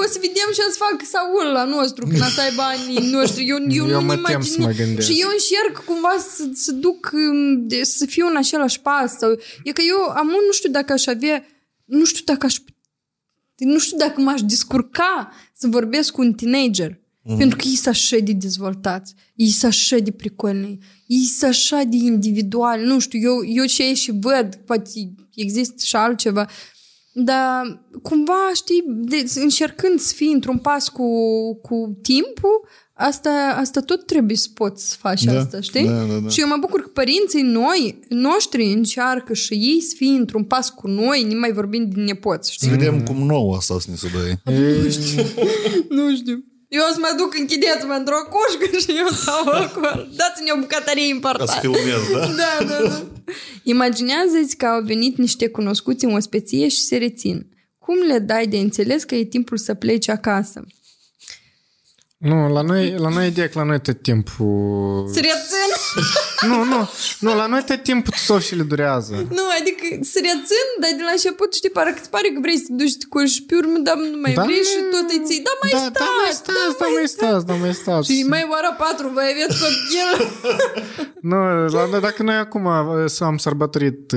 O să vedem ce-ați fac Saul la nostru, când ați aibă anii noștri. Eu mă tem să mă gândesc. Și eu încerc cumva să duc, să fiu în același pas. E că eu am nu știu dacă aș avea, nu știu dacă m-aș descurca să vorbesc cu un teenager. Pentru că ei sunt așa de dezvoltați, ei sunt așa de pricolni, ei sunt așa de individuali, nu știu, eu ce și văd, poate există și altceva, Dar cumva, știi, încercând să fii într-un pas cu timpul, asta tot trebuie să poți să faci, da, asta, știi? Da, da, da. Și eu mă bucur că părinții noștri încearcă și ei să fie într-un pas cu noi, nimai mai vorbim din nepoți, știi? Să vedem cum nouă asta să ne se dă. Nu știu. Eu să mă duc, închideți-mă într-o cușcă și eu stau acolo. Dați-ne o bucătărie importantă. Ca să filmez, da? Da, da, da. Imaginează-ți că au venit niște cunoscuți în ospăție și se rețin. Cum le dai de înțeles că e timpul să pleci acasă? Nu, la noi ideea că la noi tot timpul... Se rețin? Nu, la noi tot timpul tusofșile durează. Nu, adică se rețin, dar de la început, știi, parcă îți pare că vrei să te duci cu și pe urmă, dar nu mai vrei și tot îi ții. Da, mai stați. Și mai oară 4, vă aveți copil. Nu, la noi, dacă noi acum am sărbătorit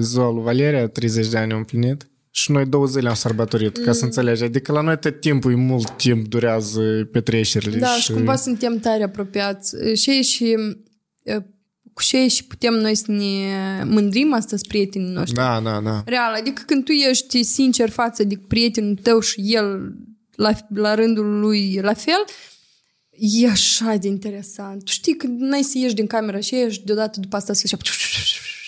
ziua lui Valeria, 30 de ani împlinit. Și noi 2 zile am sărbătorit, ca să înțelegi. Adică la noi tot timpul, mult timp durează petrecerile. Da, și cumva suntem tare apropiați. Și putem noi să ne mândrim astăzi prietenii noștri. Da, da, da. Real, adică când tu ești sincer față de prietenul tău și el la rândul lui la fel, e așa de interesant. Tu știi când n-ai să ieși din camera și ieși deodată după asta să ieși...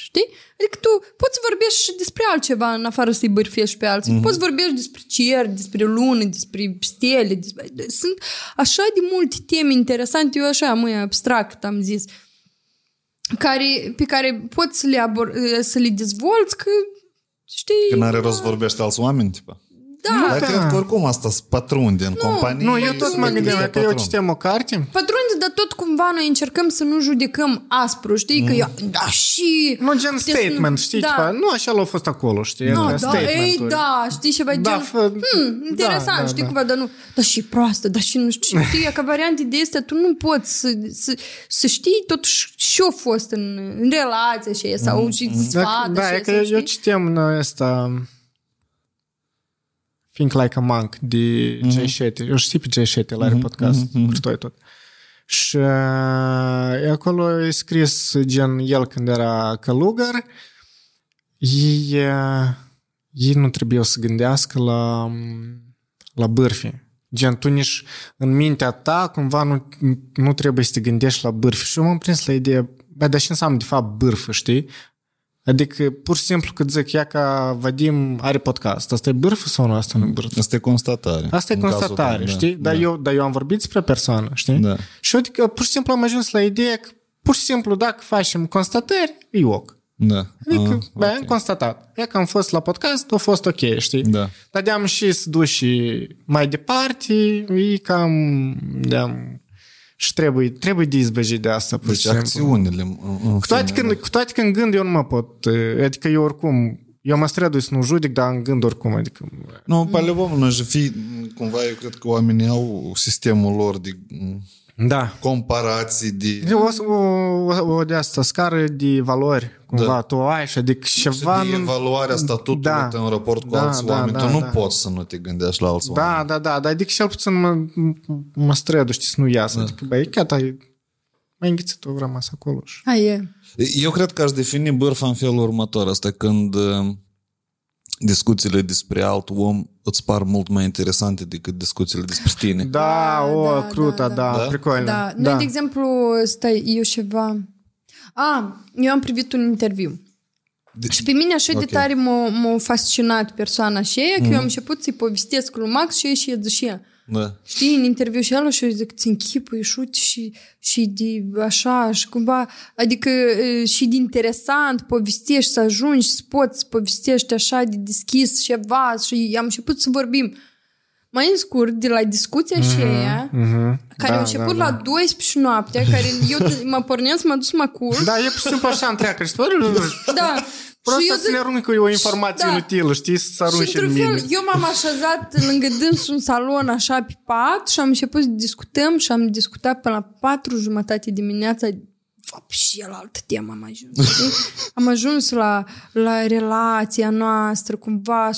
Știi? Adică tu poți vorbești și despre altceva în afară să-i bârfiești pe alții. Poți vorbești despre cer, despre lună, despre stele. Sunt așa de multe teme interesante, eu așa mai abstract am zis, pe care poți să le dezvolți că, știi... Că n-are rost să vorbești alți oameni, tipa. Da. Dar cred că oricum asta se patrunde în companie. Nu, eu tot mă gândeam că eu citeam o carte. Patrunde, dar tot cumva noi încercăm să nu judecăm aspru, știi? Că eu, da, și... Nu, gen statement, știi? Da. Ceva, nu, așa l-a fost acolo, știi? Da, da, ei, da, știi? Ceva da, gen... interesant, da, știi? Da, cumva, dar nu... Dar și proastă, dar și nu știu. Știi, ca variante de astea, tu nu poți să știi tot ce-a fost în relația și aia, sau și sfadă. Da, e că eu citeam asta... Think Like a Monk de Jay Shetty. Eu știu pe Jay Shetty, la are podcast, cârtoi tot. Și acolo e scris gen el când era călugăr, ei nu trebuiau să gândească la bârfii. Gen, tu nici în mintea ta cumva nu trebuie să te gândești la bârfii. Și eu m-am prins la ideea, dar și înseamnă de fapt bârfă, știi? Adică, pur și simplu, cât zic, ea ca Vadim are podcast. Asta e bârfă sau nu? Asta nu e bârfă. Asta e constatare. Asta e constatare, știi? Da. Dar eu am vorbit despre persoană, știi? Da. Și adică, pur și simplu, am ajuns la ideea că, pur și simplu, dacă facem constatări, e ok. Da. Adică, okay. Am constatat. Ea că am fost la podcast, a fost ok, știi? Da. Dar de-am și să duci mai departe, e cam... Și trebuie de izbăjit de asta. Deci acțiunile. Cu toate că în gând eu nu mă pot... Adică eu oricum... Eu mă strădui să nu judec, dar în gând oricum. Adică... Nu, pe ale cumva eu cred că oamenii au sistemul lor de... Da. Comparații de... O de asta, scară de valori. Cumva, da. Tu ai și adică ceva... Și de evaluarea statutului în raport cu alți oameni. Tu nu poți să nu te gândești la alți oameni. Da. Dar adică cel puțin mă strădu, știi, să nu iasă. Da. Adică, băi, chiar m-ai înghițit, o rămas acolo. Și... Eu cred că aș defini bârfa în felul următor. Asta când discuțiile despre alt om îți par mult mai interesante decât discuțiile despre tine. Da, pricolnă. Da. Noi, de exemplu, stai, eu ceva... eu am privit un interviu. Și pe mine așa de tare m-a fascinat persoana aceea, că eu am început să-i povestesc lui Max și ea. Da. Știi, în interviu și el și eu zic, ți închipui și uite și de așa și cumva, adică și de interesant povestești, să ajungi, să poți să povestești așa de deschis ceva și am început să vorbim. Mai în scurt, de la discuția aceea, care a început la 12 noaptea, care eu mă pornesc, m-am dus să mă culc. Da, e pur și simplu așa întreagă. Da. Prost să le arunc o informație inutilă, știi, să arunci în mine. Și eu m-am așezat lângă dânsul în salon, așa, pe pat, și am început să discutăm și am discutat până la 4:30 dimineața. Și la altă temă am ajuns. Am ajuns la relația noastră, cumva,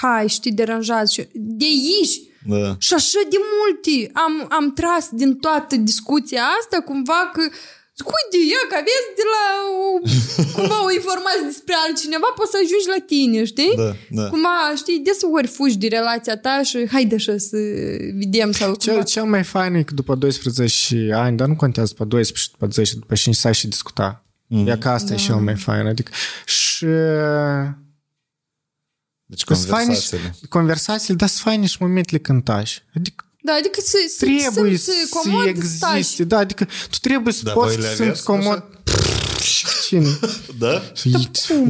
hai, știi, deranjați. De aici. Da. Și așa de multe. Am tras din toată discuția asta, cumva, că Scuide, ia că aveți de la cumva o informație despre altcineva, poți să ajungi la tine, știi? Da, da. Cumva, știi, desori fugi de relația ta și haide așa să vedem sau cumva. Cel mai fain e că după 12 ani, dar nu contează după 12, după 10, după 5, să ai și discuta. Mm-hmm. Ia că asta da. E cel mai fain. Adică și... Deci conversațiile. Conversațiile, dar sunt faine și momentele cântași. Adică da, adică trebuie să existe. Da, adică tu trebuie să da, poți să simți comod. Cine? Da?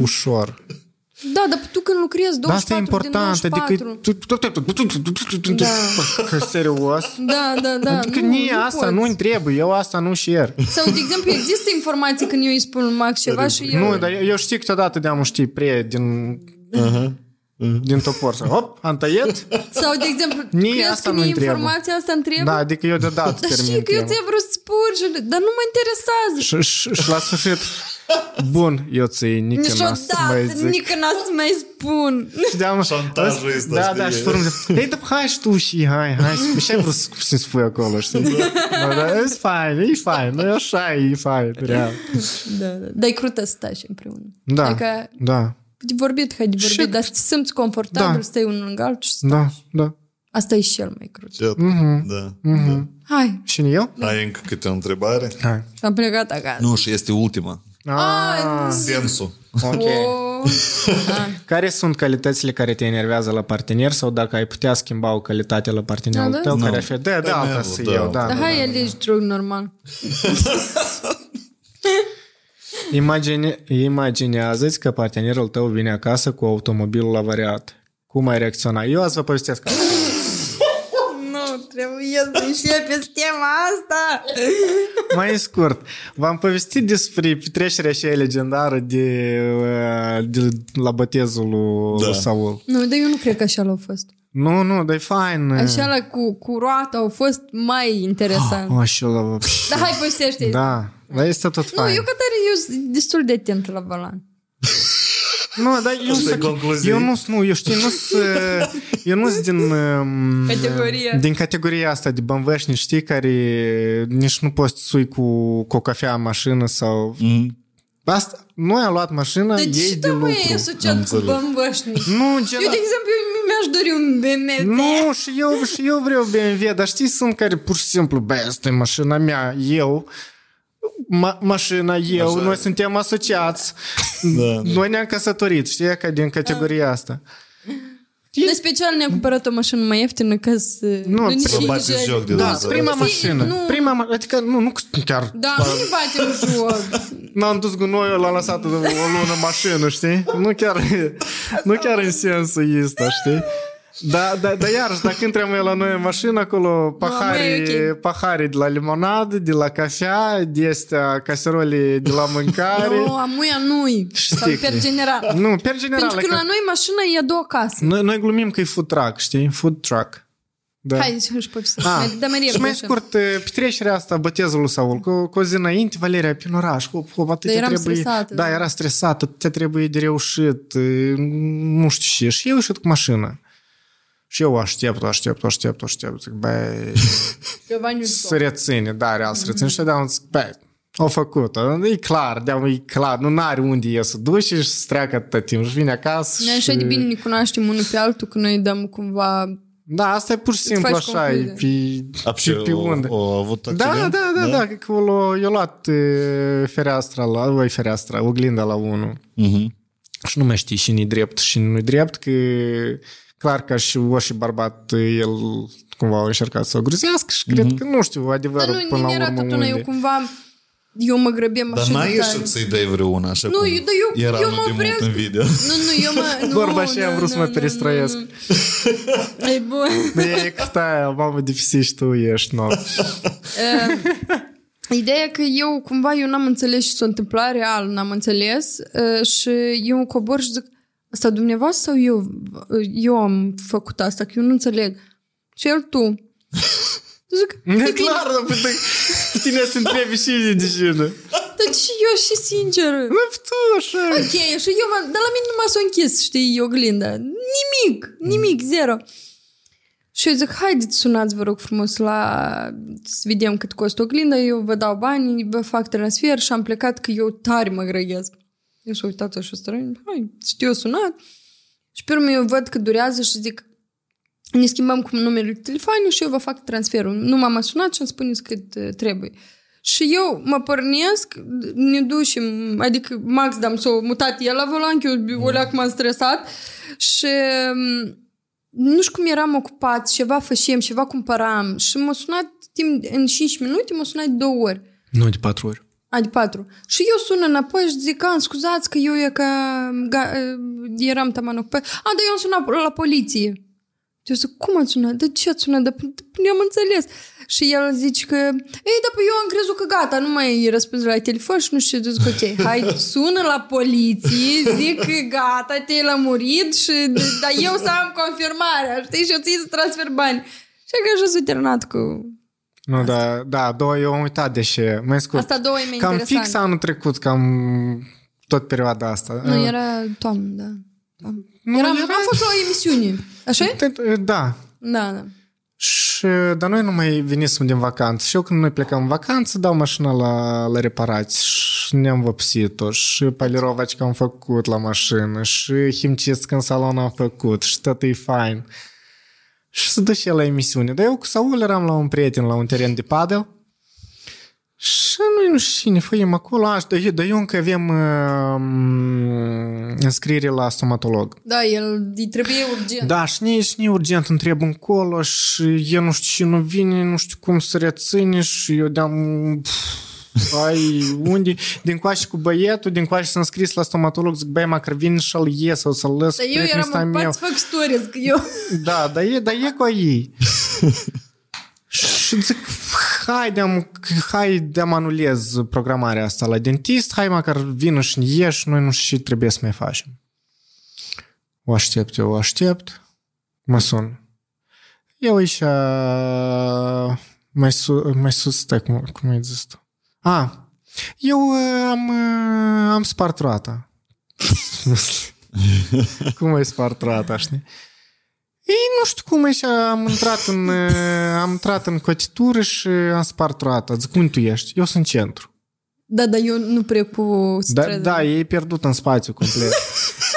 Ușor. Da, dar tu când lucrezi 24 de 94. Da, asta e important. Adică da. Serios. Da, da, da. Adică nici asta nu-mi trebuie. Eu asta nu share. Sau, de exemplu, există informații când eu îi spun Max ceva și eu... Nu, dar eu știu câteodată de-am știi prea din... din topor sau hop, am tăiet. Sau, de exemplu, crezi că mie informația asta îmi trebuie? Da, adică eu deodată termin. Dar știi că eu ți-ai vrut să spun, dar nu mă interesează. Și la sfârșit, bun, eu ți-ai nici n-a să mai zic. Nici n-a să mai spun. Șantajul ăsta. Da, da, și formă de, ei, hai și tu și hai, și ai vrut să-mi spui acolo, știi? Da, e fain, e fain, nu e așa, e fain, real. Dar e crută să stai și împreună. Da, da. Hai de vorbit, dar să te simți confortabil, da. Stai unul lângă altul și stai. Da, da. Asta e cel mai crucial. Mm-hmm. Da. Mm-hmm. Da. Hai. Și eu? Ai încă câte o întrebare? Hai. Și am plecat acasă. Nu, și este ultima. Sensul. Ok. Care sunt calitățile care te enervează la partener sau dacă ai putea schimba o calitate la partenerul tău? Care ar fi? Da, da, asta să eu. Dar hai, alegi drog normal. Imaginează-ți că partenerul tău vine acasă cu automobilul avariat. Cum ai reacționa? Eu azi vă povestesc. Nu, trebuie să începem tema asta. Mai scurt, v-am povestit despre petrecerea aceea legendară de la botezul lui Saul. Nu, dar eu nu cred că așa l-a fost. Nu, dar e fain. Așa la cu roata au fost mai interesant. Așa la... Dar hai, povestește-i. Da. Dar este tot fain. Nu, eu că tare, eu destul de atent la volan. Nu, dar eu nu sunt din categoria asta de bănvășnici, știi, care nici nu poți sui cu cafea în mașină sau... Mm. Asta, noi am luat mașina, deci ei de lucru. Deci ce tău e asociat cu bănvășnici? Eu, de exemplu, mi-aș dori un BMW. Nu, și eu vreau BMW, dar știi, sunt care pur și simplu, bă, asta e mașina mea, eu... mașina, eu, așa. Noi suntem asociați. Da, da. Noi ne-am căsătorit, știi, că din categoria asta. Noi special ne-am cumpărat o mașină mai ieftină ca să... Nu bate joc de data. Prima mașină. Adică nu chiar... Da, nu ne batem joc. N-am dus gunoiul, l-am lăsat o lună mașină, știi? Nu chiar în sensul ăsta, știi? Da, iarăși, dacă intrăm la noi în mașină, acolo pahare de la limonadă, de la cafea, de astea caserole de la mâncare. No, amuia nu-i. Sau per general. Nu, per general. Pentru că la noi mașina e a doua casă. Noi glumim că e food truck, știi? Food truck. Da. Hai, și povestea. Și mai scurt, petrecerea asta, botezul lui Saul, cu o zi înainte, Valeria, prin oraș, hop, atât te trebuie... Da, era stresată, te trebuie de reușit, nu știu ce. Și eu ieșit cu mașină. Și eu aștept. Zic, băi... Se reține, da, real se reține. Și de-am zic, băi, o făcut-o. E clar, nu are unde e să duci și să treacă atâta timp. Și vine acasă și... Noi așa de bine ne cunoaștem unul pe altul, că noi dăm cumva... Da, asta e pur și simplu așa, e pe unde. Da, că eu luat fereastra, oglinda la unul. Și nu mai știi și nu-i drept și nu-i drept, că... Clar că și o și bărbat el cumva au încercat să o gruzească și cred că, nu știu, adevărul dar până la urmă unde. Dar nu, eu cumva, eu mă grăbeam așa de tare. Dar n-ai ieșit să-i dai vreuna așa cum era unul de mult în video. Nu, vorba așa, am vrut să mă perestrăiesc. E bun. E că stai, mamă, de pisici și tu ești nou. Ideea că eu cumva, eu n-am înțeles și s-a întâmplat real, n-am înțeles și eu cobor și zic, asta dumneavoastră sau eu am făcut asta, că eu nu înțeleg. Și el, tu. Zic, e clar, dar pe tine să întrebi și de deșină. Dar și eu și sinceră. Tu așa. Ok, și eu, dar la mine numai s-a închis, știi, oglinda. Nimic, zero. Și Și eu zic, haideți, sunați, vă rog frumos, să vedem cât costă oglinda, eu vă dau bani, vă fac transfer și am plecat că eu tare mă grăiesc. Eu s-a uitat așa străin, hai, știu, eu sunat. Și pe urmă eu văd că durează și zic, ne schimbăm cu numele de telefon și eu vă fac transferul. Nu m-am sunat și îmi spuneți cât trebuie. Și eu mă pornesc, ne ducem, adică Max Dam s-a mutat el la volan, eu o leac m-am stresat și... nu știu cum eram ocupat, ceva fășeam, ceva cumpăram și m-a sunat în 5 minute, m-a sunat de 2 ori. Nu, de 4 ori. A, de 4. Și eu sun înapoi și zic, scuzați că eu eram taman ocupat. A, dar eu am sunat la poliție. Eu zic, cum ați sunat? De ce ați sunat? Dar ne-am înțeles. Și el zice că, ei, dar eu am crezut că gata, nu mai răspuns la telefon și nu știu ce, zic, ok, hai, sună la poliție, zic că gata, te-ai lămurit, și, dar eu să am confirmarea, știi, și eu ții să transfer bani. Și că așa s-a terminat cu... Nu, asta. da, eu am uitat, deși, mai scurt. Asta două e mai cam interesant. Fix anul trecut, cam tot perioada asta. Nu, era toamnă, da. Am fost la o emisiune, așa? Da. Și, dar noi nu mai venisem din vacanță. Și eu când noi plecam în vacanță, dau mașina la reparații și ne-am vopsit-o. Și palirovaci că am făcut la mașină și himcist când salon am făcut și tot e fain. Și se duce la emisiune. Dar eu cu Saul eram la un prieten, la un teren de padel. Și noi nu știu cine făiem acolo. Dar eu încă avem înscriere la stomatolog. Da, el îi trebuie urgent. Da, și ne urgent, îmi trebuie încolo și el nu știu ce nu vine, nu știu cum să reține și eu deam... unde? Din coașe cu băietul, din coașe sunt scris la stomatolog, zic, băi, măcar vin și-l ies sau să-l lăs. Dar eu eram în fac stories, că eu... Da, dar e cu a ei. Și zic, hai de-am anulez programarea asta la dentist, hai măcar vină și ne ieși, noi nu știu ce trebuie să mai facem. O aștept, mă sun. Eu aici mai sus, stai, cum ai zis tu? Eu am spart roata. Cum ai spart roata, știi? Ei, nu știu cum, așa, am intrat în cotitură și am spart roata. Zic, unde tu ești? Eu sunt în centru. Da, eu nu prea cu strădă. Da, e pierdut în spațiu complet.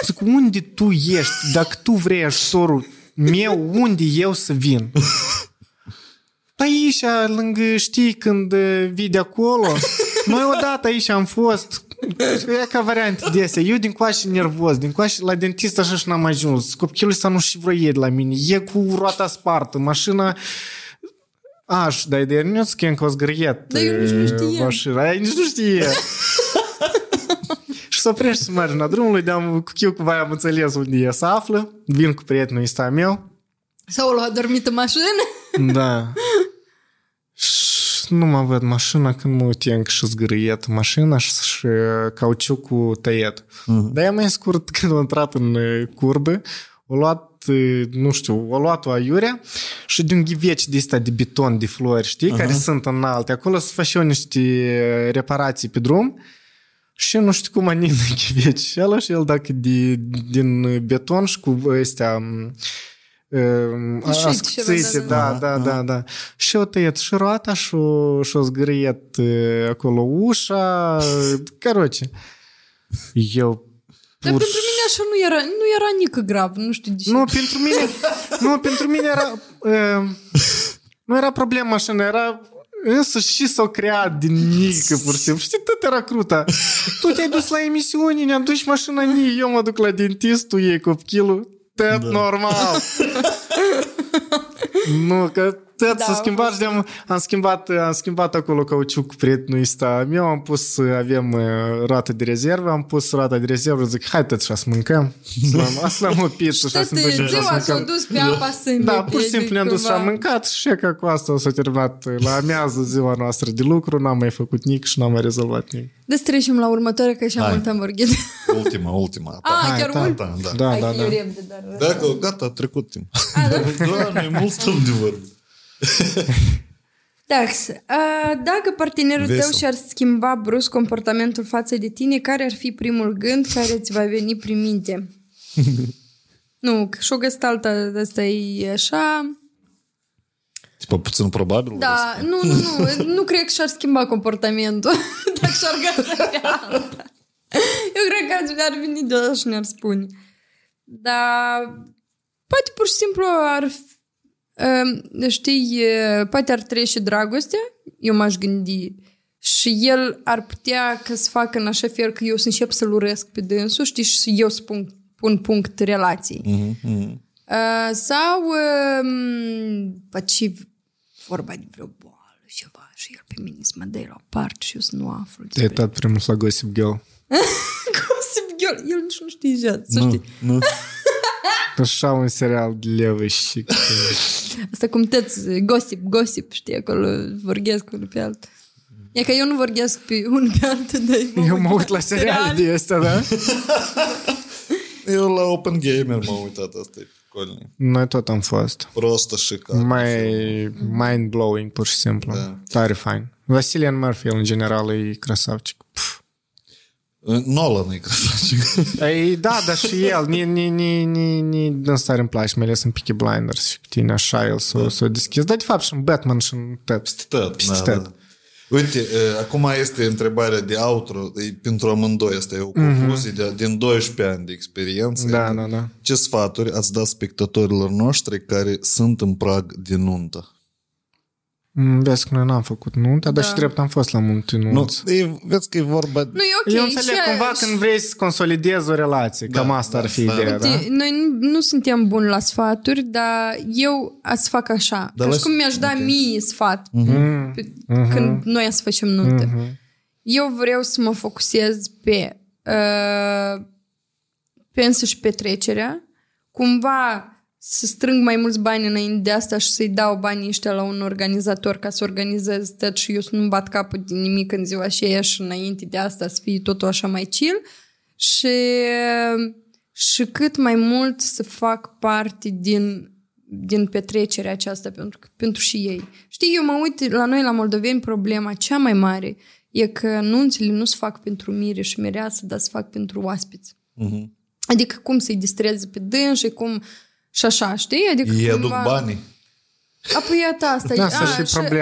Zic, unde tu ești? Dacă tu vrei ajutorul meu, unde eu să vin? Aici, lângă, știi, când vii de acolo, noi odată aici am fost... E ca variante de astea. Eu din coașe nervos, din coașe la dentist așa și n-am ajuns. Copchilul ăsta nu și vreo ieri la mine. E cu roata spartă, mașina... Aș, dar e de erniuț că e încă o zgâriet. Dar eu nici nu știe. Mașina, nici nu știe. Și s-o prește să margina drumului, de-am cu chiu cumva am înțeles unde e să află. Vin cu prietenul ăsta meu. Sau l-a adormit în mașină. Da. Nu mă văd mașina când mă uitem și zgâriet mașina și cauciucul tăiet. Uh-huh. Dar e mai scurt când a intrat în curbă, a luat-o aiurea și din ghiveci de ăsta de beton, de flori, știi, care sunt înalte. Acolo se fășeau niște reparații pe drum și nu știu cum anină ghiveci și ala și el dacă din beton și cu ăstea... ascuțite, da. Și o tăiet și roata și o zgâriet acolo ușa, caroce. Eu dar pentru mine așa nu era nică grav, nu știu de ce. Nu, pentru mine era nu era problema așa, era însă și s-o creat din nică, pur și simplu. Știi, tot era cruta. Tu te-ai dus la emisiune, ne-am dus mașina nii, eu mă duc la dentist, tu iei copchilul. Tăt, da. Normal. Nu, că tăt s-a schimbat și am schimbat acolo cauciuc cu prietenul ăsta. Eu am pus, avem roată de rezervă, zic, hai tăt și-a să mâncăm. Să luăm o pizza și-a să mâncăm. Tăt, ziua s-a dus pe apa să-mi da, pur și simplu ne-am dus și-am mâncat și că cu asta s-a terminat la amiază ziua noastră de lucru, n-am mai făcut nic și n-am mai rezolvat nic. Deci trecem la următoarea, că așa mult am vorbit. Ultima. Chiar mult? Da. Dacă, gata, a trecut timp. Da, noi mult stăm de vorbit. Dax, dacă partenerul tău și-ar schimba brusc comportamentul față de tine, care ar fi primul gând care ți va veni prin minte? Nu, și-o găsit alta, asta e așa... Tipa puțin probabil? Da, nu cred că și-ar schimba comportamentul dacă și-ar găsă pe alta. Eu cred că ar veni de la și ne-ar spune. Dar poate pur și simplu ar știi, poate ar trece dragostea, eu m-aș gândi, și el ar putea că să facă în așa fel că eu să încep să-l urăsc pe dânsul, știi, și eu să pun punct relației. Mm-hmm. Sau poate vorba de vreo boală și ceva și el pe mine să mă dai la parte și eu să nu aflu. Te-ai uitat primul la Gossip Girl? Gossip Girl? El nici nu știe ce, să știi. Nu. Așa un serial de levă și... Asta cum tăți, gossip, știi, acolo vorghesc unul pe altul. E că eu nu vorghesc pe unul pe altul, dar... Eu mă uit la serial de astea, da? Eu la Open Gamer m-am uitat, asta e colnic. Noi tot am fost. Prostă și ca... Mai mind-blowing, pur și simplu. Da. Tare fain. Vasilian Murphy, el, în general, e crăsavcic. Nolan e crăsavcic. Ei, da, dar și el. Din stare îmi place, mai ales în Peaky Blinders și tine, așa, el s-o deschis. Dar, de fapt, și în Batman și în Pistăt. Uite, acum este întrebarea de outro, pentru amândoi, asta e o concluzie din 12 ani de experiență. Da. Ce sfaturi ați dat spectatorilor noștri care sunt în prag de nuntă? Vezi că noi n-am făcut nuntă, dar și drept am fost la multe nunți. Vezi că e vorba... Nu, e ok. Eu înțeleg cumva când vrei să consolidezi o relație, cam asta ar fi ideea, da? Noi nu suntem buni la sfaturi, dar eu ați fac așa. Ca și cum mi-aș da mie sfat când noi ați facem nuntă. Eu vreau să mă focusez pe însăși petrecerea, cumva... să strâng mai mulți bani înainte de asta și să-i dau banii ăștia la un organizator ca să organizez tot și eu să nu-mi bat capul din nimic în ziua aceea și înainte de asta să fie totul așa mai chill și cât mai mult să fac parte din petrecerea aceasta pentru și ei. Știi, eu mă uit la noi la moldoveni, problema cea mai mare e că nunțile nu se fac pentru mire și mireasă, dar se fac pentru oaspeți. Uh-huh. Adică cum să-i distreze pe dânși, cum... Și așa, știi? Adică ei aduc banii. Apoi iată asta.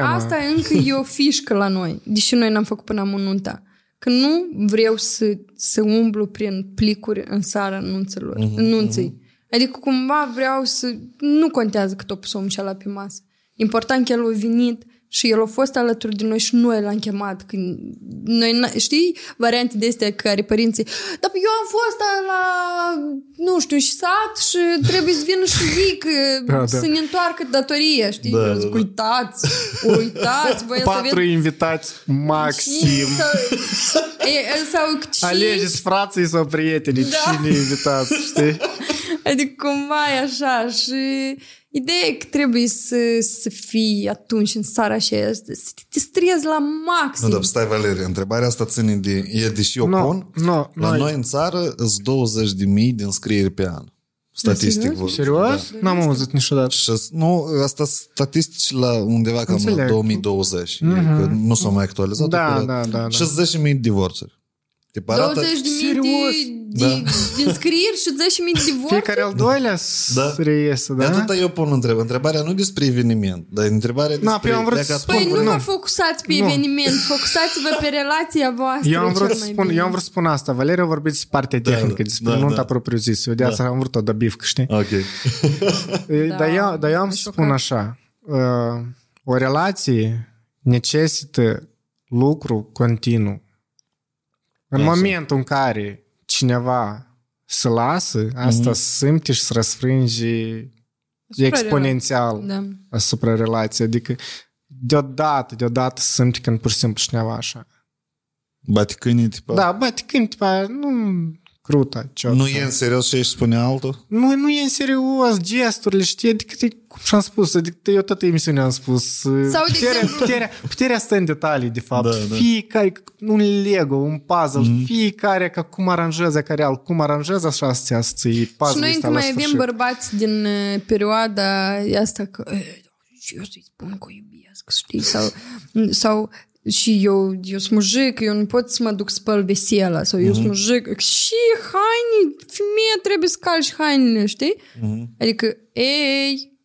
Asta încă e o fișcă la noi. Deși noi n-am făcut până amănunta. Că nu vreau să umblu prin plicuri în sara nunței. Adică cumva vreau să... Nu contează cât o pus omul ceala pe masă. Important că el a venit și el a fost alături de noi și noi l-am chemat. Că noi, știi? Variante de astea care părinții... Dar eu am fost la... nu știu, și sat și trebuie să vină și zic să ne întoarcă datoria, știi? Da. Zic, uitați, voi să aveți... 4 invitați maxim. Sau alegeți frații sau prietenii, cine invitați, știi? Adică cumva e așa și... Ideea e că trebuie să fii atunci în seara aceea, să te distrezi la maxim. Nu, dar stai, Valeria, întrebarea asta ține de... E deși eu pun, la noi în țară sunt 20.000 de înscrieri pe an. Statistic vorbim. Serios? Da. N-am auzit niciodată. Și, nu, asta statistici la undeva cam la 2020. Că nu s-au mai actualizat. Da. 60.000 divorțuri. 20.000 de înscrieri și 10.000 de divorțuri? Fiecare al doilea reiese, da? De atâta eu pun întrebarea. Întrebarea nu despre eveniment, dar întrebarea despre... Păi nu vă focusați pe eveniment, focusați-vă pe relația voastră. Eu am vrut să spun asta. Valeria a vorbit partea tehnică, despre nunta propriu-zisă. Eu de asta am vrut-o de bifcă, știi? Ok. Dar eu am să spun așa. O relație necesită lucru continuu. În momentul în care cineva se lasă, asta se simte și se răsfrânge exponențial asupra relației. Adică deodată se simte când pur și simplu cineva așa. Bate câinii, tipa? Da, bate câinii, tipa, nu... Cruta, nu e în serios ce își spune altul? Nu e în serios, gesturile, știi, adică, cum și-am spus, adică eu toată emisiunea am spus. Puterea stă în detalii, de fapt. Da, fiecare, un Lego, un puzzle, fiecare ca cum aranjează, care al cum aranjează, așa să-ți iei puzzle-ul ăsta la sfârșit. Și noi mai avem bărbați din perioada asta că eu să-i spun că o iubesc, știi, sau și eu sunt mujic, eu nu pot să mă duc spăl vesela, sau eu sunt mujic, și haine, femeie trebuie să calci hainele, știi? Adică, ei,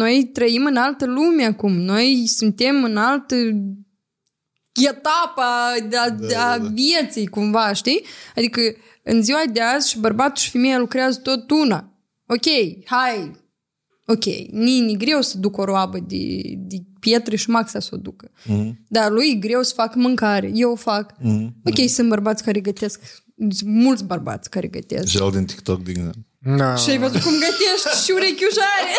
Noi trăim în altă lume acum. Noi suntem în altă etapă a vieții, cumva, știi? Adică în ziua de azi și bărbatul și femeia lucrează tot una. Ok, hai... Ok, e greu să duc o roabă de pietre și Maxa să o ducă. Mm-hmm. Dar lui e greu să fac mâncare. Eu o fac. Mm-hmm. Ok, sunt bărbați care gătesc. Sunt mulți bărbați care gătesc. Gel din TikTok din... No. Și ai văzut cum gătești și urechiușare.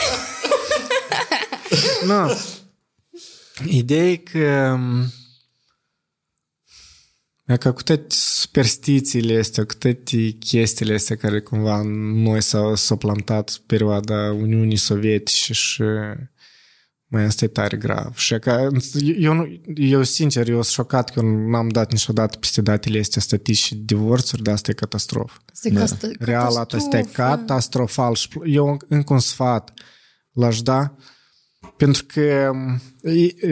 Nu. No. Ideea e că... Dacă cu toate superstițiile astea, cu toate chestiile astea care cumva noi s-au plantat perioada Uniunii Sovietice și mai asta e tare grav. Și că, eu sincer, eu sunt șocat că eu n-am dat niciodată peste datele astea statistici divorțuri, dar asta e catastrofă. Real, asta e catastrofal. Și eu încă un sfat l-aș da. Pentru că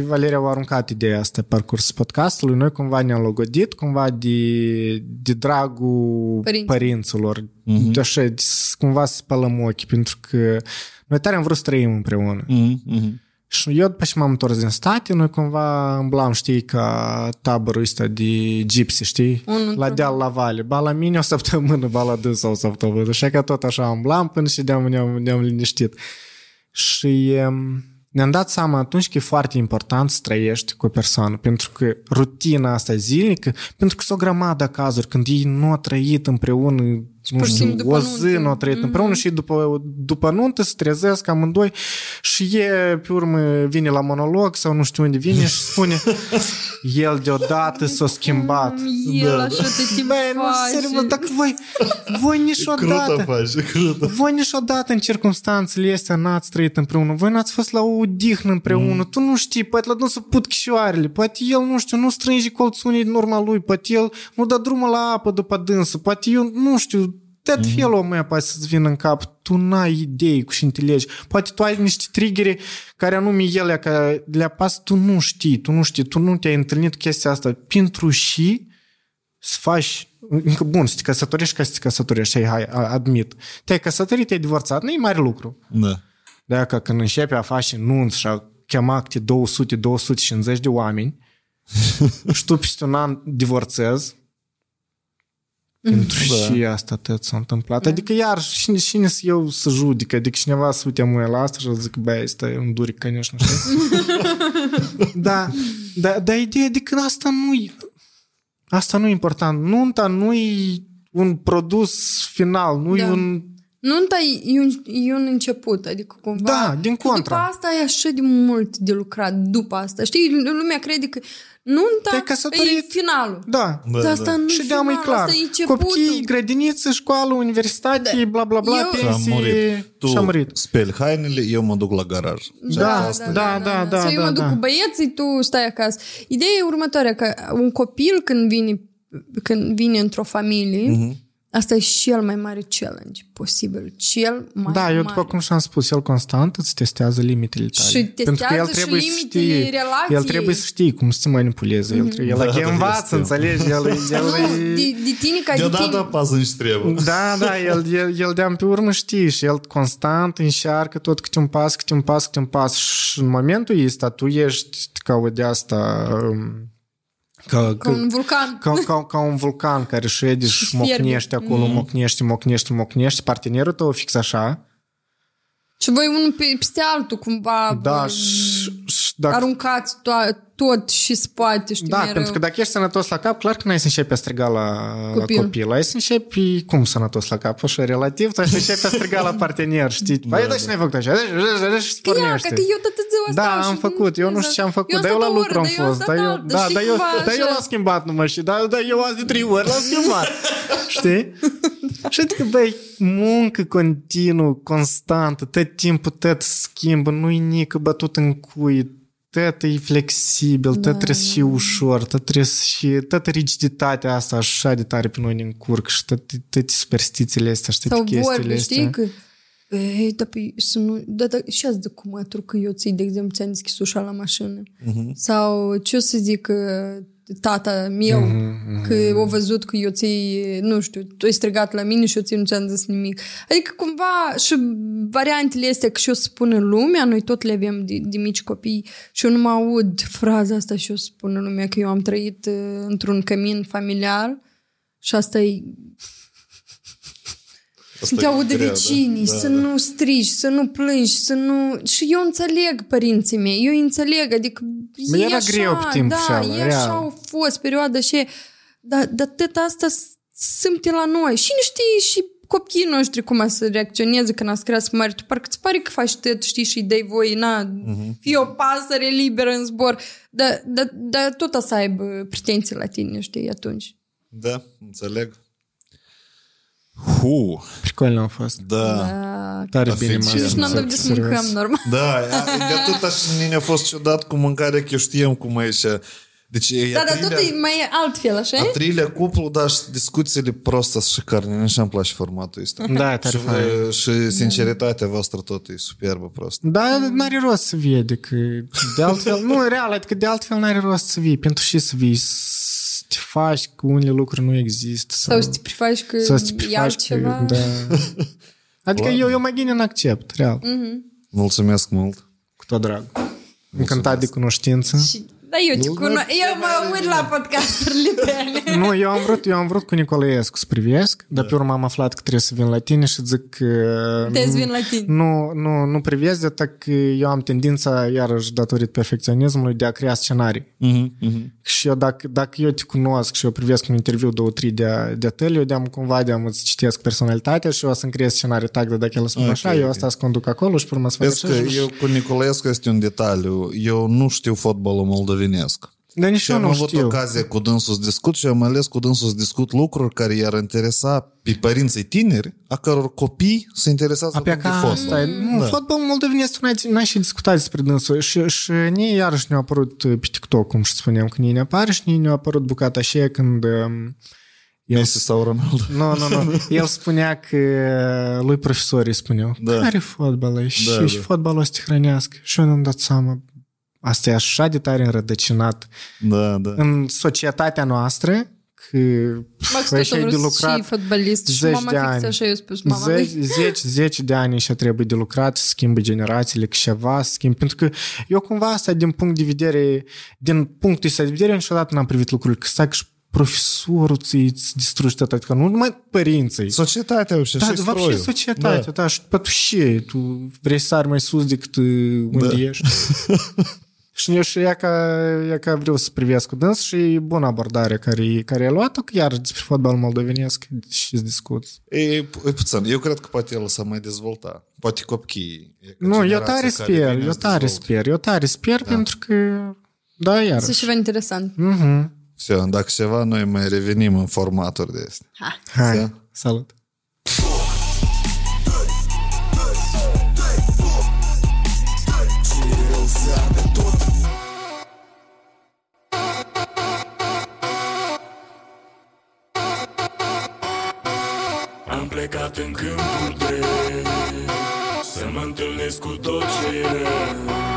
Valeria a aruncat ideea asta pe parcursul podcastului, noi cumva ne-am logodit cumva de dragul părinților, uh-huh. De așa, cumva să spălăm ochii, pentru că noi tare am vrut să trăim împreună. Uh-huh. Și eu după ce m-am întors din state, noi cumva îmblam, știi, ca tabărul ăsta de gypsy, știi? La deal, la vale. Ba la mine o săptămână, ba la dânsă o săptămână. Așa că tot așa îmblam până și ne-am liniștit. Și... ne-am dat seama atunci că e foarte important să trăiești cu o persoană, pentru că rutina asta zilnică, pentru că sunt o grămadă cazuri când ei nu au trăit împreună, nu știu, o zi nu au trăit împreună și după nuntă se trezesc amândoi și e, pe urmă, vine la monolog sau nu știu unde vine și spune el deodată s-a schimbat. El așa te timp faci. Dacă voi niciodată în circunstanțele astea n-ați trăit împreună, voi n-ați fost la o odihnă împreună, tu nu știi, poate la dânsul put chișoarele, poate el, nu știu, nu strânge colțunii din urma lui, poate el nu dă drumul la apă după dânsul, poate eu, nu știu, tot felul o mea poate să-ți vină în cap, tu n-ai idei cu și înțelegi. Poate tu ai niște trigere care anume ele, care le apasă, tu nu știi, tu nu te-ai întâlnit chestia asta, pentru și să faci, încă bun, să te căsătorești ca să te căsătorești, hai, admit. Te-ai căsătorit, te-ai divorțat, nu-i mare lucru. Da. Dacă când începe a face nunți și a chema câte 200-250 de oameni și tu peste un an divorțezi, pentru și asta tot s-a întâmplat. Adică iar cine eu să judic? Adică cineva să uite mâine la asta și zic, băi, ăsta e un duric, конечно, știi? Dar ideea de că asta nu e important. Nunta nu e un produs final, nu e un... Nunta e un început, adică cumva... Da, din contra. După asta e așa de mult de lucrat, după asta. Știi, lumea crede că nunta e finalul. Da. Asta nu și final, e clar. Copii, grădiniță, școală, universitate, bla, bla, bla, pensie... Și am murit. Tu speli hainele, eu mă duc la garaj. Da. Sau eu mă duc cu băieții, tu stai acasă. Ideea e următoarea, că un copil când vine într-o familie... Uh-huh. Asta e cel mai mare challenge posibil. Cel mai mare. Da, eu după cum și-am spus, el constant îți testează limitele tale. Și testează și limitele relației. El trebuie să știi cum să te manipuleze. El învață, înțelegi? De tine ca de tine. Deodată apasă niște trebuie. Da, el de-am pe urmă știi și el constant înșearcă tot câte un pas. Și în momentul ăsta tu ești ca o de-asta... Ca un vulcan. Ca un vulcan care șede și mocnește acolo, mocnește. Partenerul tău fix așa. Și voi unul peste altul cumva aruncați tot și spate. Știi, da, mereu. Pentru că dacă ești sănătos la cap, clar că n-ai să începi a striga la copil. Ai să începi, cum sănătos la cap, așa relativ, tu ai să începi a striga la partener, știi? Păi, da, și n-ai făcut așa, și spornește. Că eu tot ziua stau. Da, am făcut, eu nu știu ce am făcut, dar eu la lucru am fost. Dar eu l-am schimbat numai și, dar eu azi de 3 ori l-am schimbat. Știi? Și adică, băi, muncă continuă, constantă, tot timpul tot schimbă, nu-i nică bătut în cui, tot e flexibil, tot trebuie și ușor, tot trebuie și... Tot rigiditatea asta așa de tare pe noi ne încurcă și toate superstițiile astea și toate chestiile astea. Sau vorbi, știi că... Ei, dar păi să nu... Dar și azi de cum mă că eu ții, de exemplu, ți-am deschis ușa la mașină. Sau ce o să zic... tata meu, că o văzut că eu ți-ai, nu știu, tu ai strigat la mine și eu ți nu ți-am zis nimic. Adică cumva și variantele astea că și-o spună lumea, noi tot le avem de mici copii și eu nu mă aud fraza asta și-o spună lumea, că eu am trăit într-un cămin familial și asta e... Să te audă vecinii, da, să nu strigi, să nu plângi, să nu... Și eu înțeleg părinții mei, eu înțeleg, adică e era așa, greu pe timp da, e real. Așa au fost perioada și... Dar tot asta simte la noi. Și nu știi și copiii noștri cum să reacționeze când ați crească mare. Tu parcă îți pare că faci tot, știi, și dai voi, na, fii o pasăre liberă în zbor. Dar tot să aibă pretenții la tine, știi, atunci. Da, înțeleg. Прикольно у вас. Да. Și n-am dorit să mâncăm normal. Da, de atât așa ne-a fost ciudat cu mâncarea, că știam cum e așa. Deci, da, dar tot e mai altfel, așa? A treilea cuplu, dar și discuțiile proste și carne, așa îmi place formatul ăsta. Da, tare fain. Și sinceritatea voastră tot e superbă prost. Da, n-are rost să vii, adică de altfel, nu, real, adică de altfel n-are rost să vii, pentru și să vii te faci că unele lucruri nu există. Sau să te prefaci că e altceva. Da. Adică eu mai bine n-accept, real. Mulțumesc mult. Cu tot drag. Încântat de cunoștință. Da, eu te cunosc. Eu mă uit la podcasturile tale. Nu, eu am vrut cu Nicolaescu să privesc, dar pe urmă am aflat că trebuie să vin la tine și zic că... Trebuie vin la tine. Nu privesc, de atât că eu am tendința, iarăși datorită perfecționismului, de a crea scenarii. Și eu, dacă eu te cunosc și eu privesc un interviu 2-3 de tăl, eu de-am cumva de-am îți citesc personalitatea și eu o să-mi creez scenarii tag, dar dacă el spune așa, eu asta să conduc acolo și pe urmă să fac așa. Eu cu Nicolaescu este un detaliu. Eu nu știu fotbalul moldovenesc. Dar și am avut ocazie cu dânsul să discut și am ales cu dânsul să discut lucruri care i-ar interesa pe părinții tineri, a căror copii se interesează de fotbal. Fotbalul moldovenesc n-ai și discutat despre dânsul și ne iarăși ne-a apărut pe TikTok, cum și spuneam, când ne apare și ne-a apărut bucata așa când Messi sau Ronaldo. Nu. El spunea că lui profesorii spuneau, care fotbalul și fotbalul o să te hrănească și eu n-am dat seama. Asta e așa de tare înrădăcinat în societatea noastră că așa e de lucrat zeci de ani și trebuie de lucrat, schimbă generațiile că ceva, pentru că eu cumva asta din punctul ăsta de vedere niciodată n-am privit lucrurile că stai că profesorul îți distruge tot, adică nu numai părinții. Societatea ușa și stroiul. Da, văd și societatea, da, și pătușie, tu vrei să sari mai sus decât unde ești. Și eu și ea ca vreau să privesc cu dâns și bună abordare care a luat-o, că iar despre fotbal moldovenesc și discuți. E puțin, eu cred că poate el s-a mai dezvoltat. Poate copchii. Nu, eu tare sper pentru că, da, iar. Să ceva interesant. Dacă ceva, noi mai revenim în formaturi de astea. Hai, salut! Am plecat în câmpul drept să mă întâlnesc cu tot ce e rău.